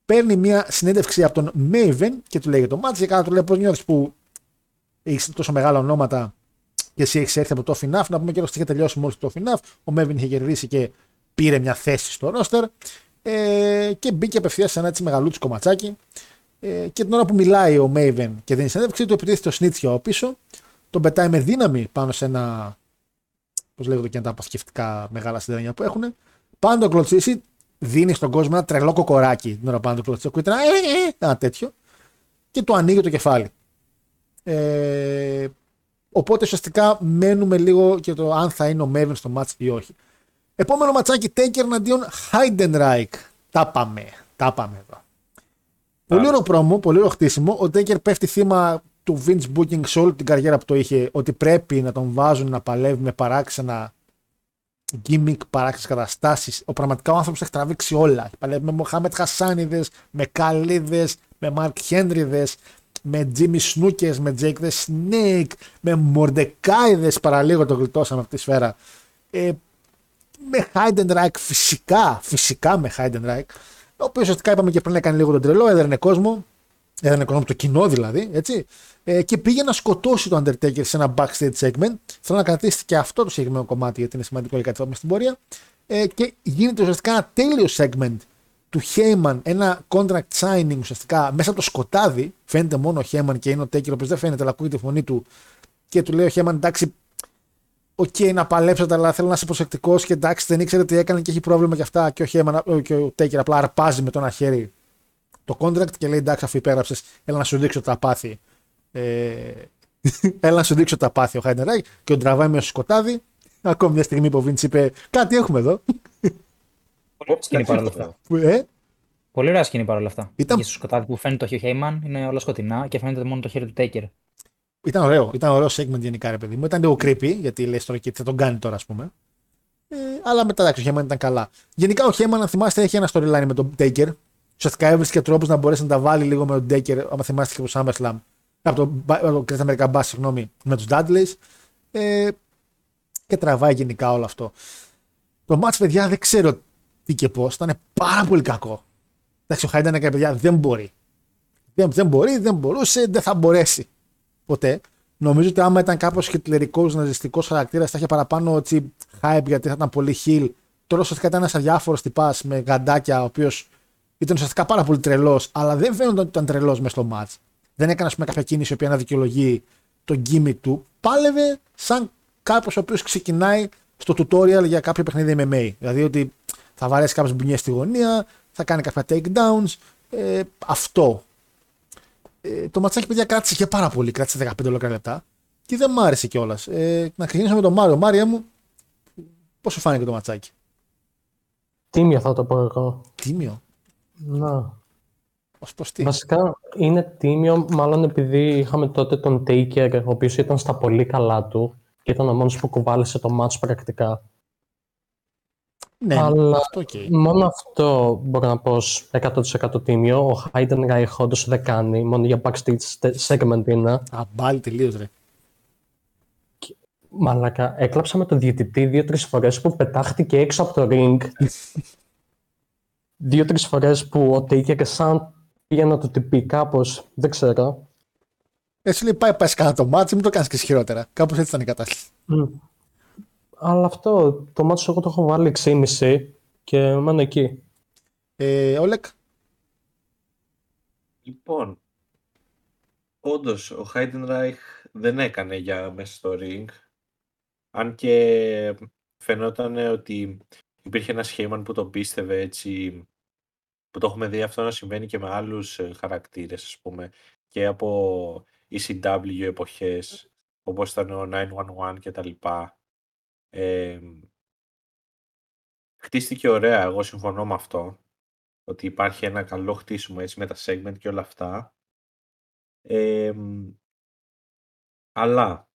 παίρνει μια συνέντευξη από τον Maven και του λέει για το μάτς. Για κάτω του λέει πώς νιώθεις που έχεις τόσο μεγάλα ονόματα και εσύ έχεις έρθει από το F N A F. Να πούμε και ότι είχε τελειώσει μόλις το F N A F. Ο Maven είχε κερδίσει και πήρε μια θέση στο roster ε, και μπήκε απευθείας σε ένα έτσι μεγαλούτσι κομματσάκι. Ε, και την ώρα που μιλάει ο Maven και δίνει συνέντευξη, του επιτίθεται το Snitch από πίσω, τον πετάει με δύναμη πάνω σε ένα. Πώς λέγονται και τα αποθηκευτικά μεγάλα σιδερένια που έχουν. Πάνω το κλωτσίσει, δίνει στον κόσμο ένα τρελό κοκοράκι την ώρα πάνω το κλωτσίσει. Ακούγεται ένα, ε, ε, ένα τέτοιο και του ανοίγει το κεφάλι. Ε, οπότε ουσιαστικά μένουμε λίγο και το αν θα είναι ο Maven στο match ή όχι. Επόμενο ματσάκι, Taker εναντίον Heidenreich. Τα πάμε. Τα πάμε εδώ. Πολύ ωραίο πρόμο, πολύ ωραίο χτίσιμο. Ο Taker πέφτει θύμα του Vince Booking σε όλη την καριέρα που το είχε, ότι πρέπει να τον βάζουν να παλεύει με παράξενα gimmick, παράξενες καταστάσεις. Ο πραγματικά ο άνθρωπος έχει τραβήξει όλα. Παλεύει με Μοχάμετ Χασάνιδες, με Καλίδες, με Μαρκ Χένριδες, με Τζίμι Σνούκες, με Τζέικ The Snake, με Μορντεκάιδες, παραλίγο το γλιτώσαμε από τη σφαίρα. Ε, με Heidenreich φυσικά, φυσικά με Heidenreich, ο οποίος ουσιαστικά είπαμε και πριν έκανε λίγο τον τρελό, έδερνε κόσμο. Έδανε κόσμο από το κοινό δηλαδή, έτσι. Ε, και πήγε να σκοτώσει το Undertaker σε ένα backstage segment. Θέλω να κρατήσει και αυτό το συγκεκριμένο κομμάτι, γιατί είναι σημαντικό για κάτι που στην πορεία. Ε, και γίνεται ουσιαστικά ένα τέλειο segment του Heyman, ένα contract signing ουσιαστικά μέσα από το σκοτάδι. Φαίνεται μόνο ο Heyman και είναι ο Taker, ο οποίος δεν φαίνεται, αλλά ακούγεται τη φωνή του. Και του λέει ο Heyman, εντάξει, οκ, okay, να παλέψατε, αλλά θέλω να είσαι προσεκτικός. Και εντάξει, δεν ήξερε τι έκανε και έχει πρόβλημα και αυτά. Και ο, Heyman, και ο Taker απλά αρπάζει με το ένα χέρι το contract και λέει εντάξει, αφού υπέγραψες, έλα να σου δείξω τα πάθη. Ε, έλα να σου δείξω τα πάθη ο Heidenreich και τον τραβάει μέσα στο σκοτάδι. Ακόμη μια στιγμή που ο Vince είπε κάτι έχουμε εδώ. Πολύ ωραία σκηνή παρόλα αυτά. Ε? Πολύ ωραία σκηνή παρόλα αυτά. Ήταν... Και στο σκοτάδι που φαίνεται το Heyman είναι όλα σκοτεινά και φαίνεται μόνο το χέρι του Taker. Ήταν ωραίο, ήταν ωραίο segment γενικά ρε παιδί μου. Ήταν λίγο creepy γιατί λες τώρα και θα τον κάνει τώρα ας πούμε. Ε, αλλά μετά εντάξει, ο Heyman ήταν καλά. Γενικά ο Heyman, αν θυμάστε, έχει ένα storyline με τον Taker. Ουσιαστικά έβρισκε τρόπους να μπορέσει να τα βάλει λίγο με τον Taker, άμα θυμάστε και από το SummerSlam, από το Great American Bash, συγγνώμη, με τους Dudleys. Ε, και τραβάει γενικά όλο αυτό. Το match, παιδιά, δεν ξέρω τι και πώς, ήταν πάρα πολύ κακό. Εντάξει, ο Heidenreich, παιδιά, δεν μπορεί. Δεν, δεν μπορεί, δεν μπορούσε, δεν θα μπορέσει. Ποτέ. Νομίζω ότι άμα ήταν κάπως χιτλερικός, ναζιστικός χαρακτήρας, θα είχε παραπάνω έτσι, hype, γιατί θα ήταν πολύ heel. Τώρα ουσιαστικά ήταν ένας αδιάφορος τυπάς με γαντάκια, ο οποίος. Ήταν ουσιαστικά πάρα πολύ τρελός, αλλά δεν φαίνονταν ότι ήταν τρελός μέσα στο match. Δεν έκανε, ας πούμε, κάποια κίνηση η οποία να δικαιολογεί τον gimmick του. Πάλευε σαν κάποιος ο οποίος ξεκινάει στο tutorial για κάποιο παιχνίδι εμ εμ έι. Δηλαδή ότι θα βαρέσει κάποιες μπουνιές στη γωνία, θα κάνει κάποια takedowns. Ε, αυτό. Ε, το ματσάκι, παιδιά, κράτησε και πάρα πολύ. Κράτησε δεκαπέντε ολόκληρα λεπτά και δεν μ' άρεσε κιόλας. Ε, να ξεκινήσω με τον Μάριο. Μάρια μου, πώς σου φάνηκε το ματσάκι? Τίμιο θα το πω εγώ. Τίμιο. Να. Βασικά είναι τίμιο, μάλλον επειδή είχαμε τότε τον Taker, ο οποίος ήταν στα πολύ καλά του και ήταν ο μόνος που κουβάλεσε το μάτς πρακτικά. Ναι, αλλά αυτό okay. Μόνο αυτό μπορώ να πω εκατό τοις εκατό τίμιο. Ο Heidenreich όντως δεν κάνει, μόνο για backstage segment είναι. Αμπάλι τελείως ρε. Και, μαλάκα, έκλαψα με τον διαιτητή δύο-τρεις φορές που πετάχτηκε έξω από το ring. δύο-τρεις φορές που ο Taker σαν πήγε να του τυπεί κάπως, δεν ξέρω. Έτσι λέει πάει πας κάνα το μάτσο, μην το κάνεις και χειρότερα. Κάπως έτσι ήταν η κατάσταση. Mm. Αλλά αυτό, το μάτσο εγώ το έχω βάλει έξι κόμμα πέντε και μένω εκεί. Ε, Όλεκ. Λοιπόν, όντως ο Heidenreich δεν έκανε για μέσα στο ring. Αν και φαινόταν ότι υπήρχε ένα σχήμα που τον πίστευε έτσι, που το έχουμε δει αυτό να συμβαίνει και με άλλους χαρακτήρες, ας πούμε, και από ι σι ντάμπλιου εποχές, όπως ήταν ο εννιακόσια δεκαένα και τα λοιπά. Ε, χτίστηκε ωραία, εγώ συμφωνώ με αυτό, ότι υπάρχει ένα καλό χτίσιμο έτσι με τα segment και όλα αυτά. Ε, αλλά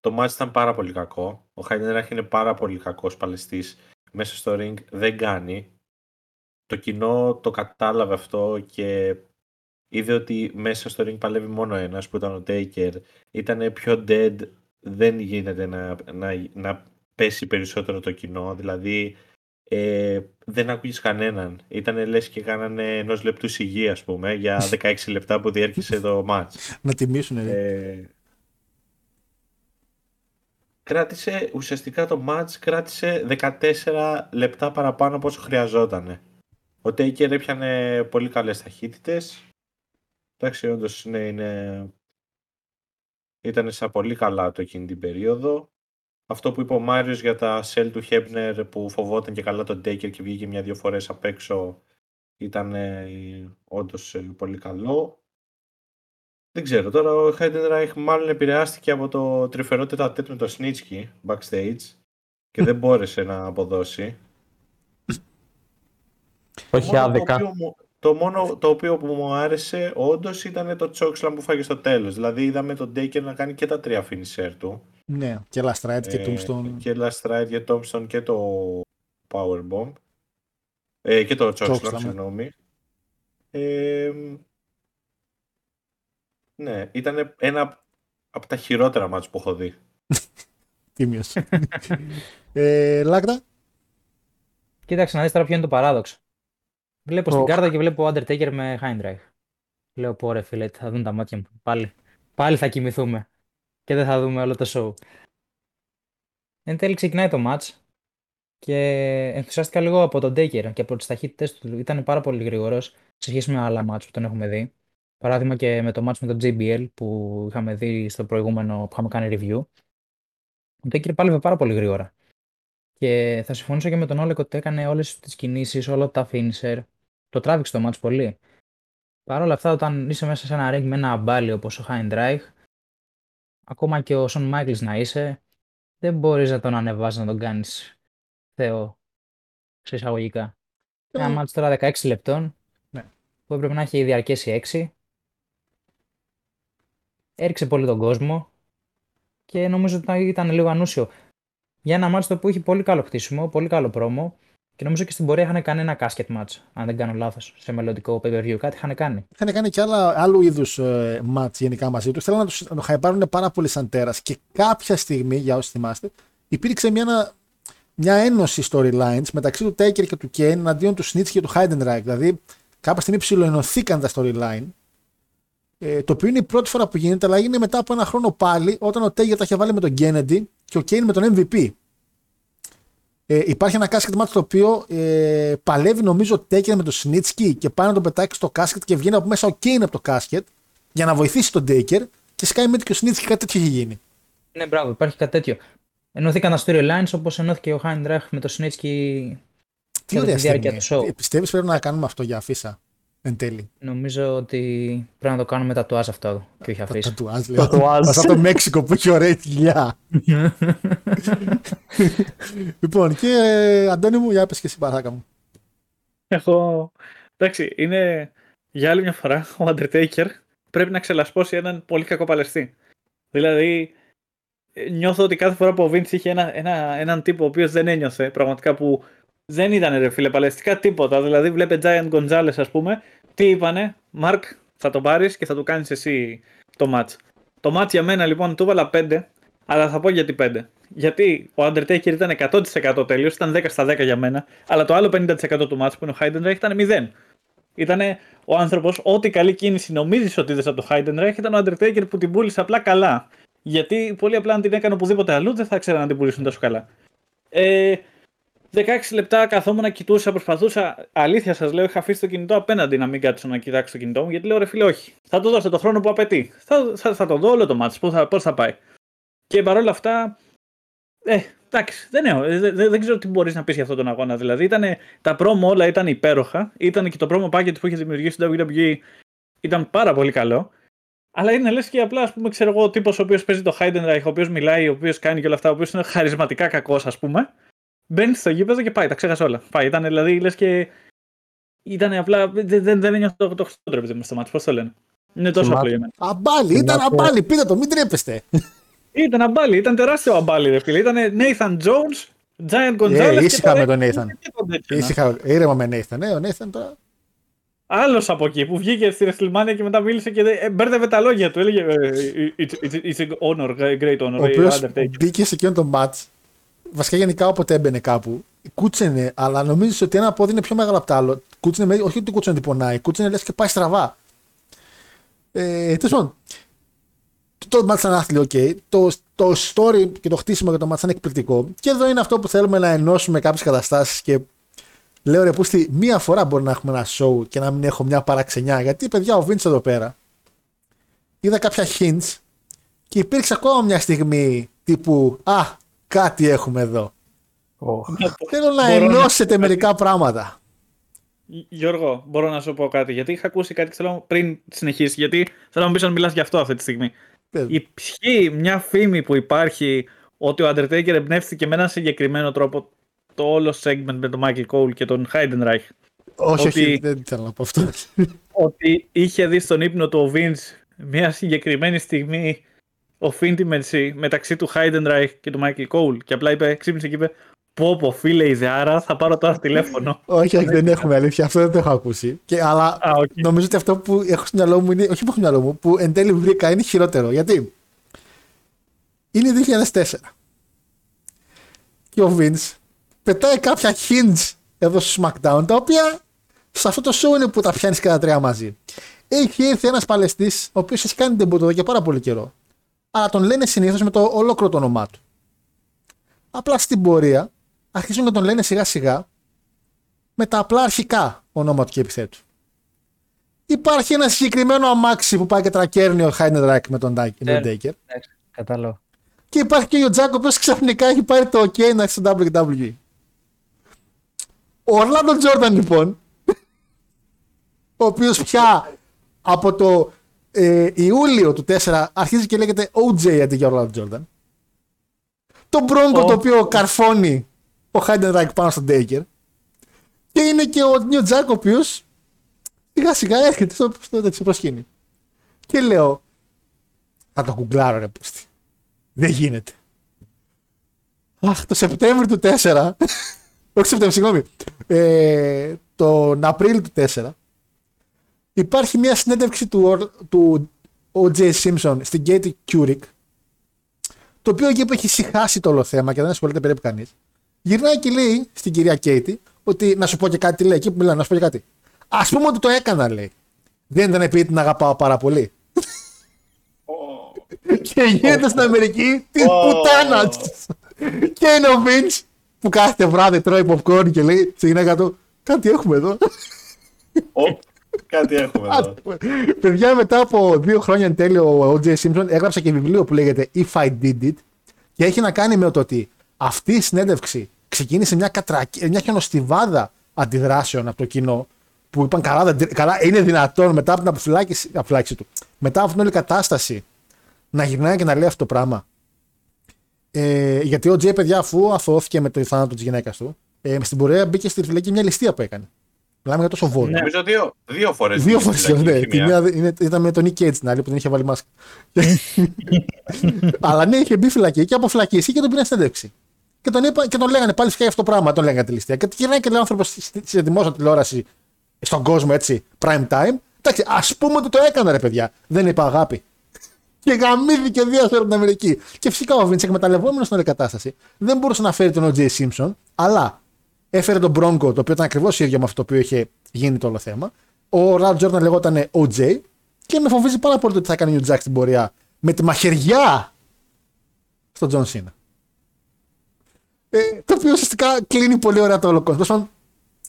το match ήταν πάρα πολύ κακό. Ο Heidenreich είναι πάρα πολύ κακός παλαιστής. Μέσα στο ring δεν κάνει. Το κοινό το κατάλαβε αυτό και είδε ότι μέσα στο ring παλεύει μόνο ένας που ήταν ο Taker. Ήταν πιο dead. Δεν γίνεται να, να, να πέσει περισσότερο το κοινό. Δηλαδή ε, δεν άκουγες κανέναν. Ήτανε λες και κάνανε ενός λεπτού σιγή, ας πούμε, για δεκαέξι λεπτά που διέρχεσε το match. Να τιμήσουνε. Ε, Κράτησε, ουσιαστικά το match κράτησε δεκατέσσερα λεπτά παραπάνω από όσο χρειαζόταν. Ο Taker έπιανε πολύ καλές ταχύτητες. Εντάξει, όντως ναι, είναι... ήταν σαν πολύ καλά το εκείνη την περίοδο. Αυτό που είπε ο Μάριος για τα sell του Hebner που φοβόταν και καλά τον Taker και βγήκε μια-δύο φορές απ' έξω ήταν όντως πολύ καλό. Δεν ξέρω, τώρα ο Heidenreich μάλλον επηρεάστηκε από το τρυφερό τετατέτ με το Snitsky backstage και δεν μπόρεσε να αποδώσει. Όχι άδικα. Το, το μόνο το οποίο που μου άρεσε όντως ήταν το chokeslam που φάγε στο τέλος. Δηλαδή είδαμε τον Taker να κάνει και τα τρία finisher του. Ναι, και last ride και tombstone. Και last ride και tombstone και το powerbomb. Ε, και το chokeslam, συγγνώμη. Ε, Ναι, ήταν ένα από τα χειρότερα μάτς που έχω δει. Τίμιος. ε, Λάκτα. Κοίταξε να δεις τώρα ποιο είναι το παράδοξο. Βλέπω oh. στην κάρτα και βλέπω Undertaker με Heidenreich. Λέω πω ρε φίλε, θα δουν τα μάτια μου. Πάλι, πάλι θα κοιμηθούμε. Και δεν θα δούμε όλο το show. Εν τέλει ξεκινάει το μάτς. Και ενθουσιάστηκα λίγο από τον Taker και από τις ταχύτητες του. Ήταν πάρα πολύ γρήγορος σε σχέση με άλλα μάτς που τον έχουμε δει. Παράδειγμα και με το match με τον τζέι μπι ελ που είχαμε δει στο προηγούμενο που είχαμε κάνει review. Ο Taker πάλευε πάρα πολύ γρήγορα. Και θα συμφωνήσω και με τον Όλεκ ότι έκανε όλες τις κινήσεις, όλα τα finisher. Το τράβηξε το match πολύ. Παρ' όλα αυτά, όταν είσαι μέσα σε ένα ring με ένα αμπάλι όπως ο Heidenreich, ακόμα και ο Shawn Michaels να είσαι, δεν μπορείς να τον ανεβάζεις, να τον κάνεις θεό. Σε εισαγωγικά. Ένα match τώρα δεκαέξι λεπτών, που έπρεπε να έχει διαρκέσει έξι. Έριξε πολύ τον κόσμο και νομίζω ότι ήταν λίγο ανούσιο. Για ένα μάτσο που είχε πολύ καλό χτίσιμο, πολύ καλό πρόμο και νομίζω και στην πορεία είχαν κάνει ένα casket match. Αν δεν κάνω λάθος, σε μελλοντικό pay-per-view, κάτι είχαν κάνει. Είχαν κάνει και άλλα, άλλου είδους ε, match γενικά μαζί τους. Θέλανε να τους το χαϊπάρουν πάρα πολύ σαν τέρας και κάποια στιγμή, για όσοι θυμάστε, υπήρξε μια, μια ένωση storylines μεταξύ του Taker και του Kane εναντίον του Snitsky και του Heidenreich. Δηλαδή, κάποια στιγμή ψιλοενωθήκαν τα storyline. Το οποίο είναι η πρώτη φορά που γίνεται, αλλά έγινε μετά από ένα χρόνο πάλι, όταν ο Taker τα είχε βάλει με τον Kennedy και ο Kane με τον εμ βι πι. Ε, υπάρχει ένα casket match το οποίο ε, παλεύει νομίζω ο Taker με τον Snitsky και πάει να τον πετάξει στο casket και βγαίνει από μέσα ο Kane από το casket για να βοηθήσει τον Taker και σκάει με και ο Snitsky, κάτι τέτοιο έχει γίνει. Ναι, μπράβο, υπάρχει κάτι τέτοιο. Ενωθήκαν τα storylines όπως ενώθηκε ο Heidenreich με τον Snitsky. Τι ωραία στιγμή. Πιστεύεις πρέπει να κάνουμε αυτό για αφίσα εν τέλει? Νομίζω ότι πρέπει να το κάνουμε τα τουάζ αυτό και όχι αφίσα. Τα τουάζ λέω. Αυτό το Μέξικο που έχει ωραία κοιλιά. Λοιπόν, και Αντώνη μου, για πες και εσύ παράκα μου. Εγώ, εντάξει, είναι για άλλη μια φορά ο Undertaker πρέπει να ξελασπώσει έναν πολύ κακό παλαιστή. Δηλαδή νιώθω ότι κάθε φορά που ο Vince είχε ένα, ένα, έναν τύπο ο οποίος δεν ένιωθε πραγματικά που δεν ήταν ρε φίλε παλαιστικά τίποτα. Δηλαδή, βλέπε Giant Gonzalez, ας πούμε. Τι είπανε, Μάρκ, θα το πάρεις και θα το κάνεις εσύ το match. Το match για μένα λοιπόν του έβαλα πέντε, αλλά θα πω γιατί πέντε. Γιατί ο Undertaker ήταν εκατό τοις εκατό τέλειος, ήταν δέκα στα δέκα για μένα, αλλά το άλλο πενήντα τοις εκατό του μάτς που είναι ο Heidenreich ήταν μηδέν. Ήταν ο άνθρωπος, ό,τι καλή κίνηση νομίζεις ότι είδες από το Heidenreich, ήταν ο Undertaker που την πούλησε απλά καλά. Γιατί πολύ απλά αν την έκανε οπουδήποτε αλλού δεν θα ξέραν να την πουλήσουν τόσο καλά. Ε, δεκαέξι λεπτά καθόμουν, κοιτούσα, προσπαθούσα. Αλήθεια σας λέω, είχα αφήσει το κινητό απέναντι να μην κάτσω να κοιτάξω το κινητό μου, γιατί λέω ρε φίλε, όχι. Θα του δώσω το χρόνο που απαιτεί. Θα, θα, θα το δω όλο το μάτς, πώς θα πάει. Και παρόλα αυτά. Ε, εντάξει, δεν, ναι, δεν, δεν ξέρω τι μπορείς να πεις για αυτόν τον αγώνα. Δηλαδή, ήτανε, τα promo όλα ήταν υπέροχα. Ήταν και το promo package που είχε δημιουργήσει το ντάμπλιου ντάμπλιου ι ήταν πάρα πολύ καλό. Αλλά είναι λες και απλά, ας πούμε, ξέρω εγώ, ο τύπος ο οποίος παίζει το Heidenreich, ο οποίος μιλάει, ο οποίος κάνει και όλα αυτά, ο οποίος είναι χαρισματικά κακός, ας πούμε. Μπαίνει στο γήπεδο και πάει, τα ξέχασε όλα. Πάει, ήταν δηλαδή, λες και. Ήταν απλά. Δεν, δεν, δεν ένιωσα το, το χτύπημα μου στο μάτι, πώς το λένε. Είναι τόσο απλό για μένα. Αμπάλι, ήταν αμπάλι, πείτε το, μην τρέπεστε. Ήταν αμπάλι, ήταν τεράστιο αμπάλι ρε φίλε. Ήτανε Nathan Jones, Giant Gonzalez yeah, ήσυχα και με τον Nathan. Ήσυχα, ήρεμα με Nathan. Ε, ο Nathan τώρα. Άλλος από εκεί που βγήκε στη WrestleMania και μετά μίλησε και ε, μπέρδευε τα λόγια του. Έλεγε it's, it's, it's an honor, great honor. Ο οποίος μπήκε σε εκείνο το match. Βασικά γενικά όποτε έμπαινε κάπου, κούτσενε, αλλά νομίζεις ότι ένα πόδι είναι πιο μεγάλο από το άλλο. Κούτσενε, όχι ότι κούτσενε τυπωνάει, κούτσενε λες και πάει στραβά. Ε, τέλος το μάτς ήταν άθλιο, okay. το, το story και το χτίσιμο για το μάτς ήταν εκπληκτικό. Και εδώ είναι αυτό που θέλουμε να ενώσουμε κάποιες καταστάσεις. Και λέω ρε πούστη, μία φορά μπορεί να έχουμε ένα show και να μην έχω μια παραξενιά. Γιατί παιδιά, ο Vince εδώ πέρα είδα κάποια hints και υπήρξε ακόμα μια στιγμή τύπου α, κάτι έχουμε εδώ. Oh. Θέλω να ενώσετε να... μερικά πράγματα. Γιώργο, μπορώ να σου πω κάτι. Γιατί είχα ακούσει κάτι και θέλω πριν συνεχίσει. Γιατί θέλω να μου πεις αν μιλάς γι' αυτό αυτή τη στιγμή. Ισχύει μια φήμη που υπάρχει ότι ο Undertaker εμπνεύστηκε με έναν συγκεκριμένο τρόπο το όλο segment με τον Michael Cole και τον Heidenreich. Όχι, ότι, όχι, δεν ήθελα να πω αυτό. Ότι είχε δει στον ύπνο του ο Vince μια συγκεκριμένη στιγμή of intimacy μεταξύ του Heidenreich και του Michael Cole. Και απλά είπε, ξύπνησε και είπε, πω πω φίλε ιδεάρα, θα πάρω τώρα τηλέφωνο. Όχι, όχι, δεν έχουμε αλήθεια, αυτό δεν το έχω ακούσει. Και, αλλά ah, okay. Νομίζω ότι αυτό που έχω στο μυαλό μου είναι, όχι που έχω στο μυαλό μου, που εν τέλει βρήκα είναι χειρότερο. Γιατί είναι δύο χιλιάδες τέσσερα και ο Vince πετάει κάποια hints εδώ στο SmackDown, τα οποία σε αυτό το show είναι που τα πιάνεις και τα τρία μαζί. Έχει έρθει ένας παλαιστής, ο οποίος έχει κάνει debut εδώ για πάρα πολύ καιρό, αλλά τον λένε συνήθως με το ολόκληρο το όνομά του. Απλά στην πορεία αρχίζουν να τον λένε σιγά σιγά με τα απλά αρχικά ονόματα του επιθέτου. Υπάρχει ένα συγκεκριμένο αμάξι που πάει και τρακέρνει ο Heidenreich με τον Taker. Κατάλαβα. Και υπάρχει και ο Jack ο οποίος ξαφνικά έχει πάρει το OK να έχει στο ντάμπλιου ντάμπλιου ι. Ο Orlando Jordan λοιπόν, ο οποίος πια από το ε, Ιούλιο του τέσσερα αρχίζει και λέγεται Ο Τζέι αντί για Orlando Jordan. Το μπρόγκο oh. το οποίο καρφώνει ο Heidenreich πάνω στον Taker. Και είναι και ο Νιου Τζάκ ο οποίος σιγά σιγά έρχεται στο, στο, στο προσκήνιο. Και λέω, θα το κουγκλάρω ρε πούστη. Δεν γίνεται. Αχ, το Σεπτέμβριο του τέσσερα, όχι Σεπτέμβριο, συγγνώμη, ε, τον Απρίλιο του τέσσερα, υπάρχει μια συνέντευξη του, του Ο Τζέι Simpson στην Katie Couric, το οποίο εκεί που έχει συχάσει το όλο θέμα και δεν ασχολείται περίπου κανείς, γυρνάει και λέει στην κυρία Κέιτι ότι να σου πω και κάτι, λέει, εκεί που μιλάνε, να σου πω και κάτι. Ας πούμε ότι το έκανα, λέει. Δεν ήταν επειδή την αγαπάω πάρα πολύ. Oh. Και γίνεται oh. στην Αμερική τη oh. πουτάνα. Oh. Και είναι ο Vince που κάθε βράδυ τρώει popcorn και λέει στη γυναίκα του, κάτι έχουμε εδώ. Oh. Κάτι έχουμε εδώ. Παιδιά, μετά από δύο χρόνια εν τέλει ο Ο Τζέι Simpson έγραψε και βιβλίο που λέγεται If I Did It και έχει να κάνει με το ότι αυτή η συνέντευξη ξεκίνησε μια, κατρα... μια χιονοστιβάδα αντιδράσεων από το κοινό που είπαν καλά, καλά είναι δυνατόν μετά από την αποφυλάκηση, αποφυλάκηση του, μετά από την όλη κατάσταση να γυρνάει και να λέει αυτό το πράγμα. Ε, γιατί ο Ο Τζέι, παιδιά, αφού αθώθηκε με το θάνατο της γυναίκας του, ε, στην πορεία μπήκε στη φυλακή μια ληστεία που έκανε. Μιλάμε για τόσο βόλιο. Νομίζω δύο, δύο φορές. Δύο φορές, ναι. Τη μία ήταν με τον Nick Cage την άλλη που δεν είχε βάλει μάσκα. Αλλά ναι, είχε μπει φυλακή και αποφυλακίσει και τον πήρε συνέντευξη. Και τον, είπα, και τον λέγανε πάλι φυσικά αυτό το πράγμα, τον λέγανε τη ληστεία. Και γυρνάει και λέει ο άνθρωπος σε δημόσια τηλεόραση στον κόσμο έτσι, prime time. Εντάξει, ας πούμε ότι το έκανα ρε παιδιά. Δεν είπα αγάπη. Και γαμήθηκε δύο στην Αμερική. Και φυσικά ο Vince, εκμεταλλευόμενος στην όλη κατάσταση, δεν μπορούσε να φέρει τον Ο Τζέι Simpson, αλλά έφερε τον Bronco, το οποίο ήταν ακριβώς ίδιο με αυτό το οποίο είχε γίνει το όλο θέμα. Ο Ralph Jordan λεγόταν Ο Τζέι και με φοβίζει πάρα πολύ το τι θα κάνει ο New Jack στην πορεία με τη μαχαιριά στον John Cena. Ε, το οποίο ουσιαστικά κλείνει πολύ ωραία το όλο κόσμο.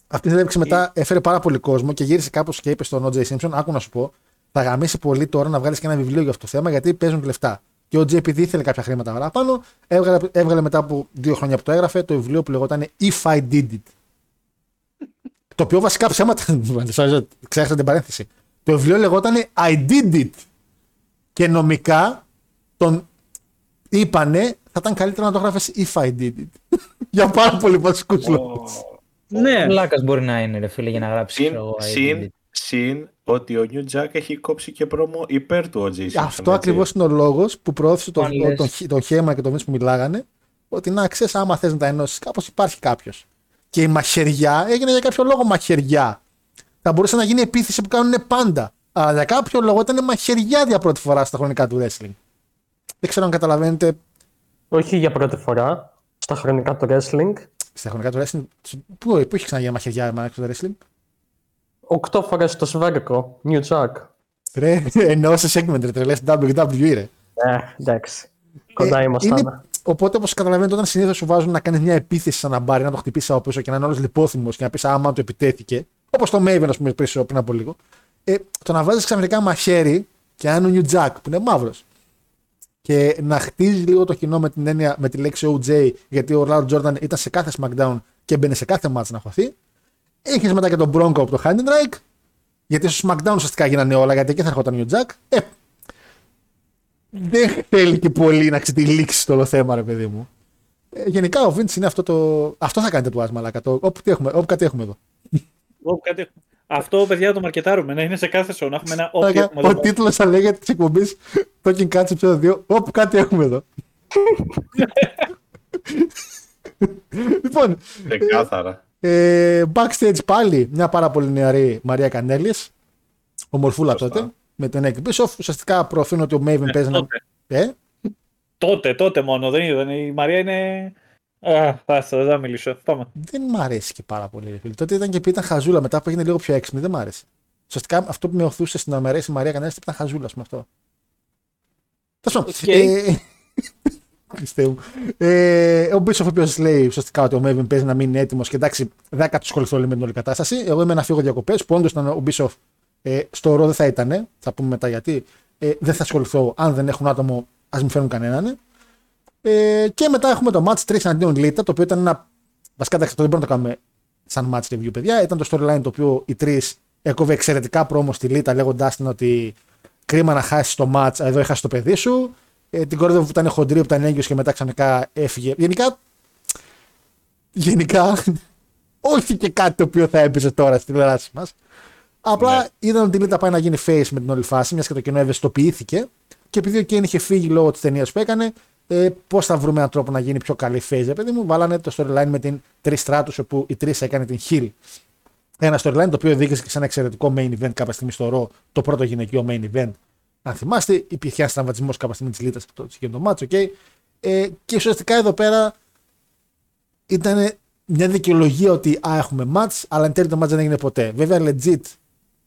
Αυτή η συνέντευξη μετά έφερε πάρα πολύ κόσμο και γύρισε κάπως και είπε στον Ο Τζέι Simpson: άκου να σου πω, θα γαμίσει πολύ τώρα να βγάλεις και ένα βιβλίο για αυτό το θέμα, γιατί παίζουν λεφτά. Και ο Ο Τζέι, επειδή ήθελε κάποια χρήματα παραπάνω, έβγαλε, έβγαλε μετά από δύο χρόνια που το έγραφε το βιβλίο που λεγόταν If I Did It. Το οποίο βασικά ψέματα. Ξέχασα την παρένθεση. Το βιβλίο λεγόταν I Did It. Και νομικά τον είπανε, θα ήταν καλύτερο να το γράφεις If I Did It. Για πάρα πολύ βασικούς λόγους. Ναι, πλάκας μπορεί να είναι, ρε φίλε, για να γράψει. Συν ότι ο New Jack έχει κόψει και πρόμο υπέρ του Ο Τζέι. Αυτό ακριβώς είναι ο λόγος που προώθησε το, το, το, το Χέμα και το Vince που μιλάγανε. Ότι να ξέρεις, άμα θες να τα ενώσεις, κάπως υπάρχει κάποιος. Και η μαχαιριά έγινε για κάποιο λόγο μαχαιριά. Θα μπορούσε να γίνει επίθεση που κάνουν πάντα. Αλλά για κάποιο λόγο ήταν μαχαιριά για πρώτη φορά στα χρονικά του wrestling. Δεν ξέρω αν καταλαβαίνετε. Όχι για πρώτη φορά. Στα χρονικά του wrestling. Στα χρονικά του wrestling. Πού, πού είχε ξαναγίνει μαχαιριά με το wrestling? Οκτώ φορές το σβέρκο, New Jack. Ρε, εννοώ σε segment, ρε, τρελές ντάμπλιου ντάμπλιου ι, ρε. Ναι, εντάξει. Κοντά ήμασταν. Οπότε, όπως καταλαβαίνετε, όταν συνήθως σου βάζουν να κάνεις μια επίθεση σαν να μπάρει, να το χτυπήσεις από πίσω και να είναι όλος λιπόθυμος και να πεις άμα του επιτέθηκε, όπως το Maven, ας πούμε, πριν από λίγο, ε, το να βάζεις ξαφνικά μαχαίρι και να είναι ο New Jack, που είναι μαύρος, και να χτίζει λίγο το κοινό με την έννοια, με τη λέξη Ο Τζέι, γιατί ο Ralph Jordan ήταν σε κάθε SmackDown και μπαίνει σε κάθε match να χωθεί. Έχεις μετά και τον Bronco από το Heidenreich, γιατί στο SmackDown ουσιαστικά γίνανε όλα, γιατί εκεί θα έρχονταν ο New Jack. Ε, δεν θέλει και πολύ να ξετυλίξει το όλο θέμα, ρε παιδί μου. Ε, γενικά ο Vince είναι αυτό το. Αυτό θα κάνετε του άσμα, αλλά όπου κάτι έχουμε εδώ. Όπου κάτι έχουμε. Αυτό, παιδιά, το μαρκετάρουμε. Να είναι σε κάθε show, να έχουμε ένα όπου κάτι έχουμε. Ο τίτλος θα λέγεται τη εκπομπή Talking Kats επεισόδιο δύο, όπου κάτι έχουμε εδώ. Λοιπόν. Ξεκάθαρα. Ε, backstage πάλι μια πάρα πολύ νεαρή Μαρία Κανέλης, ομορφούλα τότε, με τον Nick Bischoff. Ουσιαστικά προωθούν ότι ο Maven ε, παίζει τότε. Να. Ε? Τότε, τότε μόνο. Δεν είδαν. Η Μαρία είναι. Α, πάστε, δεν θα μιλήσω. Πάμε. Δεν μ' αρέσει και πάρα πολύ. Τότε ήταν και ήταν χαζούλα. Μετά που έγινε λίγο πιο έξυπνη, δεν μ' άρεσε. Ουσιαστικά αυτό που με οθούσε στην αμερέση η Μαρία Κανέλης ήταν χαζούλα με αυτό. Τέλο πάντων. Ε, ο Μπίσοφ, ο οποίος λέει ουσιαστικά ότι ο Μέιβιν παίζει να μην είναι έτοιμος και εντάξει, δεν θα ασχοληθώ όλοι με την όλη κατάσταση. Εγώ είμαι να φύγω διακοπές, που όντως ήταν ο Μπίσοφ ε, στο ρο δεν θα ήταν. Θα πούμε μετά γιατί. Ε, δεν θα ασχοληθώ, αν δεν έχουν άτομο, ας μην φέρουν κανέναν. Ε, και μετά έχουμε το match τρία εναντίον Λίτα, το οποίο ήταν ένα. Βασικά δεν μπορούμε να το κάνουμε σαν match review, παιδιά. Ήταν το storyline το οποίο οι τρεις έκοβε εξαιρετικά πρόμο στη Λίτα, λέγοντάς την ότι κρίμα να χάσει το match, εδώ έχασε το παιδί σου. Ε, την κόρδα που ήταν χοντρή, που ήταν έγκυος και μετά ξαφνικά έφυγε. Γενικά, γενικά όχι και κάτι το οποίο θα έπαιζε τώρα στην τηλεόραση μας. Απλά ναι. Είδαν ότι η Λίτα πάει να γίνει face με την όλη φάση, μιας και το κοινό ευαισθητοποιήθηκε. Και επειδή ο Κέιν είχε φύγει λόγω της ταινίας που έκανε, ε, πώς θα βρούμε έναν τρόπο να γίνει πιο καλή face, επειδή μου βάλανε το storyline με την τρεις στράτους, όπου η τρεις έκανε την heel. Ένα storyline το οποίο οδήγησε και σε ένα εξαιρετικό main event κάποια στιγμή στο ρο, το πρώτο γυναικείο main event. Αν θυμάστε, υπήρχε ένα στραμβατισμό κάποια στιγμή τη Λίτα στο συγκεκριμένο μάτσο. Okay. Ε, και ουσιαστικά εδώ πέρα ήταν μια δικαιολογία ότι α, έχουμε μάτς, αλλά εν τέλει το μάτς δεν έγινε ποτέ. Βέβαια, legit,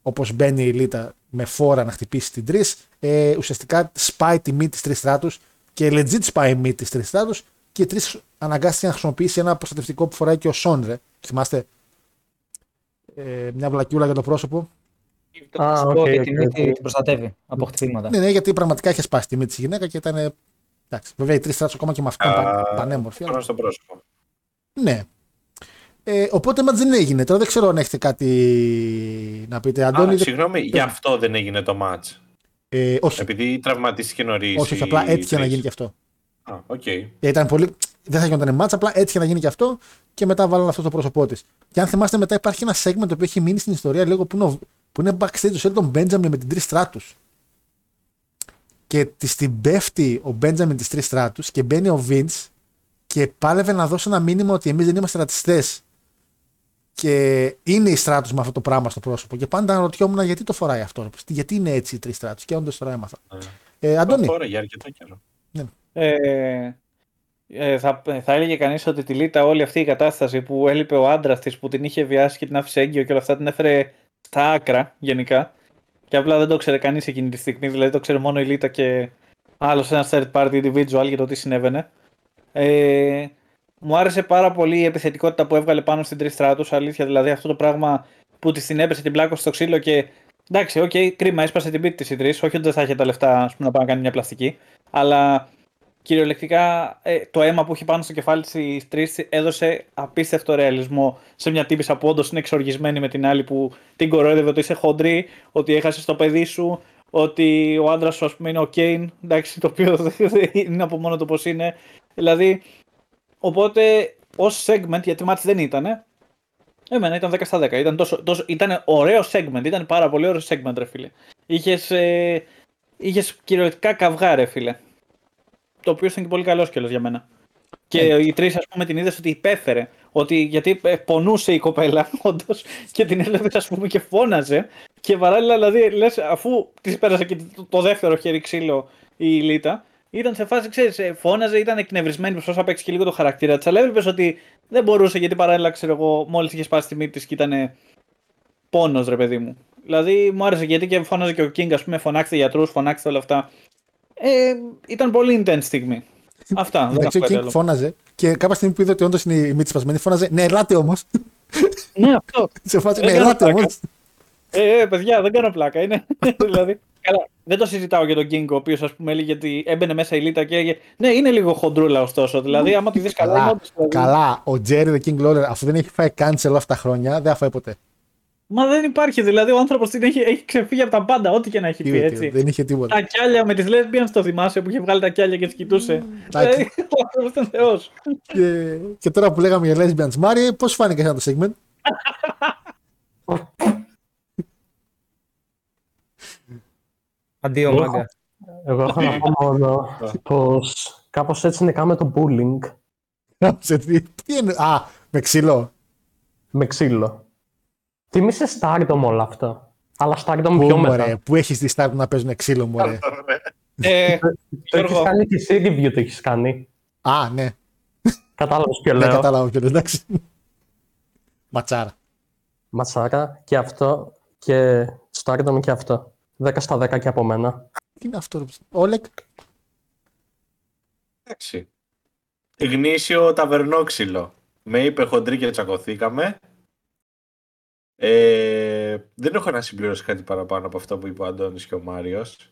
όπως μπαίνει η Λίτα με φόρα να χτυπήσει την τρεις, ε, ουσιαστικά σπάει τη μύτη της τρεις στράτους και legit σπάει η μύτη της τρεις στράτους και η τρεις αναγκάστηκε να χρησιμοποιήσει ένα προστατευτικό που φοράει και ο Σόνρε. Θυμάστε, ε, μια βλακιούλα για το πρόσωπο. Το ah, okay, και την okay, okay. προστατεύει από χτυπήματα. Ναι, ναι, γιατί πραγματικά είχε σπάσει τη μύτη τη γυναίκα και ήταν. Εντάξει, βέβαια οι τρεις στράτους ακόμα και με αυτήν uh, πανέμορφη. Πάνω στο πρόσωπο. Ναι. Ε, οπότε μάτς δεν έγινε. Τώρα δεν ξέρω αν έχετε κάτι να πείτε. Αντώνη, ah, δε... Συγγνώμη, γι' αυτό δεν έγινε το μάτς. Ε, όχι. Επειδή τραυματίστηκε νωρίς. Όχι, απλά έτυχε να γίνει και αυτό. Ah, okay. Ήταν πολύ... Δεν θα γινόταν μάτς, απλά έτυχε να γίνει και αυτό και μετά βάλανε αυτό το πρόσωπό τη. Και αν θυμάστε, μετά υπάρχει ένα segment το οποίο έχει μείνει στην ιστορία λίγο που είναι. Που είναι backstage του Elton Benjamin με την τρεις στράτους. Και της την πέφτει ο Benjamin της τρεις στράτους και μπαίνει ο Vince και πάλευε να δώσει ένα μήνυμα ότι εμείς δεν είμαστε ρατσιστές. Και είναι η στράτους με αυτό το πράγμα στο πρόσωπο. Και πάντα αναρωτιόμουν γιατί το φοράει αυτό. Γιατί είναι έτσι οι τρεις στράτους. Και όντως τώρα έμαθα. Mm. Ε, Αντώνη. Τώρα για αρκετό καιρό. Ναι. Ε, ε, θα, θα έλεγε κανείς ότι τη Λίτα όλη αυτή η κατάσταση που έλειπε ο άντρας της που την είχε βιάσει και την άφησε έγκυο και όλα αυτά την έφερε στα άκρα γενικά. Και απλά δεν το ξέρε κανείς εκείνη τη στιγμή, δηλαδή το ξέρε μόνο η Λίτα και άλλος ένας third party individual για το τι συνέβαινε. Ε, μου άρεσε πάρα πολύ η επιθετικότητα που έβγαλε πάνω στην Τριστράτους, αλήθεια, δηλαδή αυτό το πράγμα που της την έπεσε, την πλάκωσε στο ξύλο και εντάξει, οκ, okay, κρίμα, έσπασε την πίτη της η Τρις, όχι ότι δεν θα είχε τα λεφτά ας πούμε, να πάει να κάνει μια πλαστική, αλλά κυριολεκτικά ε, το αίμα που είχε πάνω στο κεφάλι της Τρις έδωσε απίστευτο ρεαλισμό σε μια τύπισσα που όντως είναι εξοργισμένη με την άλλη που την κοροϊδεύε ότι είσαι χοντρή, ότι έχασες το παιδί σου, ότι ο άντρας σου ας πούμε είναι ο Κέιν, εντάξει, το οποίο δεν είναι από μόνο το πώς είναι. Δηλαδή, οπότε ως segment, γιατί μάτς δεν ήτανε, εμένα ήταν δέκα στα δέκα, ήταν, τόσο, τόσο, ήταν ωραίο segment, ήταν πάρα πολύ ωραίο segment ρε φίλε. Είχες, ε, είχες κυριολεκτικά καυγά ρε φίλε, το οποίο ήταν και πολύ καλός κιόλας για μένα. Και ε. οι τρεις ας πούμε την είδες ότι υπέφερε, ότι, γιατί πονούσε η κοπέλα όντως και την έλεγες ας πούμε και φώναζε. Και παράλληλα δηλαδή λες, αφού της πέρασε και το δεύτερο χέρι ξύλο η Λίτα, ήταν σε φάση, ξέρεις, φώναζε, ήταν εκνευρισμένη προς όσο απέξει και λίγο το χαρακτήρα της, αλλά έβλεπες ότι δεν μπορούσε γιατί παράλληλα, ξέρω εγώ, μόλις είχε σπάσει τη μύτη της και ήταν πόνος ρε παιδί μου. Δηλαδή μου άρεσε γιατί και φώναζε και ο King, ας πούμε, φωνάξτε γιατρούς, φωνάξτε όλα αυτά. Ε, ήταν πολύ intense στιγμή. Αυτά. Εντάξει, ο King φώναζε και κάποια στιγμή που είδε ότι όντως είναι η μύτη σπασμένη, φώναζε «Ναι, ελάτε όμως». Ναι, αυτό. Σε φάση, ναι, ελάτε όμως. Ε, ε, παιδιά, δεν κάνω πλάκα. Είναι. Δηλαδή, καλά, δεν το συζητάω για τον Γκίνγκο, ο οποίος ας πούμε έλεγε ότι έμπαινε μέσα η Λίτα και έλεγε. Ναι, είναι λίγο χοντρούλα ωστόσο. Δηλαδή, άμα τη δει καλά. Καλά, όντως, δηλαδή. Καλά, ο Τζέρι, the King Lawler, αφού δεν έχει φάει cancel όλα αυτά τα χρόνια, δεν θα φάει ποτέ. Μα δεν υπάρχει. Δηλαδή, ο άνθρωπος την έχει, έχει ξεφύγει από τα πάντα, ό,τι και να έχει πει. Έτσι. Δεν είχε τίποτα. Τα κιάλια με τις lesbians, το θυμάσαι που είχε βγάλει τα κιάλια και τις κοιτούσε. Δηλαδή, ο άνθρωπος ήταν θεός. Και, και τώρα που λέγαμε για lesbians, Μάριε, πώς φάνηκε αυτό το segment. Αντίο μάγκα. Εγώ έχω να πω μόνο πως κάπως έτσι είναι κάνουμε το bullying. Κάπως έτσι. Τι είναι. Α, με ξύλο. Με ξύλο. Τίμησε Stardom όλα αυτά. Αλλά Stardom πιο μετά. Πού έχεις δει Stardom να παίζουν ξύλο, μωρέ. Το έχεις κάνει και εσύ review το έχεις κάνει. Α, ναι. Κατάλαβες ποιο λέω. Ναι, κατάλαβα ποιο λέω, εντάξει. Ματσάρα. Ματσάρα και αυτό και Stardom και αυτό. δέκα στα δέκα και από μένα. Τι είναι αυτό, Όλεκ. Εντάξει. Γνήσιο ταβερνόξυλο. Με είπε χοντρή και τσακωθήκαμε. Ε, δεν έχω να συμπληρώσω κάτι παραπάνω από αυτό που είπε ο Αντώνης και ο Μάριος.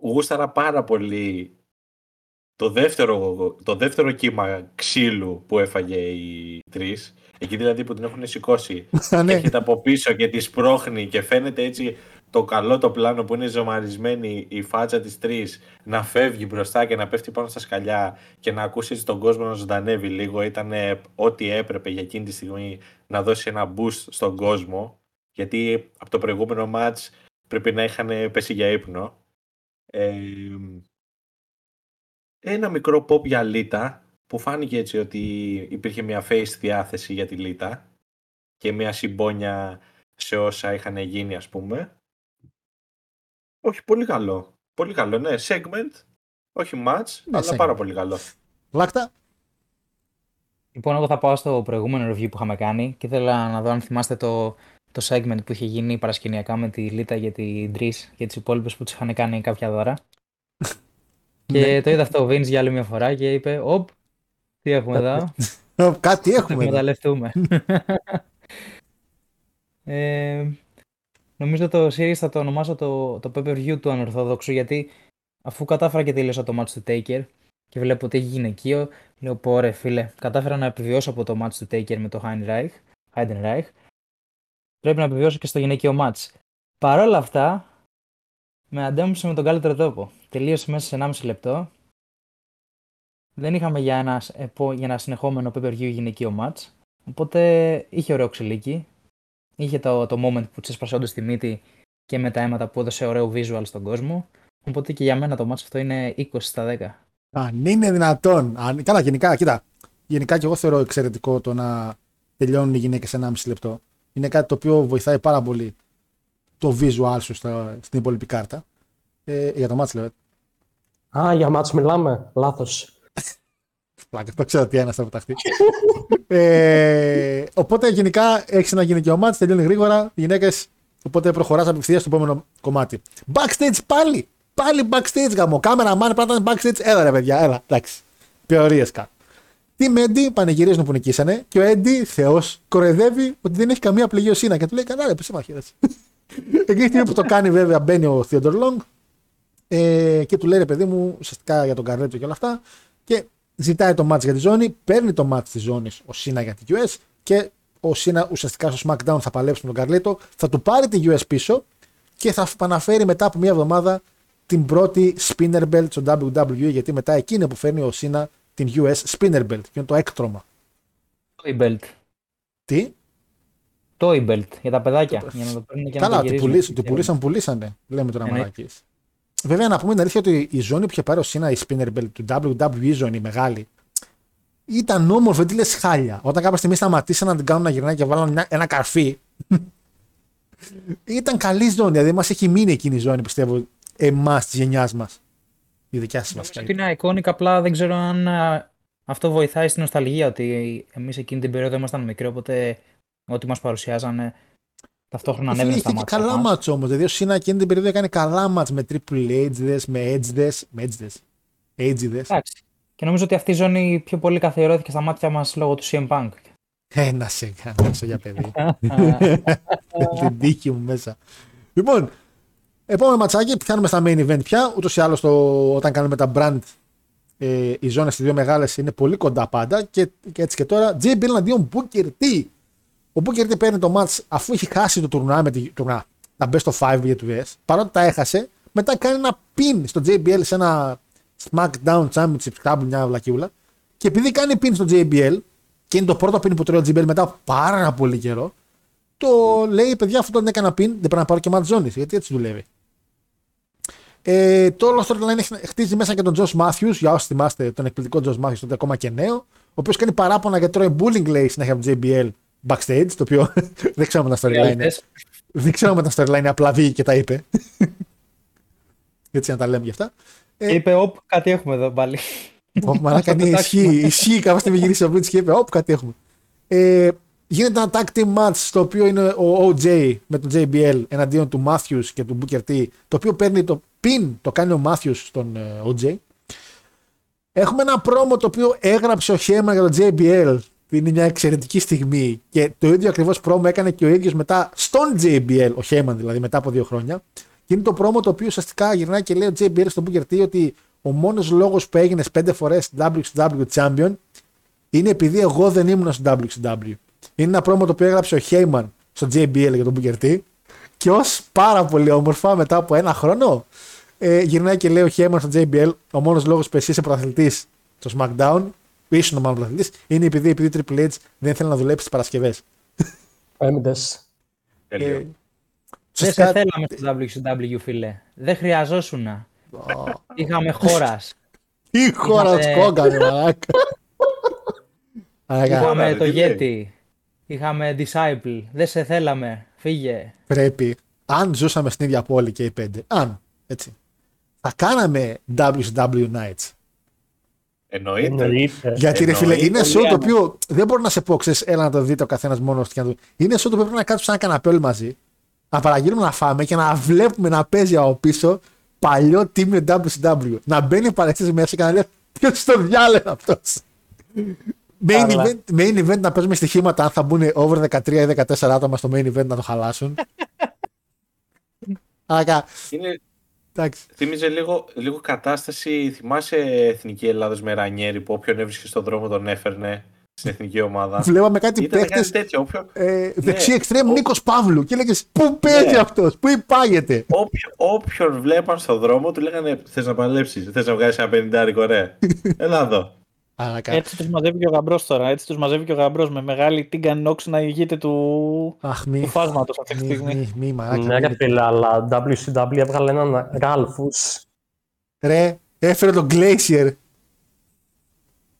Γούσταρα πάρα πολύ το δεύτερο, το δεύτερο κύμα ξύλου που έφαγε οι τρεις. Εκεί δηλαδή που την έχουν σηκώσει. Έρχεται από πίσω και τη σπρώχνει και φαίνεται έτσι το καλό το πλάνο που είναι ζωμαρισμένη η φάτσα της Τρις να φεύγει μπροστά και να πέφτει πάνω στα σκαλιά και να ακούσει τον κόσμο να ζωντανεύει λίγο. Ήταν ό,τι έπρεπε για εκείνη τη στιγμή να δώσει ένα boost στον κόσμο. Γιατί από το προηγούμενο match πρέπει να είχαν πέσει για ύπνο. Ε, ένα μικρό pop για Λίτα, που φάνηκε έτσι ότι υπήρχε μια face διάθεση για τη Λίτα και μια συμπόνια σε όσα είχαν γίνει, ας πούμε. Όχι, πολύ καλό. Πολύ καλό, ναι. Segment, όχι match, ναι, αλλά segment. Πάρα πολύ καλό. Λάκτα. Λοιπόν, εγώ θα πάω στο προηγούμενο review που είχαμε κάνει και ήθελα να δω αν θυμάστε το, το segment που είχε γίνει παρασκηνιακά με τη Λίτα για την Τρίς και τις υπόλοιπες που τους είχαν κάνει κάποια δώρα. Και το είδα αυτό ο Vince για άλλη μια φορά και είπε «Οπ, τι έχουμε εδώ». Κάτι έχουμε. Μεταλλευτούμε. ε, νομίζω το series θα το ονομάσω το, το pay-per-view του ανορθόδοξου, γιατί αφού κατάφερα και τελείωσα το match του Taker και βλέπω ότι έχει γυναικείο, λέω πω ρε φίλε, κατάφερα να επιβιώσω από το match του Taker με το Heidenreich. Πρέπει να επιβιώσω και στο γυναικείο match. Παρ' όλα αυτά, με αντέμψε με τον καλύτερο τόπο. Τελείωσε μέσα σε ενάμιση λεπτό. Δεν είχαμε για ένα, για ένα συνεχόμενο pay-per-view γυναικείο match. Οπότε είχε ωραίο ξυλίκι. Είχε το, το moment που τσέσπασε όντως τη μύτη και με τα αίματα που έδωσε ωραίο visual στον κόσμο. Οπότε και για μένα το match αυτό είναι είκοσι στα δέκα. Αν είναι δυνατόν. Αν... Καλά, γενικά, κοίτα. Γενικά και εγώ θεωρώ εξαιρετικό το να τελειώνουν οι γυναίκες σε ενάμιση λεπτό. Είναι κάτι το οποίο βοηθάει πάρα πολύ το visual σου στα, στην υπόλοιπη κάρτα. Ε, για το μάτς λέω. Α, για μάτς μιλάμε. Λάθος. Πλάκα, το ξέρω τι ένας θα πεταχτεί. ε, οπότε γενικά έχει να γίνει και ο μάτς, τελειώνει γρήγορα, γυναίκες. Οπότε προχωράς απευθείας στο επόμενο κομμάτι. Backstage πάλι! Πάλι backstage γαμό. Κάμερα, μάνε, πράγματα backstage. Έλα ρε παιδιά, έλα. Εντάξει. Πιωρίες κάτω. Τι με Έντι πανηγυρίζουν που νικήσανε και ο Έντι, θεός, κοροϊδεύει ότι δεν έχει καμία πληγή ο Σίνα και του λέει: Καλά, ρε, πες μαχαίρες. Εκείνη τη στιγμή που το κάνει, βέβαια, μπαίνει ο Theodore Long ε, και του λέει: ρε, παιδί μου, ουσιαστικά για τον Καρλέτζο και όλα αυτά. Και ζητάει το match για τη ζώνη, παίρνει το match τη ζώνη ο Σίνα για τη γιου ες και ο Σίνα ουσιαστικά στο SmackDown θα παλέψει με τον Καρλέτο, θα του πάρει τη γιου ες πίσω και θα επαναφέρει μετά από μία εβδομάδα την πρώτη spinner belt στο ντάμπλιου ντάμπλιου ι, γιατί μετά εκείνη που φέρνει ο Σίνα την γιου ες spinner belt, και είναι το έκτρωμα. Toy belt. Τι? Toy belt, για τα παιδάκια. Το... Για να το παίρνουν και καλά, να το γυρίζουν. Καλά, την πουλήσαν, πουλήσανε, λέμε τώρα μαλακίες. Βέβαια, να πούμε την αλήθεια ότι η ζώνη που είχε πάρει ο Σίνα, η spinner belt, του ντάμπλιου ντάμπλιου ι ζώνη, μεγάλη, ήταν όμορφη, τι λες χάλια. Όταν κάποια στιγμή σταματήσαν να την κάνουν να γυρνάει και βάλαν μια, ένα καρφί. Ήταν καλή ζώνη, δηλαδή μας έχει μείνει εκείνη η ζώνη, πιστεύω, εμάς της γενιάς μας. Η δικιά σας βασικά. Είναι εικόνικα, απλά δεν ξέρω αν αυτό βοηθάει στην νοσταλγία, ότι εμείς εκείνη την περίοδο ήμασταν μικροί, οπότε ό,τι μας παρουσιάζανε ταυτόχρονα ανέβαινε στα μάτσα. Είχε και καλά μάτσα όμως, δηλαδή ο Σίνα εκείνη την περίοδο έκανε καλά μάτσα με Triple H's, με Edge's, με Edge's. Εντάξει. Και νομίζω ότι αυτή η ζώνη πιο πολύ καθιερώθηκε στα μάτια μας λόγω του σι εμ Punk. Ένα σε κανένας για παιδί. Την τύχη μου μέσα. Λοιπόν. Επόμενο ματσάκι, πιάνουμε στα main event πια. Ούτως ή άλλως, όταν κάνουμε τα brand, ε, οι ζώνες στις δύο μεγάλες είναι πολύ κοντά πάντα. Και, και έτσι και τώρα, Jay Bill αντίον Booker T. Ο Booker T παίρνει το match αφού έχει χάσει το τουρνά με την τουρνά. Τα best of five για του βι ες. Παρότι τα έχασε, μετά κάνει ένα pin στο τζέι μπι ελ σε ένα SmackDown Championship Club, μια βλακιούλα. Και επειδή κάνει pin στο τζέι μπι ελ, και είναι το πρώτο pin που τρώει ο τζέι μπι ελ μετά πάρα πολύ καιρό, το λέει: Παιδιά, αφού τον έκανα pin, δεν πρέπει να πάρω και match ζώνης, γιατί έτσι δουλεύει. Ε, το όλο storyline χτίζει μέσα και τον Josh Matthews, για όσοι θυμάστε τον εκπληκτικό Josh Matthews, τότε ακόμα και νέο, ο οποίος κάνει παράπονα για τρώει bullying, λέει συνέχεια από τζέι μπι ελ backstage, το οποίο δεν ξέρω με τα storyline. Δεν ξέρω με τα storyline, απλά βγήκε και τα είπε. Έτσι να τα λέμε γι' αυτά. Ε, είπε, όπ, κάτι έχουμε εδώ πάλι. Μαλάκα, ναι, ισχύει. Ισχύει, κάποια στιγμή γυρίσει ο Blitz και είπε, όπ, κάτι έχουμε. Ε, γίνεται ένα tag team match στο οποίο είναι ο ο τζέι με τον τζέι μπι ελ εναντίον του Matthews και του Booker T, το οποίο παίρνει το pin, το κάνει ο Matthews στον ο τζέι. Έχουμε ένα promo το οποίο έγραψε ο Χέμα για το τζέι μπι ελ, που είναι μια εξαιρετική στιγμή, και το ίδιο ακριβώς promo έκανε και ο ίδιος μετά στον τζέι μπι ελ, ο Χέμα δηλαδή, μετά από δύο χρόνια. Και είναι το promo το οποίο ουσιαστικά γυρνάει και λέει ο τζέι μπι ελ στον Booker T ότι ο μόνος λόγος που έγινες πέντε φορές ντάμπλιου εξ ντάμπλιου Champion είναι επειδή εγώ δεν ήμουν στο ντάμπλιου εξ ντάμπλιου. Είναι ένα promo το οποίο έγραψε ο Χέιμαν στο τζέι μπι ελ για τον Booker T, και ως πάρα πολύ όμορφα μετά από ένα χρόνο ε, γυρνάει και λέει ο Χέιμαν στο τζέι μπι ελ: Ο μόνος λόγος που εσύ είσαι πρωταθλητής στο SmackDown, που ήσουν ο μόνος πρωταθλητής, είναι επειδή, επειδή Triple H δεν θέλει να δουλέψει τις Παρασκευές. Έμειντες. Τελείω. Δεν σε θέλαμε στο ντάμπλιου εξ ντάμπλιου, φίλε. Δεν χρειαζόσουνα. Είχαμε χώρας. Τι χώρας κόγκανε, μαλάκα. Είχαμε το Yeti. Είχαμε Disciple, δεν σε θέλαμε, φύγε. Πρέπει, αν ζούσαμε στην ίδια πόλη και οι πέντε, αν, έτσι, θα κάναμε ντάμπλιου εξ ντάμπλιου Nights. Εννοείται. Εννοείται. Γιατί ρε φίλε, είναι show το οποίο δεν μπορώ να σε πω, ξέρεις, έλα να το δείτε ο καθένας μόνος του. Το... Είναι show το οποίο πρέπει να κάτσουμε σε ένα καναπέ όλοι μαζί, να παραγγείλουμε να φάμε και να βλέπουμε να παίζει από πίσω παλιό τίμιο ντάμπλιου εξ ντάμπλιου. Να μπαίνει ο παρεξής μέσα και να λέει: Ποιος το διάλεγε αυτός. Main event, main event να παίζουμε στοιχήματα αν θα μπουν over δεκατρία ή δεκατέσσερα άτομα στο main event να το χαλάσουν. Άκα. Είναι... Θύμιζε λίγο, λίγο κατάσταση, θυμάσαι Εθνική Ελλάδος με Ρανιέρη, που όποιον έβρισκε στον δρόμο τον έφερνε στην εθνική ομάδα. Βλέπαμε κάτι παίχτες, τέτοιο, όποιο... ε, δεξί ναι, εξτρέμ ο... Νίκος Παύλου, και έλεγες πού παίζει ναι. αυτός, πού υπάγεται. Όποιον, όποιον βλέπαν στον δρόμο του λέγανε: Θες να παλέψεις, θες να βγάλεις ένα πενηντάρικο, ρε. Έλα εδώ. Έτσι τους μαζεύει και ο γαμπρός τώρα. Έτσι τους μαζεύει και ο γαμπρός με μεγάλη τίγκα όξι να ηγείται του, του φάσματος αυτή τη στιγμή. Μη μαλάκα. Ναι, ρε φίλε, αλλά ντάμπλιου σι ντάμπλιου έβγαλε έναν Ράλφους. Ρε, έφερε τον Glacier.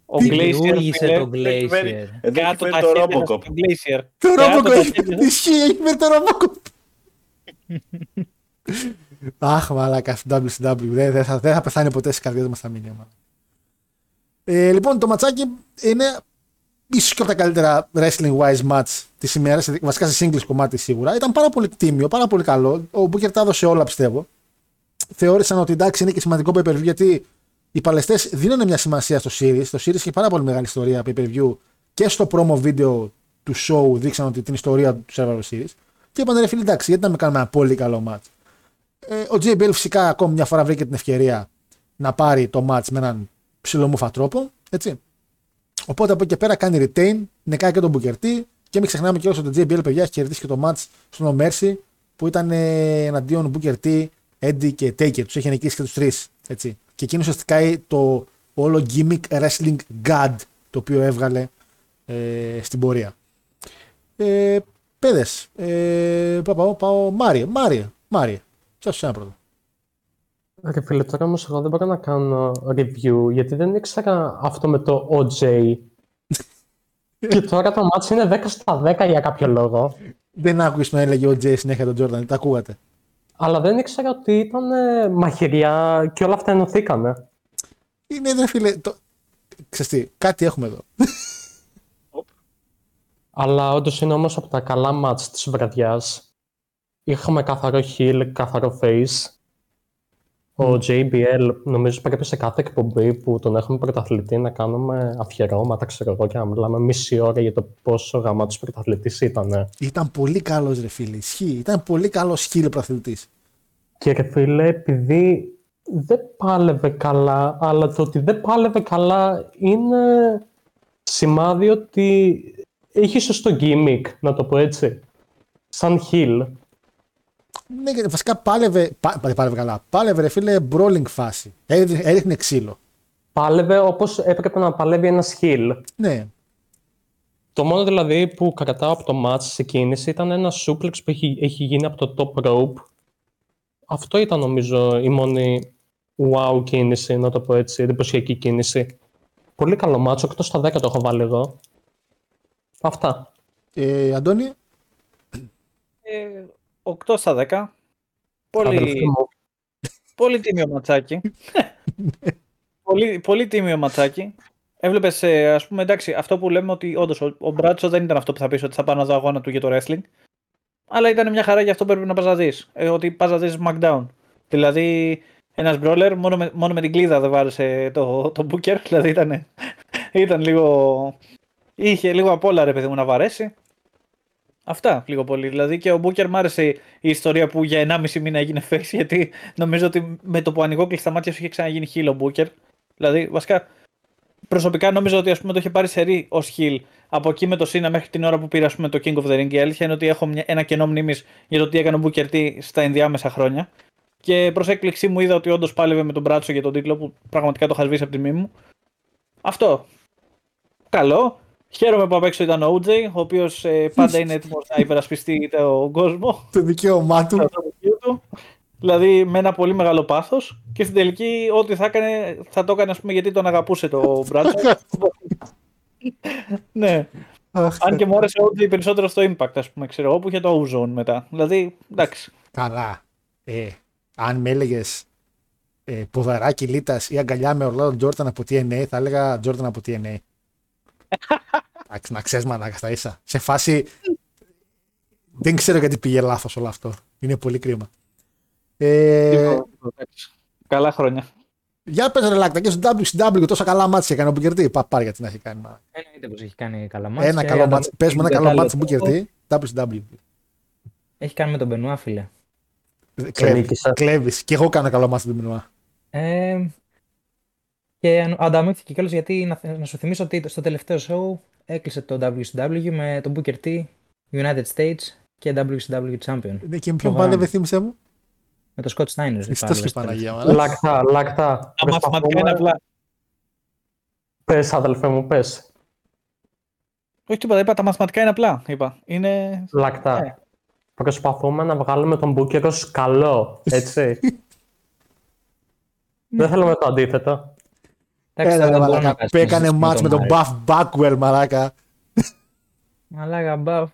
Ο Glacier ήγησε τον Glacier. Κάτω τα χέρια στον Glacier. Το Robocop, ισχύει, έχει φέρει το Robocop. Αχ, μαλάκα, στο ντάμπλιου σι ντάμπλιου. Δεν δε θα, δε θα πεθάνει ποτέ στις καρδιές μας, θα μείνει. Ε, λοιπόν, το ματσάκι είναι ίσως και από τα καλύτερα wrestling-wise match της ημέρας, βασικά σε singles κομμάτι σίγουρα. Ήταν πάρα πολύ τίμιο, πάρα πολύ καλό. Ο Booker τα έδωσε όλα, πιστεύω. Θεώρησαν ότι εντάξει, είναι και σημαντικό pay per view, γιατί οι παλαιστές δίνουν μια σημασία στο series. Το series είχε πάρα πολύ μεγάλη ιστορία pay per view και στο promo video του show δείξαν ότι την ιστορία του Survivor Series. Και είπαν ρε φίλοι, εντάξει, γιατί να μην κάνουμε ένα πολύ καλό match. Ε, ο τζέι μπι ελ φυσικά ακόμη μια φορά βρήκε την ευκαιρία να πάρει το match με έναν ψιλομούφα τρόπο. Έτσι. Οπότε από εκεί και πέρα κάνει retain, νεκάει και τον Booker T. Και μην ξεχνάμε και όσο το τζέι μπι ελ, παιδιά, έχει κερδίσει και το match στο No Mercy που ήταν ε, εναντίον Booker T, Eddie και Taker. Τους έχει νικήσει και τους τρεις. Έτσι. Και εκείνο ουσιαστικά το όλο gimmick wrestling god το οποίο έβγαλε ε, στην πορεία. Ε, Παιδες, ε, πάω, πάω, Μάριε, Μάριε, Μάριε. Σας ένα πρώτο. Ρε φίλε, τώρα όμως εγώ δεν μπορώ να κάνω review, γιατί δεν ήξερα αυτό με το ο τζέι. Και τώρα το μάτς είναι δέκα στα δέκα για κάποιο λόγο. Δεν άκουγες να έλεγε ο τζέι συνέχεια τον Τζόρνταν, τα ακούγατε. Αλλά δεν ήξερα ότι ήταν μαχαιριά και όλα αυτά ενωθήκανε. Είναι ρε φίλε, το... ξέρεις τι, κάτι έχουμε εδώ. Αλλά όντως είναι όμως από τα καλά μάτς της βραδιάς. Είχαμε καθαρό heel, καθαρό face. Mm. Ο τζέι μπι ελ νομίζω πρέπει σε κάθε εκπομπή που τον έχουμε πρωταθλητή να κάνουμε αφιερώματα, ξέρω εγώ, και να μιλάμε μισή ώρα για το πόσο γαμάτος πρωταθλητής ήταν. Ήταν πολύ καλός ρε φίλε, ισχύει. Ήταν πολύ καλός heel πρωταθλητής. Και ρε φίλε, επειδή δεν πάλευε καλά, αλλά το ότι δεν πάλευε καλά είναι σημάδι ότι είχε σωστό gimmick, να το πω έτσι. Σαν heel. Ναι, βασικά πάλευε, πά, πάλευε καλά. Πάλευε ρε φίλε brawling φάση. Έριχνε ξύλο. Πάλευε όπως έπρεπε να παλεύει ένας heel. Ναι. Το μόνο δηλαδή που κρατάω από το μάτς σε κίνηση ήταν ένα suplex που έχει, έχει γίνει από το top rope. Αυτό ήταν νομίζω η μόνη wow κίνηση, να το πω έτσι, εντυπωσιακή κίνηση. Πολύ καλό μάτς, οκτώ στα δέκα το έχω βάλει εγώ. Αυτά. Ε, Αντώνη. Ε, οκτώ στα δέκα. Πολύ, πολύ τίμιο ματσάκι. πολύ, πολύ τίμιο ματσάκι. Έβλεπες, ας πούμε, εντάξει, αυτό που λέμε ότι όντως ο, ο Μπράτσο δεν ήταν αυτό που θα πεις ότι θα πάνε στον αγώνα του για το wrestling. Αλλά ήταν μια χαρά για αυτό που πρέπει να πας να δεις. Ε, ότι πας να δεις SmackDown. Δηλαδή, ένας μπρόλερ μόνο με, μόνο με την κλίδα δεν βάρεσε το, το Booker. Δηλαδή ήταν, ήταν λίγο... Είχε λίγο απ' όλα ρε παιδί μου να βαρέσει. Αυτά λίγο πολύ. Δηλαδή και ο Booker μ' άρεσε η ιστορία που για ενάμιση μήνα έγινε face, γιατί νομίζω ότι με το που ανοιγώ κλειστά μάτια σου είχε ξαναγίνει heel ο Booker. Δηλαδή βασικά προσωπικά νομίζω ότι ας πούμε το είχε πάρει σερί ως heel από εκεί με το Cena μέχρι την ώρα που πήρα ας πούμε, το King of the Ring. Η αλήθεια είναι ότι έχω μια, ένα κενό μνήμης για το τι έκανε ο Booker T στα ενδιάμεσα χρόνια. Και προς έκπληξή μου είδα ότι όντως πάλευε με τον Μπράτσο για τον τίτλο που πραγματικά το είχα σβήσει από τη μνήμη μου. Αυτό. Καλό. Χαίρομαι που απ' έξω ήταν ο ο τζέι, ο οποίος ε, πάντα είναι έτοιμος να υπερασπιστεί τον κόσμο. Το δικαίωμά του. του. Δηλαδή με ένα πολύ μεγάλο πάθος και στην τελική ό,τι θα έκανε θα το έκανε ας πούμε, γιατί τον αγαπούσε το Μπράτσο. Ναι. Αν και μου άρεσε ο ο τζέι περισσότερο στο Impact, ας πούμε, ξέρω, όπου είχε το O-Zone μετά. Δηλαδή, εντάξει. Καλά. Ε, αν με έλεγες ε, ποδαράκι Λίτας ή αγκαλιά με Ορλάντο Τζόρνταν από τι εν έι, θα έλεγα Τζόρνταν από τι εν έι. Να ξέρεις μαλάκα στα ίσα. Σε φάση δεν ξέρω γιατί πήγε λάθος όλο αυτό. Είναι πολύ κρίμα. Ε... Καλά χρόνια. Για πες ρε Λάκτα, και στο ντάμπλιου σι ντάμπλιου τόσα καλά μάτς έκανε ο Booker T. Πάρ' γιατί να έχει κάνει. Εννοείται πως έχει κάνει καλά μάτς. Ένα καλό μάτς. Πες μου ένα καλό μάτς Booker T. ντάμπλιου σι ντάμπλιου. Έχει κάνει με τον Benoit, φίλε. Κλέβεις. Και εγώ κάνω καλό μάτς με τον Benoit. Και ανταμείφθηκε κιόλας γιατί να σου θυμίσω ότι στο τελευταίο show έκλεισε το ντάμπλιου σι ντάμπλιου με τον Booker T, United States και ντάμπλιου σι ντάμπλιου Champion. Ναι, και ποιον πάλευε, θύμισε μου. Με τον Scott Steiner. Χριστός και Παναγία μου. Λακτά, λακτά. Τα μαθηματικά είναι απλά. Πες, αδελφέ μου, πες. Όχι τίποτα, είπα τα μαθηματικά είναι απλά. Είπα. Είναι... Λακτά. Προσπαθούμε να βγάλουμε τον Booker ως καλό, έτσι. Δεν θέλουμε το αντίθετο. Έλα ρε μαλάκα, έκανε μάτς με τον Buff Backwell, μαλάκα. Μαλάκα, Buff.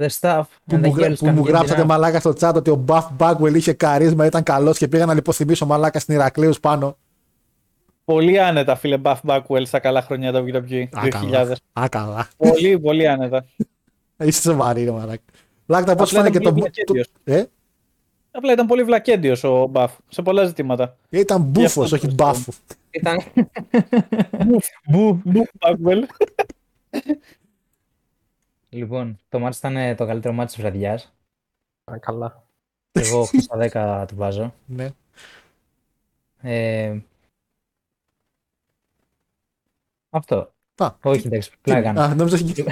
the staff που and the girls. Που μου γράψατε μαλάκα στο chat ότι ο Buff Bagwell είχε καρίσμα, ήταν καλός και πήγα να λιποθυμίσω μαλάκα στην Ηρακλέους πάνω. Πολύ άνετα, φίλε, Buff Bagwell στα καλά χρόνια του ντάμπλιου ντάμπλιου ι δύο χιλιάδες. Α, καλά. Πολύ, πολύ άνετα. Είσαι σοβαρή, ρε μαλάκα. Λάκτα, πώς φάνηκε το. Ε? Απλά ήταν πολύ βλακέντιος ο Μπαφ σε πολλά ζητήματα. Ήταν μπούφος, όχι μπάφου. Ήταν. Μπουφ, μπου, μπου, Bagwell. Λοιπόν, το μάτς ήταν το καλύτερο μάτς της βραδιάς. Α, καλά. Εγώ οκτώ στα δέκα του βάζω. Ναι. Ε... Αυτό. Α, όχι, εντάξει, πλάγανε. Α, νόμιζα έχει.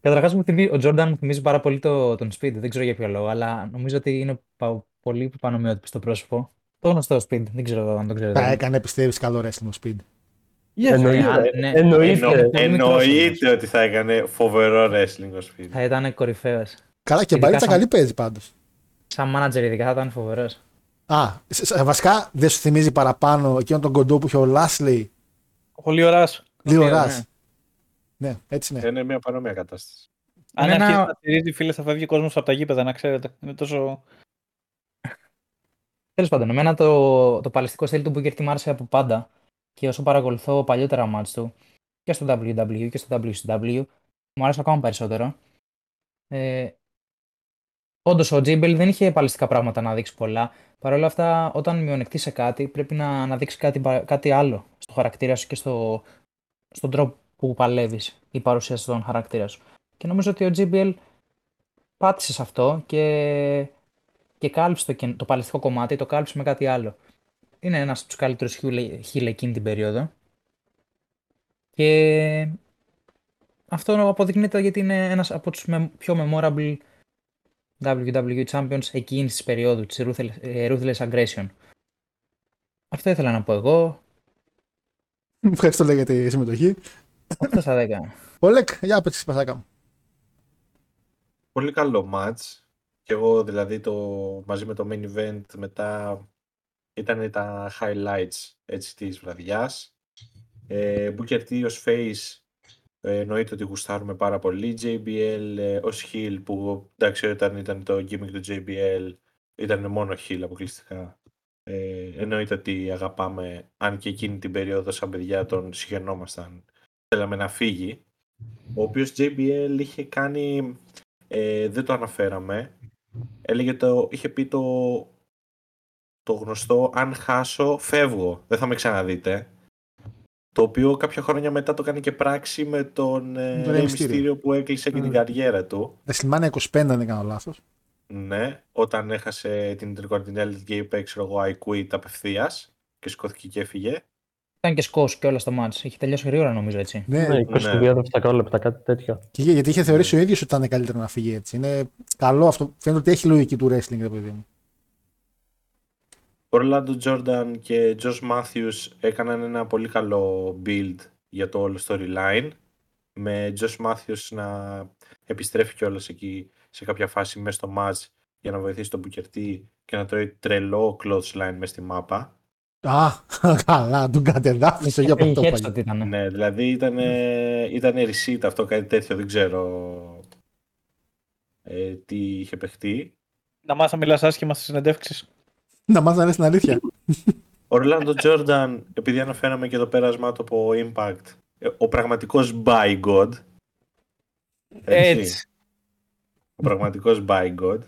Καταρχάς, ο Τζόρνταν μου θυμίζει πάρα πολύ το, τον Speed, δεν ξέρω για ποιο λόγο, αλλά νομίζω ότι είναι πολύ πανομοιότυπος στο πρόσωπο. Το γνωστό Speed, δεν ξέρω αν το ξέρετε. Τα έκανε, πιστεύεις, καλό wrestling Speed. Yeah, εννοείται, ναι. εννοείται, εννοείται ότι θα έκανε φοβερό wrestling ο Speed. Θα ήταν κορυφαίος. Καλά, και μπαλίτσα σαν... καλή παίζει πάντως. Σαν manager ειδικά θα ήταν φοβερός. Α, βασικά δεν σου θυμίζει παραπάνω εκείνον τον κοντό που είχε ο Λάσλι. Ο Λιοράς. Λιοράς. Ναι, έτσι ναι. Είναι μια παρόμοια κατάσταση. Αν ένα... αρχίσει να στηρίζει, φίλε, θα φεύγει ο κόσμος από τα γήπεδα, να ξέρετε. Είναι τόσο. Τέλος πάντων, εμένα το, το παλαιστικό στέλι του Booker T μ' άρεσε από πάντα. Και όσο παρακολουθώ παλιότερα μάτς του και στο ντάμπλιου ντάμπλιου ι και στο ντάμπλιου σι ντάμπλιου, μου άρεσε ακόμα περισσότερο. Ε, Όντως, ο Τζίμπελ δεν είχε παλαιστικά πράγματα να δείξει πολλά. Παρ' όλα αυτά, όταν μειονεκτεί σε κάτι, πρέπει να, να δείξει κάτι, κάτι άλλο στο χαρακτήρα σου και στο, στον τρόπο που παλεύεις, η παρουσία στον χαρακτήρα σου. Και νομίζω ότι ο τζι μπι ελ πάτησε σε αυτό και, και κάλυψε το, το παλαιστικό κομμάτι, το κάλυψε με κάτι άλλο. Είναι ένας από τους καλύτερους χίλ εκείνη την περίοδο. Και αυτό αποδεικνύεται γιατί είναι ένας από τους με, πιο memorable ντάμπλιου ντάμπλιου ι Champions εκείνης της περίοδου, της Ruthless, Ruthless Aggression. Αυτό ήθελα να πω εγώ. Ευχαριστώ για τη συμμετοχή. οκτώ στα δέκα. Ολέκ, για πες τη σπασάκα μου. Πολύ καλό μάτς. Και εγώ δηλαδή το, μαζί με το main event μετά ήταν τα highlights, έτσι, της βραδιάς. Ε, Booker T ως face ε, εννοείται ότι γουστάρουμε πάρα πολύ. τζέι μπι ελ ε, ως heel που εντάξει όταν ήταν το gimmick του τζέι μπι ελ ήταν μόνο heel αποκλειστικά. Ε, εννοείται ότι αγαπάμε, αν και εκείνη την περίοδο σαν παιδιά τον συγχαινόμασταν. Θέλαμε να φύγει, ο οποίος τζέι μπι ελ είχε κάνει, ε, δεν το αναφέραμε, έλεγε το, είχε πει το, το γνωστό «αν χάσω φεύγω, δεν θα με ξαναδείτε», το οποίο κάποια χρόνια μετά το κάνει και πράξη με τον ε, μυστήριο που έκλεισε και mm. την καριέρα του. Δεσλημάνια είκοσι πέντε δεν κάνω λάθος. Ναι, όταν έχασε την Intercontinental και είπε «ξέρω εγώ, I quit» απευθείας και σηκώθηκε και έφυγε. Ήταν και σκός και όλα στο μάτς. Είχε τελειώσει γρήγορα, νομίζω, έτσι. Ναι, είκοσι δύο δευτερόλεπτα, ναι. Κάτι τέτοιο. Και γιατί είχε θεωρήσει ο ίδιος ότι ήταν καλύτερο να φύγει έτσι. Είναι καλό αυτό. Φαίνεται ότι έχει λογική του wrestling, το παιδί μου. Ο Ορλάντο Τζόρνταν και Τζος Μάθιους έκαναν ένα πολύ καλό build για το όλο storyline. Με Τζος Μάθιους να επιστρέφει κιόλας εκεί σε κάποια φάση μέσα στο μάτς για να βοηθήσει τον Booker T και να τρώει τρελό clothesline μέσα στη μάπα. Α, καλά, τον κατεδάφισε για αυτό το παλιό. Ναι, δηλαδή ήταν receipt αυτό, κάτι τέτοιο, δεν ξέρω ε, τι είχε παιχτεί. Να μάθα να μιλάς άσχημα στις συνεντεύξεις. Να μάθα να λες την αλήθεια. Ο Ορλάντο Τζόρνταν, επειδή αναφέραμε και το πέρασμά του από Impact, ο πραγματικός by God. Έτσι. Ο πραγματικός by God.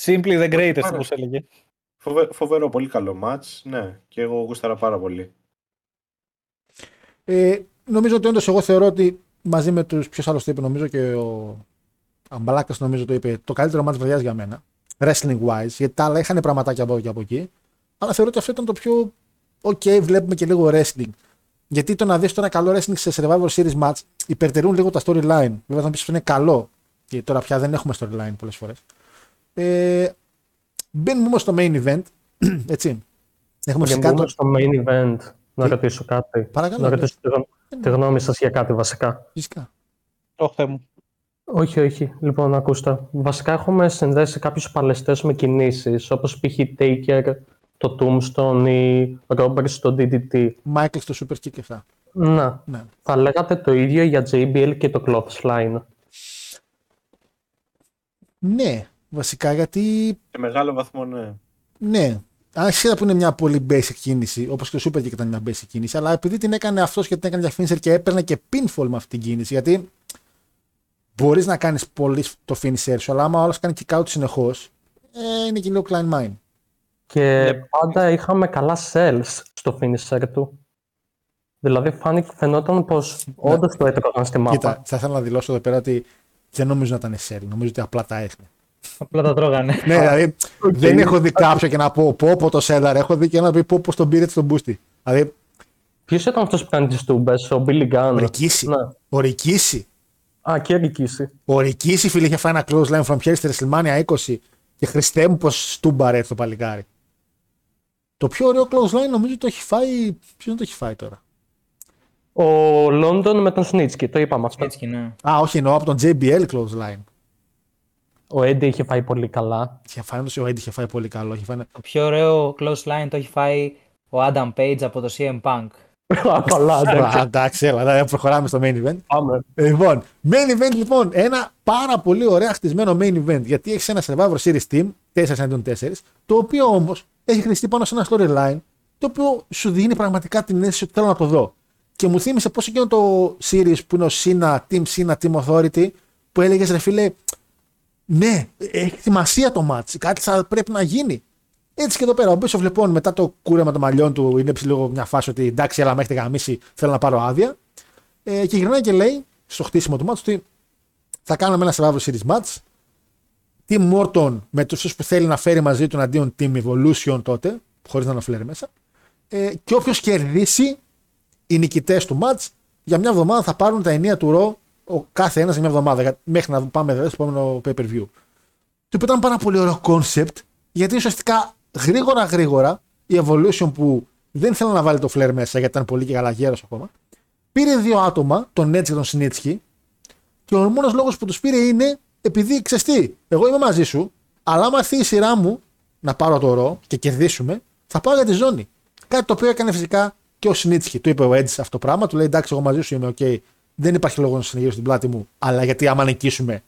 Simply the greatest, όπως έλεγε. Φοβε, φοβερό, πολύ καλό μάτς, ναι, και εγώ γούσταρα πάρα πολύ. Ε, νομίζω ότι όντως εγώ θεωρώ ότι μαζί με τους, ποιος άλλος το είπε, νομίζω και ο Αμπαλάκας νομίζω το είπε, το καλύτερο μάτς βραδιάς για μένα, wrestling wise, γιατί τα άλλα είχαν πραγματάκια από εδώ και από εκεί, αλλά θεωρώ ότι αυτό ήταν το πιο ok, βλέπουμε και λίγο wrestling. Γιατί το να δεις το ένα καλό wrestling σε Survivor Series match υπερτερούν λίγο τα storyline, βέβαια θα πεις ότι είναι καλό, γιατί τώρα πια δεν έχουμε storyline πολλές φορές. Ε, Μπαίνουμε όμως στο main event, έτσι. Έχουμε φυσικά το... στο main event τι? Να ρωτήσω κάτι. Παρακαλώ, να ρωτήσω τη, γνω... τη γνώμη σας για κάτι βασικά. Φυσικά. Όχι μου. Όχι, όχι. Λοιπόν, ακούστε. Βασικά έχουμε συνδέσει κάποιους παλαιστές με κινήσεις, όπως π.χ. Taker, το Tombstone ή Roberts στο ντι ντι τι. Michael στο Super Kick αυτά. Να. Ναι. Θα λέγατε το ίδιο για τζέι μπι ελ και το Clothesline. Ναι, βασικά γιατί. Σε μεγάλο βαθμό, ναι. Ναι. Αν ξέρω που είναι μια πολύ basic κίνηση, όπως και ο Super Kick ήταν μια basic κίνηση, αλλά επειδή την έκανε αυτός και την έκανε για finisher και έπαιρνε και pinfall με αυτή την κίνηση, γιατί μπορείς να κάνεις πολύ το finisher σου, αλλά άμα όλος κάνει kick out συνεχώς, ε, είναι και λίγο Klein Mine. Και yeah. πάντα είχαμε καλά cells στο finisher του. Δηλαδή φάνηκε, φαινόταν πως yeah. όντως το έτρεπαν στη μάπα. Κοίτα, θα ήθελα να δηλώσω εδώ πέρα ότι δεν νομίζω να ήταν σέλ, νομίζω ότι απλά τα έφυγε. Απλά τα τρώγανε. Ναι, δηλαδή okay. δεν έχω δει κάποιο και να πω πω πω το σέλαρ, έχω δει και να πει πω πω τον πήρε στον μπούστι. Δηλαδή... Ποιος ήταν αυτός που κάνει τις τούμπες, ο Billy Gunn? Ο Ρικίσι. Ο Ρικίσι. Α, και Ρικίσι. Ο Ρικίσι, φίλε, είχε φάει ένα close line from here στη WrestleMania είκοσι και χριστέ μου πως τούμπαρε το παλικάρι. Το πιο ωραίο close line νομίζω το έχει φάει, ποιος δεν το έχει φάει τώρα? Ο London με τον Snitsky, το είπαμε αυτό. Snitsky, ναι. Α, όχι, εννοώ από τον τζέι μπι ελ close line. Ο Eddie είχε φάει πολύ καλά. Είχε φάει, ο Eddie είχε φάει πολύ καλό. Είχε φάει... Το πιο ωραίο close line το έχει φάει ο Adam Page από το σι εμ Punk. Καλά, εντάξει, έλα, προχωράμε στο main event. Πάμε. Λοιπόν, main event λοιπόν, ένα πάρα πολύ ωραία χτισμένο main event. Γιατί έχει ένα Survivor Series team, τέσσερα εναντίον τέσσερα, το οποίο όμως έχει χρηστεί πάνω σε ένα storyline, το οποίο σου δίνει πραγματικά την αίσθηση ότι θέλω να το δω. Και μου θύμισε πώς εκείνο το series που είναι ο Cena, Team Cena, Team Authority, που έλεγες ρε φίλε, ναι, έχει σημασία το match, κάτι θα πρέπει να γίνει. Έτσι και εδώ πέρα. Ο Μπίσοφ λοιπόν μετά το κούρεμα των μαλλιών του είναι λίγο μια φάση ότι εντάξει, αλλά με έχετε γαμίσει, θέλω να πάρω άδεια. Ε, και γυρνάει και λέει στο χτίσιμο του match ότι θα κάνουμε ένα Survivor Series match. Team Morton με τους που θέλει να φέρει μαζί του αντίον Team Evolution τότε, χωρίς να αναφέρει μέσα. Ε, και όποιος κερδίσει, οι νικητές του match για μια εβδομάδα θα πάρουν τα ενία του ρο ο κάθε ένας για μια εβδομάδα, μέχρι να πάμε εδώ στο επόμενο pay-per-view. Το οποίο ήταν πάρα πολύ ωραίο concept, γιατί ουσιαστικά γρήγορα γρήγορα η Evolution που δεν θέλει να βάλει το φλερ μέσα γιατί ήταν πολύ και καλά γέρος ακόμα, πήρε δύο άτομα, τον Edge και τον Snitsky, και ο μόνος λόγος που τους πήρε είναι επειδή ξέρεις τι, εγώ είμαι μαζί σου, αλλά άμα έρθει η σειρά μου να πάρω το ρο και κερδίσουμε, θα πάω για τη ζώνη. Κάτι το οποίο έκανε φυσικά και ο Snitsky. Του είπε ο Edge αυτό το πράγμα, του λέει εντάξει, εγώ μαζί σου είμαι, OK. Δεν υπάρχει λόγο να συνεχίσω στην πλάτη μου, αλλά γιατί άμα νικήσουμε,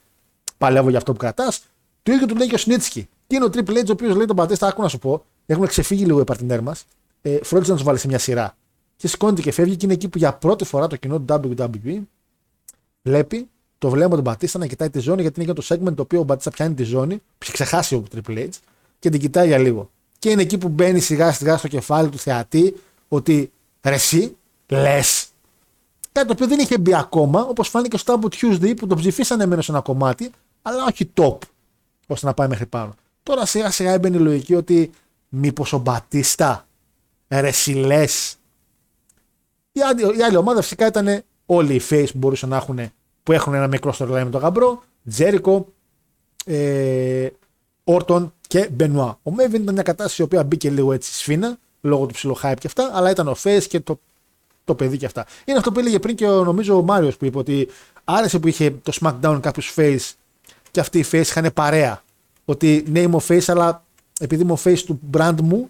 παλεύω για αυτό που κρατάς. Το ίδιο του λέει και ο Snitsky. Και είναι ο Triple H, ο οποίος λέει τον Πατίστα, άκου να σου πω, έχουν ξεφύγει λίγο οι παρτινέρ μας, ε, φρόντισε να τους βάλει σε μια σειρά. Και σηκώνεται και φεύγει, και είναι εκεί που για πρώτη φορά το κοινό του ντάμπλιου ντάμπλιου ι βλέπει, το βλέπουμε τον Πατίστα να κοιτάει τη ζώνη, γιατί είναι και το segment το οποίο ο Πατίστα πιάνει τη ζώνη, που έχει ξεχάσει ο Triple H, και την κοιτάει για λίγο. Και είναι εκεί που μπαίνει σιγά σιγά στο κεφάλι του θεατή ότι ρε εσύ, λες. Κάτι το οποίο δεν είχε μπει ακόμα, όπως φάνηκε στο Taboo Tuesday που τον ψηφίσανε μένω σε ένα κομμάτι, αλλά όχι top, ώστε να πάει μέχρι πάνω. Τώρα σιγά σιγά έμπαινε η λογική ότι μήπως ο Μπατίστα, ρε εσύ λες. Η άλλη, η άλλη ομάδα φυσικά ήταν όλοι οι face που μπορούσαν να έχουν, που έχουν ένα μικρό storyline με τον γαμπρό, Jericho, ε, Orton και Benoit. Ο Maven ήταν μια κατάσταση η οποία μπήκε λίγο έτσι σφίνα, λόγω του ψιλοχάιπ και αυτά, αλλά ήταν ο face και το, το παιδί και αυτά. Είναι αυτό που έλεγε πριν και ο, νομίζω ο Μάριος που είπε ότι άρεσε που είχε το SmackDown κάποιους face και αυτοί οι face είχαν παρέα. Ότι ναι, είμαι ο face, αλλά επειδή είμαι ο face του brand μου,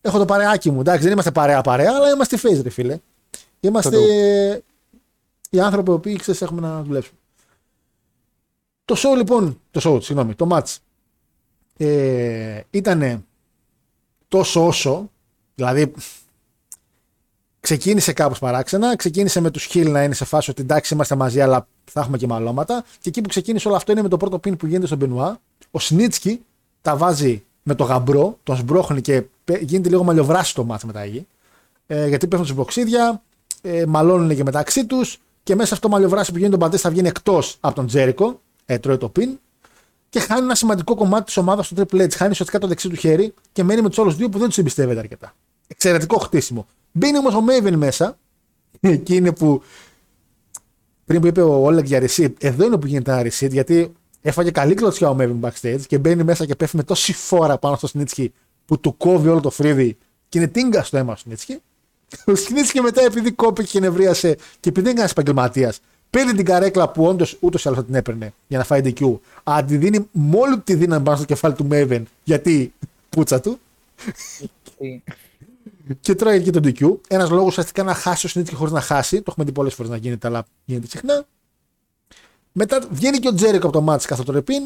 έχω το παρεάκι μου. Εντάξει, δεν είμαστε παρέα-παρέα, αλλά είμαστε face, ρε φίλε. Είμαστε οι άνθρωποι οι οποίοι ξέρεις, έχουμε να δουλέψουμε. Το show λοιπόν, το show, συγγνώμη, το match ε, ήταν τόσο όσο. Δηλαδή, ξεκίνησε κάπως παράξενα, ξεκίνησε με τους heel να είναι σε φάση ότι εντάξει είμαστε μαζί, αλλά θα έχουμε και μαλώματα. Και εκεί που ξεκίνησε όλο αυτό είναι με το πρώτο pin που γίνεται στον Benoit. Ο Snitsky τα βάζει με το γαμπρό, τον σμπρώχνει και γίνεται λίγο μαλλιοβράσιτο το μάτς μετά εκεί. Ε, γιατί πέφτουν στις μποξίδια, ε, μαλώνουν και μεταξύ τους, και μέσα αυτό το μαλλιοβράσιτο που γίνεται τον Μπατίστα βγαίνει εκτός από τον Τζέρικο, ε, τρώει το pin. Και χάνει ένα σημαντικό κομμάτι της ομάδας του Triple H. Χάνει ουσιαστικά το δεξί του χέρι και μένει με τους άλλους δύο που δεν τους εμπιστεύεται αρκετά. Εξαιρετικό χτίσιμο. Μπαίνει όμως ο Maven μέσα, εκεί είναι που πριν που είπε ο Oleg για receipt, εδώ είναι που γίνεται ένα receipt, γιατί έφαγε καλή κλωτσιά ο Maven backstage και μπαίνει μέσα και πέφτει με τόση φόρα πάνω στο Snitsky που του κόβει όλο το φρύδι και είναι τίγκα στο αίμα στο Snitsky. Ο Snitsky μετά, επειδή κόπηκε και νευρίασε και επειδή δεν έκανε επαγγελματία, παίρνει την καρέκλα που όντως ούτως ή άλλως θα την έπαιρνε για να φάει ντι κιου, αλλά τη δίνει μόλι τη δύναμη πάνω στο κεφάλι του Maven, γιατί πούτσα του. Και τρώει και τον ντι κιου. Ένας λόγος ουσιαστικά να χάσει ο Snitsky χωρίς να χάσει. Το έχουμε δει πολλές φορές να γίνεται, αλλά γίνεται συχνά. Μετά βγαίνει και ο Jericho από το match καθ' το ρεπίν.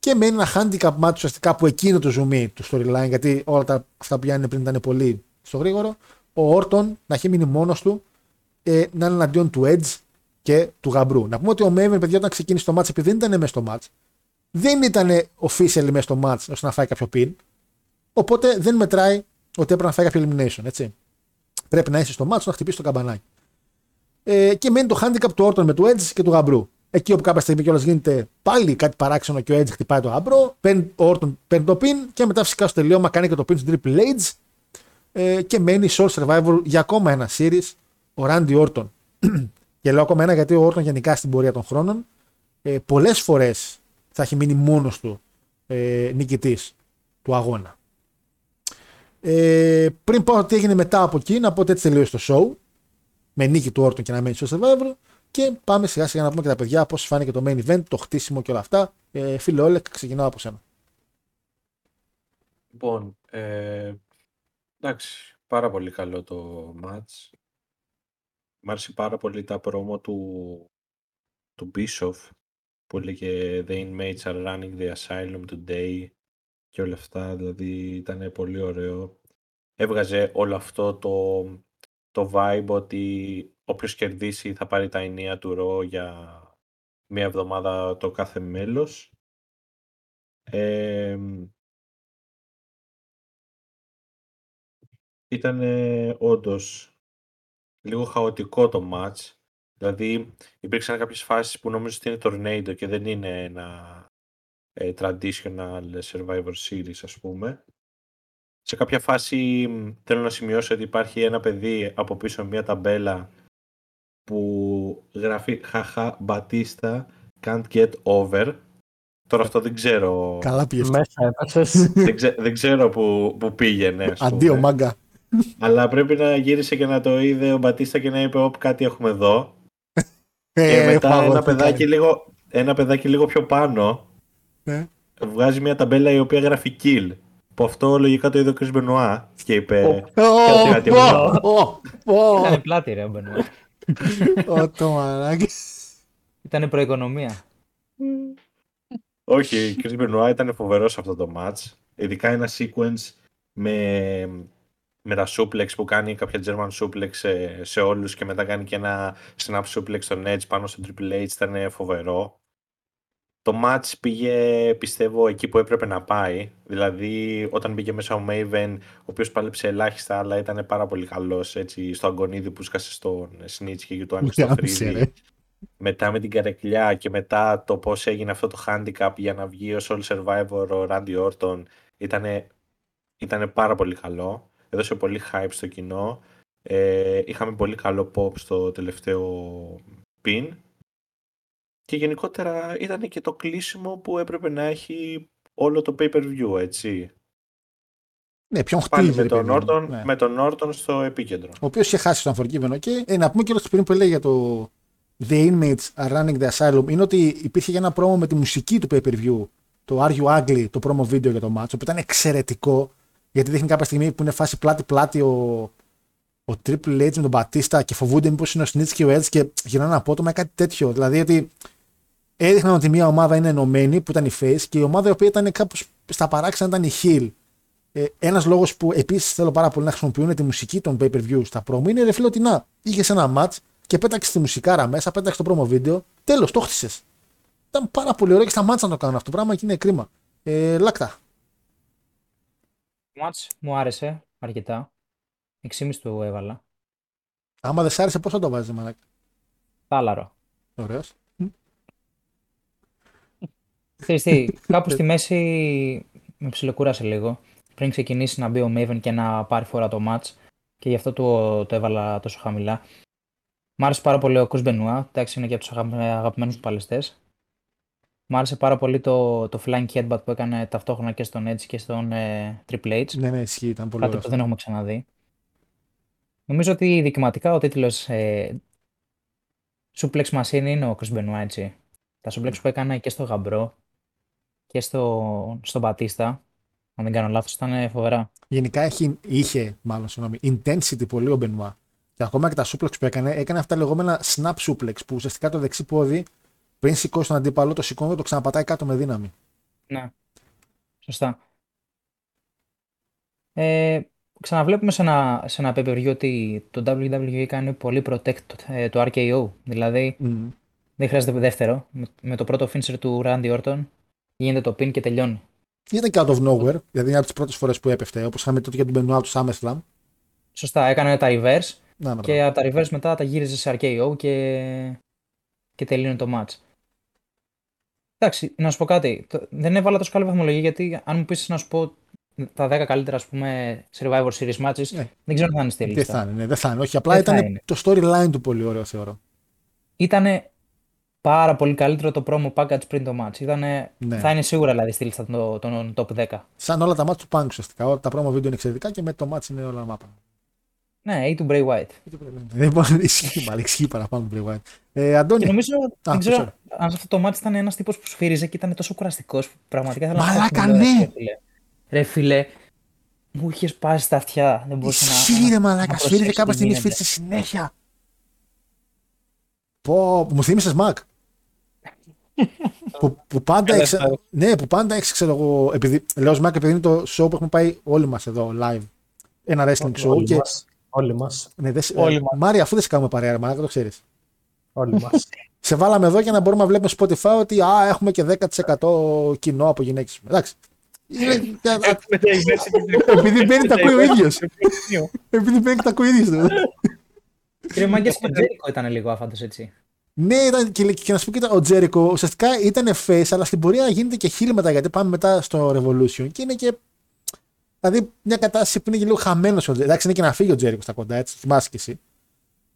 και με ένα handicap match ουσιαστικά που εκείνο το ζουμί του storyline, γιατί όλα τα, αυτά που πηγαίνουν πριν ήταν πολύ στο γρήγορο, ο Όρτον να έχει μείνει μόνος του, ε, να είναι εναντίον του Edge και του Γαμπρού. Να πούμε ότι ο Maven, παιδιά, όταν ξεκίνησε το match, επειδή δεν ήταν μέσα στο match, δεν ήταν official μέσα στο match ώστε να φάει κάποιο pin, οπότε δεν μετράει ότι έπρεπε να φάει κάποιο elimination, έτσι. Πρέπει να είσαι στο match, να χτυπήσει το καμπανάκι. Ε, και μένει το handicap του Όρτον με του Edge και του Γαμπρού. Εκεί όπου κάποια στιγμή κιόλας γίνεται πάλι κάτι παράξενο και ο Edge χτυπάει το Γαμπρό, ο Όρτον παίρνει το pin και μετά φυσικά στο τελείωμα κάνει και το pin στο Triple H, ε, και μένει Soul Survivor για ακόμα ένα series ο Randy Όρτον. Και λέω ακόμα ένα γιατί ο Όρτον γενικά στην πορεία των χρόνων ε, πολλές φορές θα έχει μείνει μόνος του ε, νικητής του αγώνα. Ε, πριν πάω τι έγινε μετά από εκεί, να πω ότι έτσι τελείωσε το show με νίκη του Όρτον και να μένει Soul Survivor. Και πάμε σιγά σιγά να πούμε και τα παιδιά πώς φάνηκε το main event, το χτίσιμο και όλα αυτά. Ε, φίλε Όλεκ, ξεκινάω από σένα. Λοιπόν, ε, εντάξει, πάρα πολύ καλό το match. Μ' άρεσε πάρα πολύ τα promo του, του Bischoff που έλεγε The inmates are running the asylum today και όλα αυτά, δηλαδή ήταν πολύ ωραίο. Έβγαζε όλο αυτό το, το vibe ότι όποιος κερδίσει θα πάρει τα ενία του ρο για μία εβδομάδα το κάθε μέλος. Ε, ήταν όντως λίγο χαοτικό το match. Δηλαδή υπήρξαν κάποιες φάσεις που νομίζω ότι είναι tornado και δεν είναι ένα ε, traditional survivor series, ας πούμε. Σε κάποια φάση θέλω να σημειώσω ότι υπάρχει ένα παιδί από πίσω μια ταμπέλα που γράφει χαχα Μπατίστα can't get over. Τώρα αυτό δεν ξέρω. Καλά πιέσαι. Μέσα έπασες. Δεν, ξε, δεν ξέρω που, που πήγαινε. Αντίο μάγκα. Αλλά πρέπει να γύρισε και να το είδε ο Μπατίστα και να είπε όπ, κάτι έχουμε εδώ. Και μετά ένα παιδάκι, λίγο, ένα παιδάκι λίγο πιο πάνω βγάζει μια ταμπέλα η οποία γράφει kill. Που αυτό λογικά το είδε ο Chris Benoit και είπε κάτι άλλο. Ήταν πλάτη ρε ο Benoit. Ήτανε προοικονομία. Όχι, ο Chris Benoit ήταν φοβερός αυτό το match. Ειδικά ένα sequence με, με τα suplex που κάνει κάποια German suplex σε, σε όλους και μετά κάνει και ένα snap suplex στον Edge πάνω στον Triple H, ήταν φοβερό. Το match πήγε, πιστεύω, εκεί που έπρεπε να πάει. Δηλαδή, όταν πήγε μέσα ο Maven, ο οποίος πάλεψε ελάχιστα, αλλά ήταν πάρα πολύ καλός, έτσι, στο αγκονίδι που σκάσε στον Snitch και του άνοιξε το φρύδι. Μετά με την καρεκλιά και μετά το πώς έγινε αυτό το handicap για να βγει ως All Survivor ο Randy Orton, ήταν πάρα πολύ καλό. Έδωσε πολύ hype στο κοινό. Ε, είχαμε πολύ καλό pop στο τελευταίο pin. Και γενικότερα ήταν και το κλείσιμο που έπρεπε να έχει όλο το pay-per-view, έτσι. Ναι, ποιον χτίζει. Με, ναι. με τον Orton στο επίκεντρο. Ο οποίος είχε χάσει το Unforgiven, okay. Ε, να πούμε και όλο το πριν που έλεγε για το The Inmates are running the asylum, είναι ότι υπήρχε ένα promo με τη μουσική του pay-per-view, το Are You Ugly, το promo video για το match, που ήταν εξαιρετικό, γιατί δείχνει κάποια στιγμή που είναι φάση πλάτη-πλάτη ο... ο Triple H με τον Batista και φοβούνται μήπως είναι ο Snitch και ο Edge και γυρνάνε απότομα ή κάτι τέτοιο. Δηλαδή ότι έδειχναν ότι μια ομάδα είναι ενωμένη που ήταν η face και η ομάδα η οποία ήταν κάπως στα παράξενα ήταν η heel. Ε, ένας λόγος που επίσης θέλω πάρα πολύ να χρησιμοποιούν τη μουσική των pay-per-view στα promo είναι ρε φίλε ότι να, είχες ένα match και πέταξες τη μουσικάρα μέσα, πέταξες το promo video, τέλος, το χτίσες. Ήταν πάρα πολύ ωραίο και στα μάτσα να το κάνουν αυτό το πράγμα και είναι κρίμα. Ε, Λάκτα. Μάτς μου άρεσε αρκετά. έξι κόμμα πέντε το έβαλα. Άμα δεν σ' άρεσε πώς θα το βάζεις μαλάκα. Τάλαρο. Ωραίος. Ξέρεις τι, κάπου στη μέση με ψιλοκούρασε λίγο. Πριν ξεκινήσει να μπει ο Maven και να πάρει φορά το match. Και γι' αυτό το, το έβαλα τόσο χαμηλά. Μ' άρεσε πάρα πολύ ο Chris Benoit. Εντάξει, είναι και από τους αγαπημένους μου παλαιστές. Μ' άρεσε πάρα πολύ το, το flying headbutt που έκανε ταυτόχρονα και στον Edge και στον ε, Triple H. Ναι, ναι, ισχύει, ήταν πολύ ωραίο. Κάτι που δεν έχουμε ξαναδεί. Νομίζω ότι δικηματικά ο τίτλος ε, Suplex Machine είναι ο Chris Benoit, έτσι. Τα Suplex που έκανε και στο Γαμπρό και στο, στο Μπατίστα, αν δεν κάνω λάθος, ήταν φοβερά. Γενικά έχει, είχε, μάλλον, συγγνώμη, intensity πολύ ο Benoit. Και ακόμα και τα Suplex που έκανε, έκανε αυτά τα λεγόμενα Snap Suplex, που ουσιαστικά το δεξί πόδι, πριν σηκώσει τον αντίπαλο, το σηκώνει και το ξαναπατάει κάτω με δύναμη. Ναι, σωστά. Ε, Ξαναβλέπουμε σε ένα, σε ένα pay-per-view ότι το ντάμπλιου ντάμπλιου ι κάνει πολύ protect το, ε, το αρ κέι ο. Δηλαδή Μμμ. δεν χρειάζεται δεύτερο. Με, με το πρώτο finisher του Randy Orton γίνεται το pin και τελειώνει. Ήταν out of nowhere, δηλαδή είναι από τι πρώτε φορέ που έπεφτε, όπω είχαμε τότε για τον Benoit του SummerSlam. Σωστά, έκανε τα reverse Να, ναι, και ναι. από τα reverse μετά τα γύριζε σε αρ κέι ο και, και τελείωνε το match. Εντάξει, να σου πω κάτι. Το- Δεν έβαλα τόσο καλή βαθμολογία γιατί αν μου πεις να σου πω τα δέκα καλύτερα ας πούμε Survivor Series matches, Ναι, δεν ξέρω αν θα είναι στη τι θα λίστα. είναι, ναι, δεν θα είναι. Όχι, απλά Δεν θα ήταν είναι. το storyline του πολύ ωραίο, θεωρώ. Ήτανε πάρα πολύ καλύτερο το promo package πριν το match. Ήτανε... Θα Ναι. είναι σίγουρα δηλαδή στη λίστα των των top δέκα. Σαν όλα τα μάτια του Punk ουσιαστικά. Όλα τα promo βίντεο είναι εξαιρετικά και με το match είναι όλα μάπα. Ναι, ή του Bray White. Δεν μπορεί να ισχύει, μάλλον ισχύει παραπάνω του Bray White. Ε, Και Αντώνη. νομίζω, Α, δεν πες, ξέρω ωραία. αν σε αυτό το match ήταν ένας τύπος που σφύριζε και ήταν τόσο κουραστικός που πραγματικά θέλω να του κόψω την Μαλάκα, τηλεόραση, ρε ναι! φίλε. Ρε φίλε, μου είχε σπάσει τα αυτιά. Δεν μπορούσα να, Ισχύει να, ρε να μαλάκα, σφύριζε προσέξω κάποια τι στιγμή, γίνεται. σφύριζε συνέχεια. Πω, μου θύμισες Μακ. Που, που πάντα Καλά, έξε, ευχαριστώ. ναι, που πάντα έξε, ξέρω εγώ, επειδή, λέω ως Μακ επειδή είναι το show που έχουμε πάει όλοι μας εδώ live, ένα wrestling Ό- show Όλοι και μας. Όλοι μας. ναι, δεν σε- ε, Όλοι μας. Μάρια, αφού δεν σε κάνουμε παρέα, ρε μαλάκα, το ξέρεις. Όλοι μας. Σε βάλαμε εδώ για να μπορούμε να βλέπουμε Spotify ότι α, έχουμε και δέκα τοις εκατό κοινό από γυναίκες. Εντάξει. Είναι- Έχουμε τα events επιτρεπτού. Επειδή μπαίνει τα Έχουμε τα ακούει ο events ίδιος. επιτρεπτού. Επειδή μπαίνει και τα ακούει ο ίδιος. Κύριε Μάγκες και ο Τζέρικο ήταν λίγο άφαντος έτσι. Ναι, ήταν, και, και να σου πω, κοίτα, ο Τζέρικο ουσιαστικά ήταν face, αλλά στην πορεία γίνεται και heel μετά, γιατί πάμε μετά στο Revolution και είναι και. Δηλαδή μια κατάσταση που είναι και λίγο χαμένο ο Τζέρικο. Εντάξει, είναι και να φύγει ο Τζέρικο στα κοντά, έτσι, θυμάσαι κι εσύ. Ναι,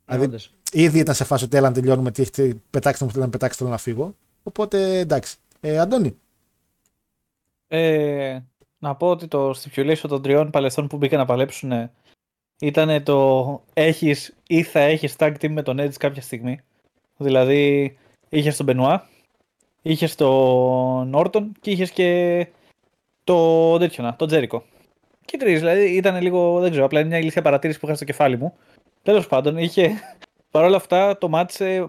Δηλαδή όντως. ήδη ήταν σε φάση ότι έλα να τελειώνουμε, τι έχετε πετάξει, μου θέλετε να πετάξει, θέλω να φύγω. Οπότε εντάξει. Ε, Αντώνη, Ε, να πω ότι το stipulation των τριών παλαιστών που μπήκαν να παλέψουν ήταν το έχεις ή θα έχεις tag team με τον Edge κάποια στιγμή. Δηλαδή είχες τον Benoit, είχες τον Norton και είχες και το τέτοιο να, τον Jericho. Και οι τρεις, δηλαδή ήταν λίγο, δεν ξέρω, απλά είναι μια ηλίθια παρατήρηση που είχα στο κεφάλι μου. Τέλος πάντων, είχε παρόλα αυτά το μάτς ε,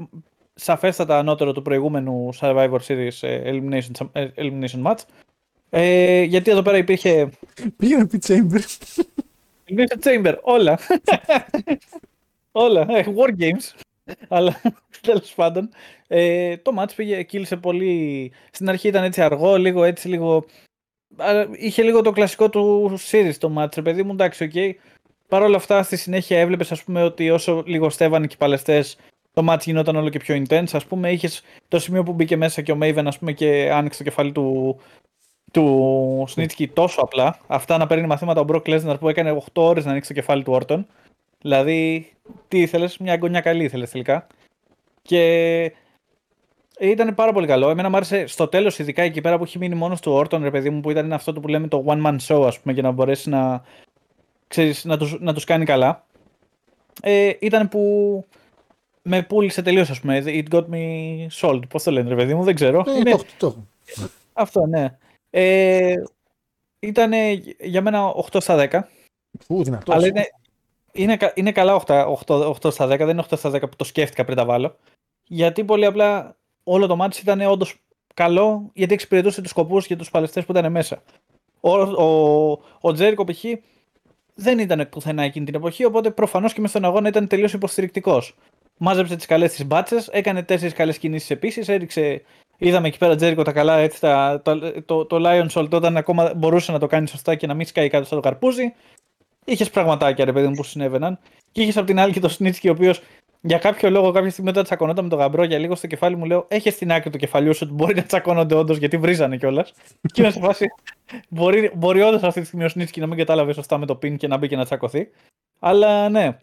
σαφέστατα ανώτερο του προηγούμενου Survivor Series ε, Elimination, ε, elimination Match. Ε, γιατί εδώ πέρα υπήρχε πήγα να πει Chamber. Elimination Chamber, όλα. Όλα, ε, War Games. Αλλά τέλος πάντων, ε, το μάτς πήγε, κύλησε πολύ. Στην αρχή ήταν έτσι αργό, λίγο έτσι, λίγο. Α, είχε λίγο το κλασικό του series το μάτς, ρε παιδί μου, εντάξει, οκ. Παρ' όλα αυτά, στη συνέχεια έβλεπες, ας πούμε, ότι όσο λιγοστεύαν και οι παλαιστές, το μάτς γινόταν όλο και πιο intense. Ας πούμε, είχες το σημείο που μπήκε μέσα και ο Maven, ας πούμε, και άνοιξε το κεφάλι του, του Snitsky τόσο απλά. Αυτά να παίρνει μαθήματα ο Brock Lesnar που έκανε οκτώ ώρες να ανοίξει το κεφάλι του Orton. Δηλαδή, τι ήθελες, μια γωνιά καλή ήθελες τελικά. Και ήταν πάρα πολύ καλό. Εμένα μου άρεσε στο τέλος, ειδικά εκεί πέρα που έχει μείνει μόνο του Orton, ρε παιδί μου, που ήταν αυτό το που λέμε το one man show, ας πούμε, για να μπορέσει να, ξέρεις, να, τους, να τους κάνει καλά. Ε, ήταν που με πούλησε τελείως, ας πούμε. It got me sold. Πώς το λένε, ρε παιδί μου, δεν ξέρω. Ε, το Είναι έχω, το έχω. αυτό, ναι. Ε, ήταν για μένα οκτώ στα δέκα. Ού, Αλλά δυνατός. είναι, είναι, κα- είναι καλά οκτώ, οκτώ, οκτώ στα δέκα, δεν είναι οκτώ στα δέκα που το σκέφτηκα πριν τα βάλω. Γιατί πολύ απλά όλο το μάτς ήταν όντως καλό, γιατί εξυπηρετούσε τους σκοπούς και τους παλαιστές που ήταν μέσα. Ο, ο, ο Τζέρικο π.χ. δεν ήταν πουθενά εκείνη την εποχή, οπότε προφανώς και μες στον αγώνα ήταν τελείως υποστηρικτικός. Μάζεψε τις καλές της μπάτσες, έκανε τέσσερις καλές κινήσεις επίσης, έριξε. Είδαμε εκεί πέρα Τζέρικο τα καλά, έτσι, τα, τα- το, το Lion Salt όταν ακόμα μπορούσε να το κάνει σωστά και να μην σκάει κάτω στο καρπούζι. Είχε πραγματάκια, ρε παιδί μου, που συνέβαιναν. Και είχε απ' την άλλη και τον Σνίτσκι, ο οποίο για κάποιο λόγο κάποια στιγμή όταν τσακωνόταν με τον γαμπρό για λίγο στο κεφάλι μου, λέω: Έχει την άκρη του κεφαλιού σου ότι μπορεί να τσακώνονται όντω, γιατί βρίζανε κιόλα. Και είμαι σε φάση. Μπορεί, μπορεί όντω αυτή τη στιγμή ο Σνίτσκι να μην κατάλαβε σωστά με το πιν και να μπει και να τσακωθεί. Αλλά ναι.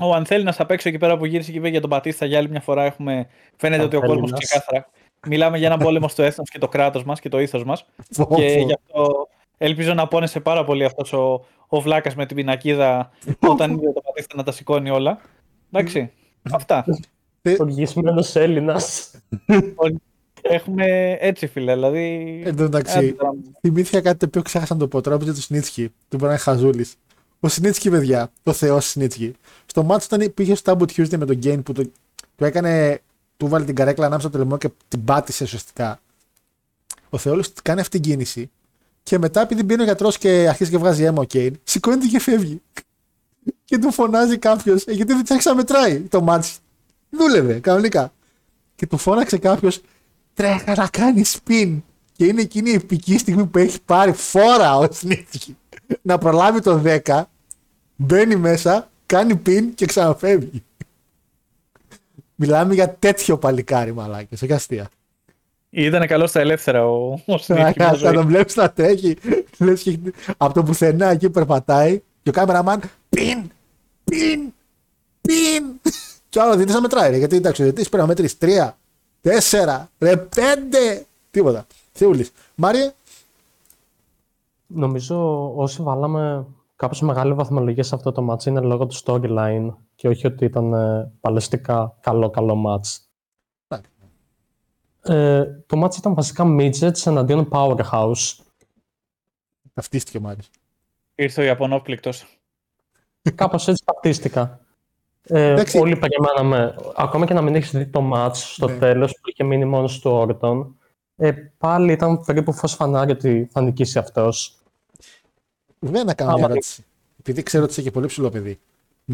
Ο αν θέλει να στα παίξει εκεί πέρα που γύρισε και είπε για τον Πατίστα για άλλη μια φορά, έχουμε... φαίνεται Αν ότι ο θέλει κόσμο να σ- ξεκάθαρα. Μιλάμε για έναν πόλεμο στο έθνο και το κράτο μα και το ήθο μα. Πω, Και γι' πω. αυτό ελπίζω να πόνεσε πάρα πολύ αυτό ο, ο Βλάκα με την πινακίδα όταν είδε το Πατίστα να τα σηκώνει όλα. Εντάξει. Αυτά. Ε, Οργισμένος Έλληνας. Έχουμε έτσι, φίλε. Δηλαδή. Εν τω Άντε μεταξύ, τώρα. θυμήθηκα κάτι το οποίο ξέχασα να το πω. Τώρα που του Σνίτσκι, του Μπραν Χαζούλη. Ο Σνίτσκι, παιδιά, το θεό Σνίτσκι. Στο μάτσο όταν πήγε στο Taboo Tuesday με τον Γκέιν που το, του έκανε. Του βάλε την καρέκλα ανάμεσα στο λαιμό και την πάτησε ουσιαστικά. Ο Θεόλος κάνει αυτή την κίνηση και μετά, επειδή μπαίνει ο γιατρός και αρχίζει και βγάζει αίμα ο Κέιν, σηκώνεται και φεύγει. Και του φωνάζει κάποιος, γιατί δεν τρέχει να μετράει το μάτς. Δούλευε κανονικά. Και του φώναξε κάποιος, τρέχα να κάνει spin. Και είναι εκείνη η επική στιγμή που έχει πάρει φόρα ο Σνίτσκι να προλάβει το δέκα, μπαίνει μέσα, κάνει pin και ξαναφεύγει. Μιλάμε για τέτοιο παλικάρι, μαλάκες, όχι αστεία. Ήταν καλό στα ελεύθερα ο, ο Σνίτσκι. Θα τον βλέπεις να τρέχει. Από το πουθενά εκεί περπατάει και ο κάμεραμαν pin, pin, pin. Και άλλο δείτε να μετράει, ρε, γιατί εντάξει, γιατί πρέπει να μετρήσει τρία, τέσσερα, ρε, πέντε, τίποτα. Θεούλης. Μάριε. Νομίζω όσοι βάλαμε κάπως μεγάλη βαθμολογία σε αυτό το μάτς είναι λόγω του storyline και όχι ότι ήταν ε, παλαιστικά καλό-καλό μάτς. Ε, το μάτς ήταν βασικά midgets εναντίον powerhouse. Ταυτίστηκε μάλιστα. Ήρθε ο Ιαπωνόπληκτος. Κάπως έτσι ταυτίστηκα. Ε, όλοι περιμέναμε, ακόμα και να μην έχεις δει το μάτς στο ναι. τέλος που είχε μείνει μόνο του Όρτον, Ε, πάλι ήταν περίπου φως φανάρι ότι θα νικήσει αυτός. Βέβαια να κάνω μια ερώτηση. Επειδή ξέρω ότι είσαι και πολύ ψηλό παιδί.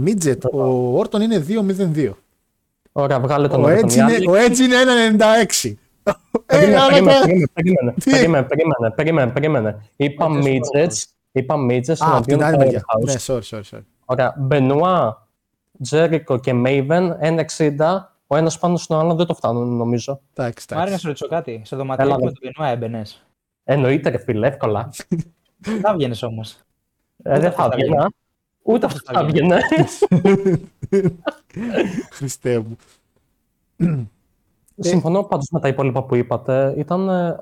Midget, ο Όρτον είναι δύο μηδέν δύο. Ωραία, βγάλε τον Όρτον. Ο Edge είναι ένα ενενήντα έξι. Περίμενε, περίμενε, περίμενε. Είπα midgets, είπα midgets. Α, την άλλη. Ναι, sorry, sorry. Ωραία, Μπενουά, Τζέρικο και Μέιβεν, ένα εξήντα. Ο ένας πάνω στον άλλο δεν το φτάνουν, νομίζω. Εντάξει, εντάξει. Μάρι, να σου ρωτήσω κάτι. Στο δωματιάκι με τον Μπενουά έμπαινες. Εννοείται, ρε φίλε, εύκολα. Δεν θα βγαίνεις όμως. Ε, δεν θα βγαίνα. Ούτε αυτό θα βγαίνε. Χριστέ μου. Συμφωνώ πάντως με τα υπόλοιπα που είπατε. Ήταν ε,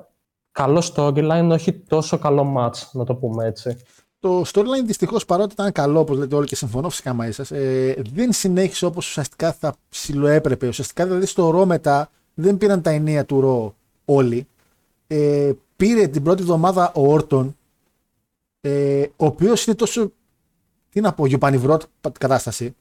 καλό storyline, όχι τόσο καλό match, να το πούμε έτσι. Το storyline δυστυχώς, παρότι ήταν καλό, όπως λέτε όλοι και συμφωνώ φυσικά μαζί σας, ε, δεν συνέχισε όπως ουσιαστικά θα ψιλοέπρεπε. Ουσιαστικά δηλαδή στο ρο μετά δεν πήραν τα ενία του ρο όλοι. Ε, πήρε την πρώτη εβδομάδα ο Όρτον, ε, ο οποίος είναι τόσο, τι να πω, γιουπανιβρότ κατάσταση,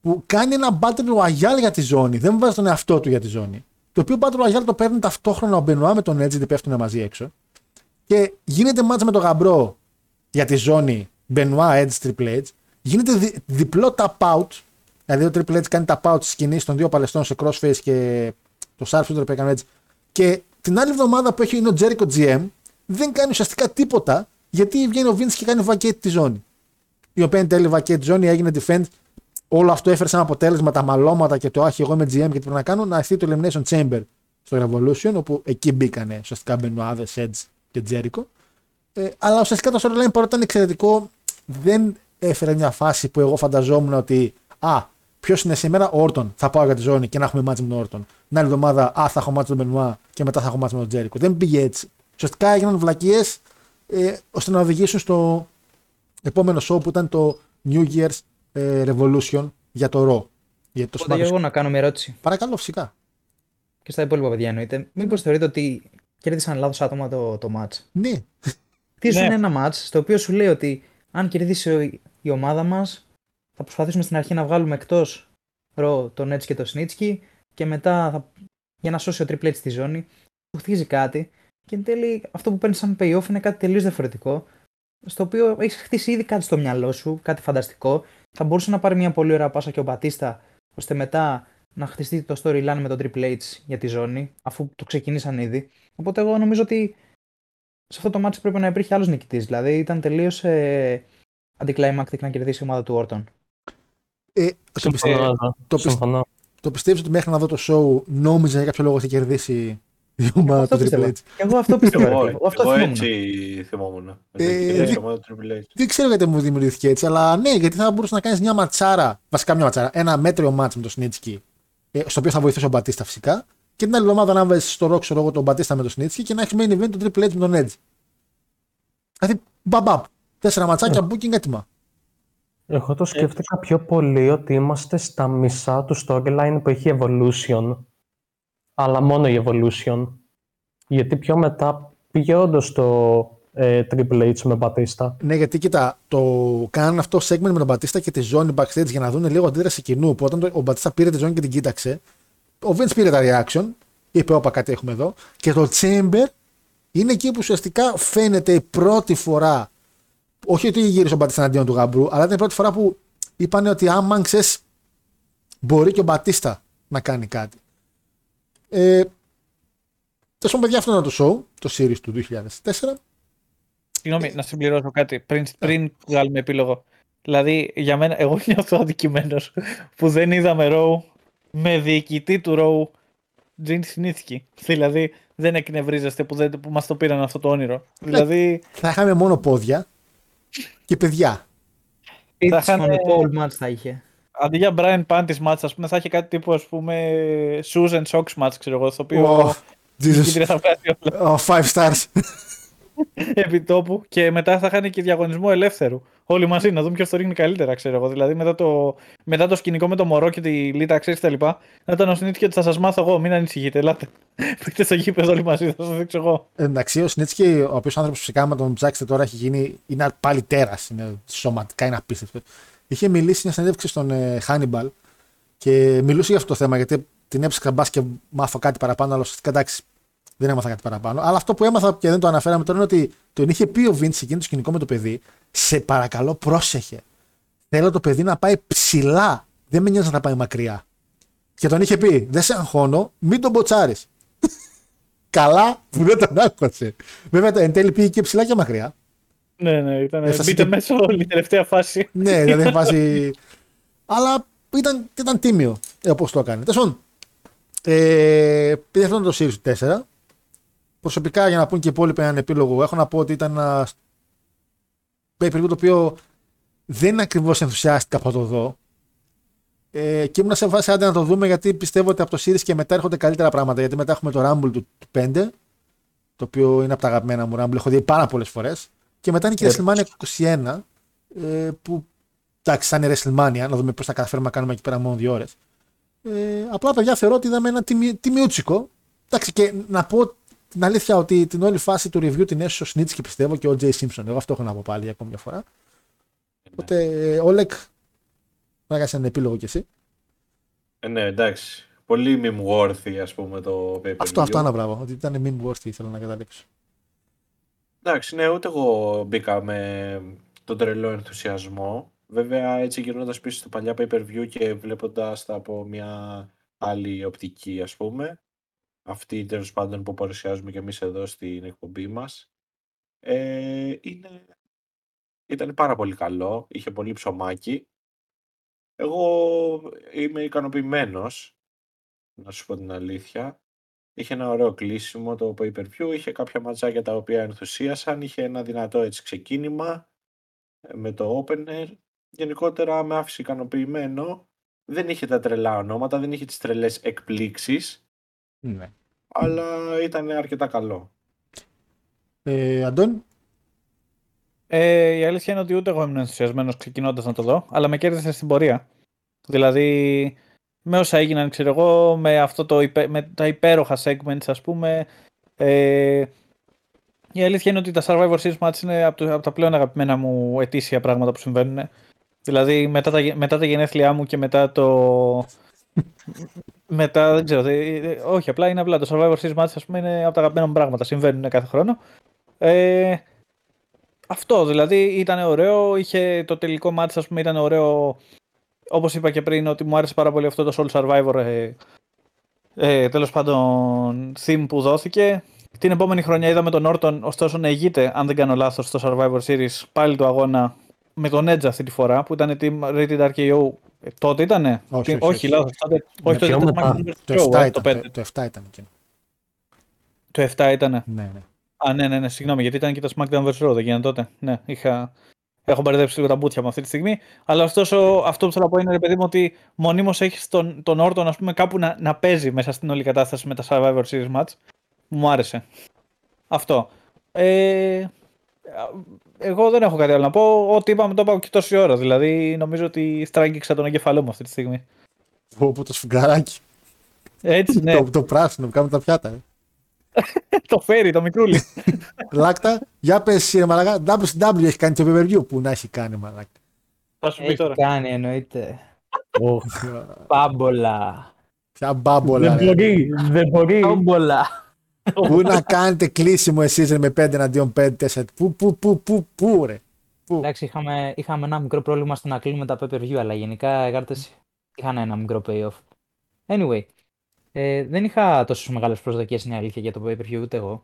που κάνει ένα battle royale για τη ζώνη, δεν βάζει τον εαυτό του για τη ζώνη. Το οποίο battle royale το παίρνει ταυτόχρονα ο Μπενουά με τον Edge, γιατί πέφτουν μαζί έξω. Και γίνεται μάτσα με τον γαμπρό για τη ζώνη Benoit Edge Triple H, γίνεται δι- διπλό tap out, δηλαδή ο Triple H κάνει tap out στις σκηνές των δύο παλαιστών σε crossface και το Sharpshooter που έκανε έτσι, και την άλλη εβδομάδα που έχει είναι ο Jericho τζι εμ, δεν κάνει ουσιαστικά τίποτα, γιατί βγαίνει ο Vince και κάνει vacate τη ζώνη, η οποία εν τέλει vacate τη ζώνη, έγινε defend, όλο αυτό έφερε σαν αποτέλεσμα τα μαλώματα και το άχι εγώ με τζι εμ και τι πρέπει να κάνω, να έρθει το Elimination Chamber στο Revolution, όπου εκεί μπήκανε ουσιαστικά Benoit, Edge και Jericho. Ε, αλλά ουσιαστικά το storyline παρότι ήταν εξαιρετικό, δεν έφερε μια φάση που εγώ φανταζόμουν ότι α, ποιος είναι σήμερα, ο Όρτον, θα πάω για τη ζώνη και να έχουμε μάτς με τον Όρτον. Την άλλη εβδομάδα, α, θα έχω μάτς με τον Μπενουά και μετά θα έχω μάτς με τον Τζέρικο. Δεν πήγε έτσι. Ουσιαστικά έγιναν βλακίες ε, ώστε να οδηγήσουν στο επόμενο show που ήταν το New Year's ε, Revolution για το Raw. Για το Οπότε, εγώ να κάνω μια ερώτηση. Παρακαλώ, φυσικά. Και στα υπόλοιπα παιδιά εννοείται. Μήπως θεωρείτε ότι κέρδισαν λάθος άτομα το, το μάτς? Ναι. Χτίζουν ναι. ένα μάτς στο οποίο σου λέει ότι αν κερδίσει η ομάδα μας, θα προσπαθήσουμε στην αρχή να βγάλουμε εκτός ρο τον Edge και τον Snitsky και μετά θα... για να σώσει ο Triple H στη ζώνη. Του χτίζει κάτι και εν τέλει αυτό που παίρνει σαν payoff είναι κάτι τελείως διαφορετικό. Στο οποίο έχεις χτίσει ήδη κάτι στο μυαλό σου, κάτι φανταστικό. Θα μπορούσε να πάρει μια πολύ ωραία πάσα και ο Μπατίστα, ώστε μετά να χτιστεί το storyline με τον Triple H για τη ζώνη, αφού το ξεκινήσαν ήδη. Οπότε εγώ νομίζω ότι σε αυτό το μάτι πρέπει να υπήρχε άλλος νικητής. Δηλαδή ήταν τελείως ε, αντικλάιμακτικ να κερδίσει η ομάδα του Όρτον. Ε, το πιστεύω. Το, πιστε, το πιστεύω ότι μέχρι να δω το show νόμιζα για κάποιο λόγο ότι κερδίσει η ομάδα του Triple H. Εγώ αυτό πιστεύω. Εγώ, εγώ, αυτό εγώ έτσι θυμόμουν. Ε, ε, δεν ξέρω γιατί μου δημιουργήθηκε έτσι, αλλά ναι, γιατί θα μπορούσε να κάνει μια ματσάρα. Βασικά μια ματσάρα. Ένα μέτριο μάτσο με τον Σνίτσκι, ε, στο οποίο θα βοηθήσει ο Μπατίστα φυσικά. Και την άλλη εβδομάδα να βάζει στο ρόξο ρόγο τον Μπατίστα με τον Σνίτσκι και να έχει main event τον Triple H με τον Edge. Δηλαδή, μπαμπαμ. Τέσσερα ματσάκια, yeah. booking, έτοιμα. Εγώ το σκέφτηκα πιο πολύ ότι είμαστε στα μισά του storyline που έχει Evolution. Αλλά μόνο η Evolution. Γιατί πιο μετά πήγε όντως το ε, Triple H με Μπατίστα. Ναι, γιατί κοίτα, το κάνουν αυτό segment με τον Μπατίστα και τη ζώνη backstage για να δουν λίγο αντίδραση κοινού. Που όταν το, ο Μπατίστα πήρε τη ζώνη και την κοίταξε, ο Vince πήρε τα reaction, είπε όπα κάτι έχουμε εδώ, και το Chamber είναι εκεί που ουσιαστικά φαίνεται η πρώτη φορά. Όχι ότι γύρισε ο Μπατίστα εναντίον του γαμπρού, αλλά ήταν η πρώτη φορά που είπαν ότι άμα ξέρεις, μπορεί και ο Μπατίστα να κάνει κάτι. Ε, Τέλος πάντων, παιδιά, αυτό ήταν το show, το series του δύο χιλιάδες τέσσερα. Συγγνώμη, ε, να συμπληρώσω κάτι πριν, πριν yeah. βγάλουμε επίλογο. Δηλαδή, για μένα, εγώ νιώθω αδικημένος που δεν είδαμε Raw με διοικητή του Raw Τζιν Σινίσκι. Δηλαδή, δεν εκνευρίζεστε που, δεν, που μας το πήραν αυτό το όνειρο. Δηλαδή... Θα είχαμε μόνο πόδια και παιδιά. Θα είχαμε all match θα είχε. Αντί για Brian Pantis match, ας πούμε, θα είχε κάτι τύπου, ας πούμε, Susan Socks match, ξέρω εγώ, το οποίο... Jesus. Oh, five stars. Επί τόπου και μετά θα είχαν και διαγωνισμό ελεύθερου. Όλοι μαζί να δούμε ποιος το ρίχνει καλύτερα, ξέρω εγώ. Δηλαδή μετά το, μετά το σκηνικό με το μωρό και τη Λίτα, ξέρεις τα λοιπά, να ήταν ο Σνίτσκι ότι θα σας μάθω εγώ. Μην ανησυχείτε, ελάτε. Πήγαινε στο γήπεδο όλοι μαζί, θα σας δείξω εγώ. Εντάξει, ο Σνίτσκι, ο οποίος άνθρωπος φυσικά με τον ψάξετε τώρα έχει γίνει, είναι πάλι τέρας. Είναι σωματικά, είναι απίστευτο. Είχε μιλήσει μια συνέντευξη στον Χάνιμπαλ ε, και μιλούσε για αυτό το θέμα γιατί την έψυχα μπα και μάθω κάτι παραπάνω, αλλά ουσιαστικά εντάξει. Δεν έμαθα κάτι παραπάνω. Αλλά αυτό που έμαθα και δεν το αναφέραμε τώρα είναι ότι τον είχε πει ο Βίντς εκείνο το σκηνικό με το παιδί. Σε παρακαλώ, πρόσεχε. Θέλω το παιδί να πάει ψηλά. Δεν με νοιάζει να πάει μακριά. Και τον είχε πει: δεν σε αγχώνω, μην τον μποτσάρεις. Καλά που δεν τον άκουσε. Βέβαια, εν τέλει πήγε και ψηλά και μακριά. Ναι, ναι, ήταν. Μπείτε και... μέσα όλη η τελευταία φάση. Ναι, δηλαδή φάση. Αλλά ήταν, ήταν τίμιο ε, όπως το έκανε. Τεσόν. Ε, Πήρε αυτό το Series τέσσερα. Προσωπικά, για να πούν και οι υπόλοιποι έναν επίλογο, έχω να πω ότι ήταν ένα pay-per-view το οποίο δεν ακριβώς ενθουσιάστηκα από το δω. Ε, και ήμουν σε φάση άντε να το δούμε γιατί πιστεύω ότι από το series και μετά έρχονται καλύτερα πράγματα. Γιατί μετά έχουμε το Rumble του, του πέντε, το οποίο είναι από τα αγαπημένα μου Rumble, έχω δει πάρα πολλές φορές. Και μετά είναι και η WrestleMania είκοσι ένα, ε, που εντάξει, σαν η WrestleMania, να δούμε πώς θα καταφέρουμε να κάνουμε εκεί πέρα μόνο δύο ώρες. Ε, απλά, παιδιά, θεωρώ ότι είδαμε ένα τιμιούτσικο. Εντάξει, και να πω. Την αλήθεια ότι την όλη φάση του review την έσωσε ο Σνίτσκι πιστεύω και ο Τζέι Σίμψον. Εγώ αυτό έχω να πω πάλι για ακόμη μια φορά. Οπότε, Όλεκ, να κάνεις έναν επίλογο κι εσύ. Ε, ναι, εντάξει. Πολύ meme-worthy, ας πούμε, το pay-per-view. Αυτό, αυτό αναβράβω. Ότι ήταν meme-worthy, θέλω να καταλήξω. Εντάξει, ναι, ούτε εγώ μπήκα με τον τρελό ενθουσιασμό. Βέβαια, έτσι γυρνώντας πίσω στο παλιά pay-per-view και βλέποντας τα από μια άλλη οπτική, ας πούμε. Αυτή τέλος πάντων που παρουσιάζουμε και εμείς εδώ στην εκπομπή μας. Ε, είναι... Ήταν πάρα πολύ καλό, είχε πολύ ψωμάκι. Εγώ είμαι ικανοποιημένος, να σου πω την αλήθεια. Είχε ένα ωραίο κλείσιμο το pay-per-view, είχε κάποια ματσάκια τα οποία ενθουσίασαν, είχε ένα δυνατό έτσι ξεκίνημα με το opener. Γενικότερα με άφησε ικανοποιημένο. Δεν είχε τα τρελά ονόματα, δεν είχε τις τρελές εκπλήξεις. Ναι. Αλλά ήταν αρκετά καλό. Ε, Αντώνη. Ε, η αλήθεια είναι ότι ούτε εγώ ήμουν ενθουσιασμένος ξεκινώντας να το δω, αλλά με κέρδισε στην πορεία. Δηλαδή, με όσα έγιναν, ξέρω εγώ, με, αυτό το υπε... με τα υπέροχα segments, ας πούμε. Ε, η αλήθεια είναι ότι τα Survivor Series match είναι από, το, από τα πλέον αγαπημένα μου ετήσια πράγματα που συμβαίνουν. Δηλαδή, μετά τα, μετά τα γενέθλιά μου και μετά το... Μετά δεν ξέρω. Όχι, απλά είναι απλά. Το Survivor Series Match, ας πούμε, είναι από τα αγαπημένα μου πράγματα. Συμβαίνουν κάθε χρόνο. Ε, αυτό δηλαδή ήταν ωραίο. Είχε το τελικό match, ας πούμε, ήταν ωραίο. Όπως είπα και πριν, ότι μου άρεσε πάρα πολύ αυτό το Soul Survivor. Ε, ε, τέλος πάντων, theme που δόθηκε. Την επόμενη χρονιά είδαμε τον Orton, ωστόσο να ηγείται, αν δεν κάνω λάθος, στο Survivor Series πάλι του αγώνα με τον Edge αυτή τη φορά που ήταν Team Rated αρ κέι ο. Ε, τότε ήτανε. Όχι, όχι, λάθος. Όχι, το επτά ήταν εκείνο. Το επτά ήτανε. Ναι, ναι. Α, ναι, ναι, ναι, συγγνώμη, γιατί ήταν και το SmackDown βέρσους Raw, δεν γίνανε τότε. Ναι, είχα... έχω μπερδέψει λίγο τα μπουτια μου αυτή τη στιγμή. Αλλά ωστόσο, αυτό που θέλω να πω είναι, ρε παιδί μου, ότι μονίμως έχεις τον, τον Όρτον, ας πούμε, κάπου να, να παίζει μέσα στην όλη κατάσταση με τα Survivor Series Match. Μου άρεσε. Αυτό. Ε... Εγώ δεν έχω κάτι άλλο να πω. Ό,τι είπαμε το είπαμε και τόση ώρα. Δηλαδή, νομίζω ότι στράγγιξα τον εγκεφαλό μου αυτή τη στιγμή. Όπου το σφουγγαράκι. Έτσι, ναι. το, το πράσινο που κάνουμε τα πιάτα. Ε. Το φέρει, το μικρούλι. Λάκτα, για πες, ρε μαλάκα. ντάμπλιου σι ντάμπλιου έχει κάνει το pay-per-view. Πού να έχει κάνει, μαλάκα. Θα σου πει τώρα. Έχει κάνει, εννοείται. Πάμπολα. Ποια μπάμπολα. Δεν μπορεί. Δεν μπορεί. Πού να κάνετε κλείσιμο εσείς με πέντε εναντίον πέντε τέσσερα. Πού, πού, πού, πού, πού, ρε. Πού. Εντάξει, είχαμε, είχαμε ένα μικρό πρόβλημα στο να κλείνουμε τα pay-per-view, αλλά γενικά οι κάρτες είχαν ένα μικρό payoff. Anyway, ε, δεν είχα τόσες μεγάλες προσδοκίες, είναι η αλήθεια, για το pay-per-view ούτε εγώ.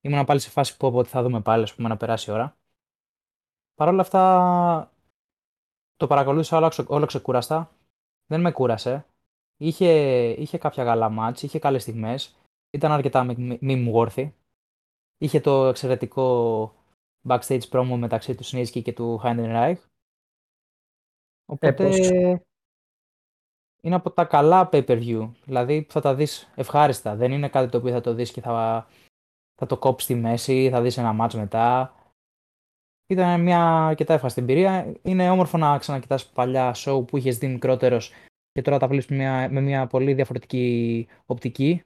Ήμουν πάλι σε φάση που από ό,τι θα δούμε πάλι, ας πούμε, να περάσει η ώρα. Παρ' όλα αυτά, το παρακολούθησα όλο, όλο ξεκούραστα. Δεν με κούρασε. Είχε, είχε κάποια καλά μάτς, είχε καλές στιγμές. Ήταν αρκετά meme worthy. Είχε το εξαιρετικό backstage promo μεταξύ του Σνίσκι και του Heidenreich. Οπότε ε, είναι από τα καλά pay-per-view. Δηλαδή θα τα δεις ευχάριστα. Δεν είναι κάτι το οποίο θα το δεις και θα, θα το κόψεις στη μέση, θα δεις ένα μάτς μετά. Ήταν μια αρκετά εύχαστη εμπειρία. Είναι όμορφο να ξανακοιτάς παλιά show που είχες δει μικρότερος και τώρα τα βλέπεις με, με μια πολύ διαφορετική οπτική.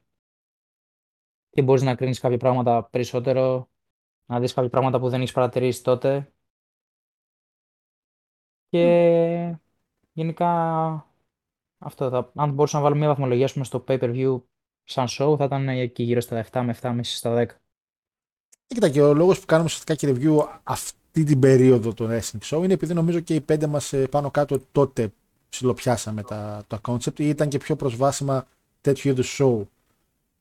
Και μπορείς να κρίνεις κάποια πράγματα περισσότερο, να δεις κάποια πράγματα που δεν έχεις παρατηρήσει τότε. Και mm. γενικά, αυτό θα, αν μπορούσα να βάλω μια βαθμολογία πούμε, στο pay-per-view σαν show, θα ήταν εκεί γύρω στα επτά με επτά και μισό στα δέκα. Κοίτα, και ο λόγος που κάνουμε ουσιαστικά και review αυτή την περίοδο των wrestling show είναι επειδή νομίζω και οι πέντε μας πάνω κάτω τότε ψιλοπιάσαμε τα, τα concept ή ήταν και πιο προσβάσιμα τέτοιου είδους show.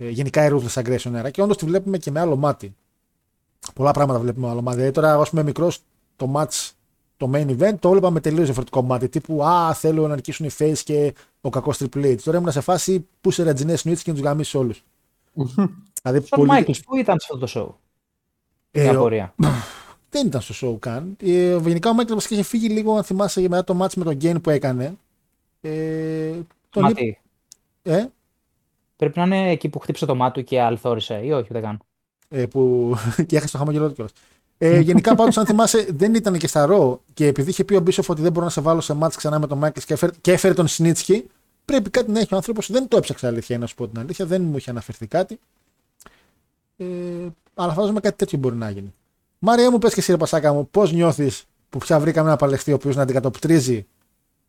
Γενικά η Ruthless Aggression era και όντως τη βλέπουμε και με άλλο μάτι. Πολλά πράγματα βλέπουμε με άλλο μάτι. Δηλαδή, τώρα, ας πούμε, μικρός το match, το main event, το έβλεπα με τελείως διαφορετικό μάτι. Τύπου, α, θέλω να νικήσουν οι face και ο κακός Triple H. Τώρα ήμουν σε φάση που σε ρετζινέ νουίτς και να τους γαμίσεις όλους. Δηλαδή, Στον πολύ... Μάικλς, πού ήταν σε αυτό το show? Ε, ο... Δεν ήταν στο show καν. Ε, γενικά ο Μάικλς βασικά είχε φύγει λίγο, αν θυμάσαι, μετά το match με τον Gain που έκανε. Ε, τον Ματή. Λίπ... Ε? Πρέπει να είναι εκεί που χτύπησε το μάτι του και αλθόρισε, ή όχι, δεν κάνω. Ε, που... και έχασε το χαμόγελό του κιόλας. Ε, γενικά, πάντως, αν θυμάσαι, δεν ήταν και στα ρο και επειδή είχε πει ο Μπίσοφ ότι δεν μπορώ να σε βάλω σε μάτς ξανά με τον Μάικλς και, έφερ... και έφερε τον Σνίτσκι, πρέπει κάτι να έχει ο άνθρωπος. Δεν το έψαξα αλήθεια, να σου πω την αλήθεια, δεν μου είχε αναφερθεί κάτι. Ε, αλλά φαντάζομαι κάτι τέτοιο μπορεί να γίνει. Μάρια μου, πες και εσύ, ρε Πασάκα μου, πώς νιώθεις που πια βρήκαμε ένα παλαιστή ο οποίος να αντικατοπτρίζει.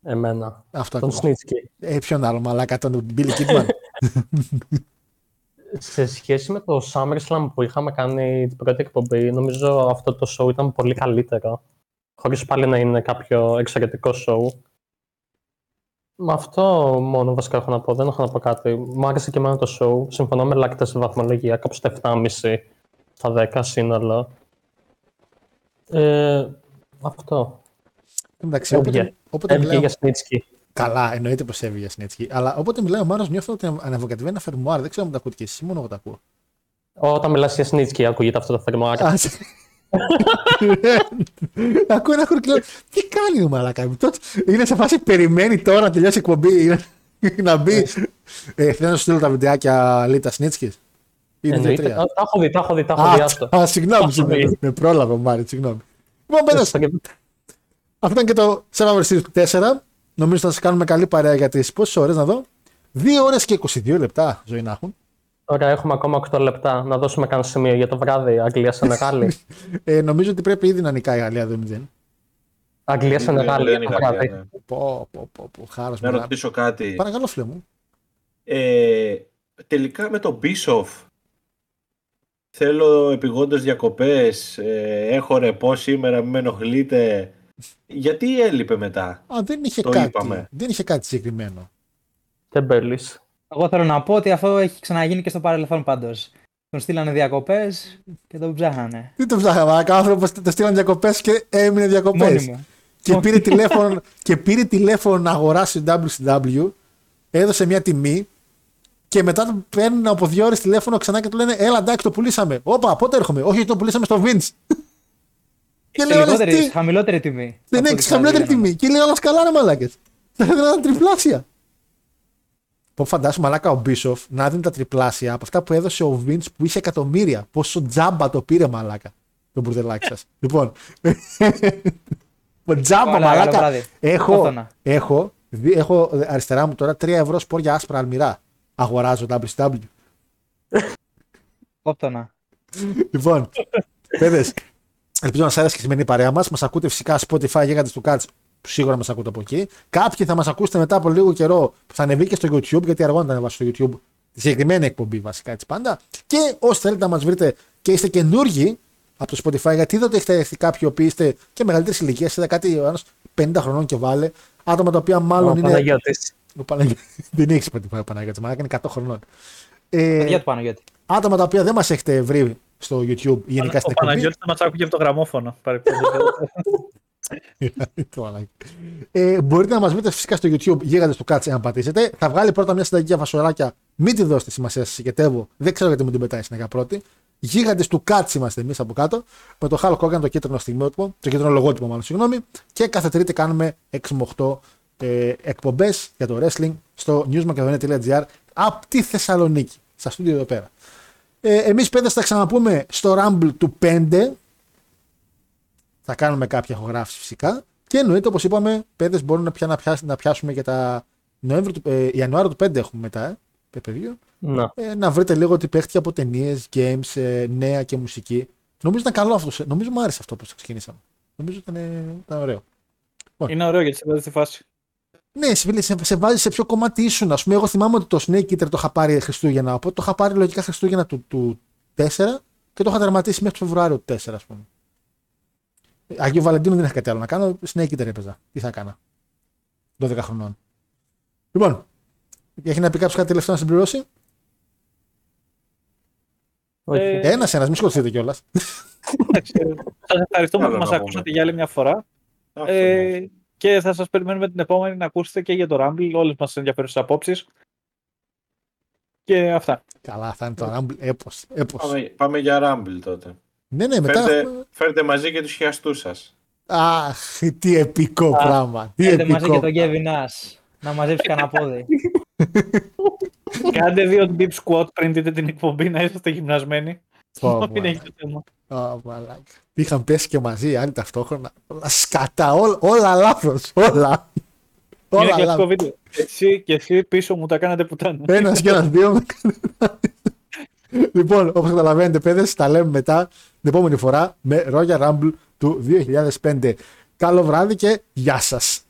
Εμένα. Αυτό τον Σνίτσκι. Ε, ποιον άλλο, μαλάκα, τον Μπίλι Κίτμαν. Σε σχέση με το SummerSlam που είχαμε κάνει την πρώτη εκπομπή, νομίζω αυτό το show ήταν πολύ καλύτερο. Χωρίς πάλι να είναι κάποιο εξαιρετικό show. Με αυτό μόνο βασικά έχω να πω, δεν έχω να πω κάτι. Μου άρεσε και εμένα το show. Συμφωνώ με Λάκτα στη βαθμολογία, κάπου στα επτά και μισό στα δέκα σύνολο. Ε, αυτό. Εντάξει, όποτε, όποτε μιλάω... για Σνίτσκι. Καλά, εννοείται πως έβγαινε Σνίτσκι. Αλλά όποτε μιλάει ο Μάρος, νιώθω ότι ανεβοκατεβαίνει ένα φερμουάρ. Δεν ξέρω αν τα ακούτε κι εσείς, μόνο εγώ τα ακούω. Όταν μιλάς για Σνίτσκι, ακούγεται αυτό το φερμουάρ. Ακούω ένα χορκλό. Τι κάνει ο μαλάκα. Είναι σε φάση περιμένει τώρα να τελειώσει η εκπομπή. Να μπει. Θέλω να σου στείλω τα βιντεάκια Λίτα Σνίτσκι. Είναι τρία. Τα έχω δει, τα έχω δει. Α, συγγνώμη, με πρόλαβε ο Μάρος, συγγνώμη. Αυτό ήταν και το Survivor Series τέσσερα. Νομίζω θα σας κάνουμε καλή παρέα για τις πόσες ώρες να δω. δύο ώρες και είκοσι δύο λεπτά ζωή να έχουν. Ωραία, έχουμε ακόμα οκτώ λεπτά. Να δώσουμε κανένα σημείο για το βράδυ. Αγγλία σε μεγάλη. ε, νομίζω ότι πρέπει ήδη να νικάει η Γαλλία δύο μηδέν. Αγγλία σε μεγάλη. Πω, πω, πω. Χάρος. Να ρωτήσω κάτι. Παρακαλώ, φίλε μου. Ε, τελικά με τον Μπίσοφ. Θέλω επειγόντως διακοπές. Ε, έχω ρεπό σήμερα, μην με ενοχλείτε. Γιατί έλειπε μετά? Α, δεν είχε το κάτι, είπαμε. Δεν είχε κάτι συγκεκριμένο. Τεμπέλης. Εγώ θέλω να πω ότι αυτό έχει ξαναγίνει και στο παρελθόν πάντως. Τον στείλανε διακοπές και τον ψάχνανε. Τι τον ψάχνανε, αλλά άνθρωπος τον στείλανε διακοπές και έμεινε διακοπές. Και πήρε, τηλέφωνο, και πήρε τηλέφωνο να αγοράσει ντάμπλιου σι ντάμπλιου, έδωσε μια τιμή και μετά τον παίρνουν από δύο ώρες τηλέφωνο ξανά και του λένε έλα εντάξει το πουλήσαμε. Όπα, πότε έρχομαι? Όχι, το πουλήσαμε στο Vince. Και λέω, τι... χαμηλότερη τιμή. Δεν έχει χαμηλότερη τιμή. Ναι. Και λέει όλα καλά, ρε μαλάκες. Θα έδιναν τριπλάσια. Πω φαντάσου μαλάκα ο Μπίσοφ να δίνει τα τριπλάσια από αυτά που έδωσε ο Βίντς που είχε εκατομμύρια. Πόσο τζάμπα το πήρε μαλάκα. Το μπουρδελάκι σας. Λοιπόν. Τζάμπα μαλάκα. Έχω, έχω, έχω αριστερά μου τώρα τρία ευρώ σπορ για άσπρα αλμυρά. Αγοράζω ντάμπλιου σι ντάμπλιου. Κόπτωνα. Λοιπόν, παιδες. Ελπίζω να σας άρεσε και η σημερινή παρέα μας. Μας ακούτε φυσικά Spotify, Γίγαντες του Κάτς, που σίγουρα μας ακούτε από εκεί. Κάποιοι θα μας ακούσετε μετά από λίγο καιρό που θα ανεβεί και στο YouTube, γιατί αργότερα θα ανεβάσω στο YouTube τη συγκεκριμένη εκπομπή βασικά έτσι πάντα. Και όσοι θέλετε να μας βρείτε και είστε καινούργοι από το Spotify, γιατί δεν το έχετε δεχτεί κάποιοι οποίοι είστε και μεγαλύτερης ηλικίας, είστε κάτι πενήντα χρονών και βάλε, άτομα τα οποία μάλλον ο είναι. Παναγιώτης. Ο Παναγιώτης. Δεν έχει Spotify ο Παναγιώτης, μάλλον είναι εκατό χρονών. Ε, άτομα τα οποία δεν μας έχετε βρει στο YouTube γενικά στην εκπομπή. Ο Παναγιώτης θα μας άκουγε από το γραμμόφωνο. ε, μπορείτε να μας βρείτε φυσικά στο YouTube Γίγαντες του Κάτσε. Αν πατήσετε, θα βγάλει πρώτα μια συνταγή για φασοράκια. Μην τη δώσετε σημασία, σας συγκετεύω. Δεν ξέρω γιατί μου την πετάει συνέχεια πρώτη. Γίγαντες του Κάτσε είμαστε εμείς από κάτω. Με το Hulk Hogan, το κίτρινο στιγμιότυπο, το κίτρινο λογότυπο μάλλον, συγγνώμη. Και κάθε Τρίτη κάνουμε έξι με οκτώ ε, εκπομπές για το wrestling στο newsmakedonia.gr από τη Θεσσαλονίκη. Στα στούντιο εδώ πέρα. Ε, εμείς πέντε θα ξαναπούμε στο Rumble του πέντε. Θα κάνουμε κάποια ηχογράφηση φυσικά. Και εννοείται, όπως είπαμε, παιδες μπορούν να, πια, να, πιάσουν, να πιάσουμε και τα του, ε, Ιανουάριο του πέντε έχουμε μετά, ε, παιδιά. Να. Ε, να βρείτε λίγο ότι παίχτηκε από ταινίες, games, ε, νέα και μουσική. Νομίζω ήταν καλό αυτό. Νομίζω μου άρεσε αυτό που ξεκινήσαμε. Νομίζω ήταν, ε, ήταν ωραίο. Είναι ωραίο γιατί σε βάζει τη φάση. Ναι, σε, σε βάζει σε ποιο κομμάτι ήσουν. Ας πούμε, εγώ θυμάμαι ότι το Snake Eater το είχα πάρει Χριστούγεννα. Οπότε το είχα πάρει λογικά Χριστούγεννα του, του τέσσερα και το είχα τερματίσει μέχρι το Φεβρουάριο του τέσσερα, ας πούμε. Αγίου Βαλεντίνου δεν είχα κάτι άλλο να κάνω. Snake Eater έπαιζα. Τι θα έκανα. δώδεκα χρονών. Λοιπόν, έχει να πει κάποιο κάτι τελευταίο να συμπληρώσει. Ε... Ένα-ένα, μην σκοτωθείτε κιόλα. Σας ευχαριστούμε που μας ακούσατε για άλλη μια φορά. Ε, και θα σας περιμένουμε την επόμενη να ακούσετε και για το Rumble. Όλες μας ενδιαφέρουσες απόψεις. Και αυτά. Καλά, θα είναι το Rumble. Έπος. Έπος. Πάμε, πάμε για Rumble τότε. Ναι, ναι, μετά... φέρτε, φέρτε μαζί και τους χιαστούς σας. Αχ, τι επικό Α, πράγμα. Τι φέρτε επικό μαζί πράγμα. Και τον Kevin Nash. Να μαζέψει κανένα πόδι. Κάντε δύο deep squat πριν δείτε την εκπομπή να είστε γυμνασμένοι. Oh, μην έχει το θέμα. Oh, είχαν πέσει και μαζί, άλλοι ταυτόχρονα. Σκατά, όλα, όλα λάθος. Όλα. Είναι όλα κλασικό βίντεο. Εσύ και εσύ πίσω μου τα κάνατε πουτάνα. Ένας και ένας δύο με κάνετε. Λοιπόν, όπως καταλαβαίνετε, παιδες, τα λέμε μετά την επόμενη φορά με Royal Rumble του δύο χιλιάδες πέντε. Καλό βράδυ και γεια σας!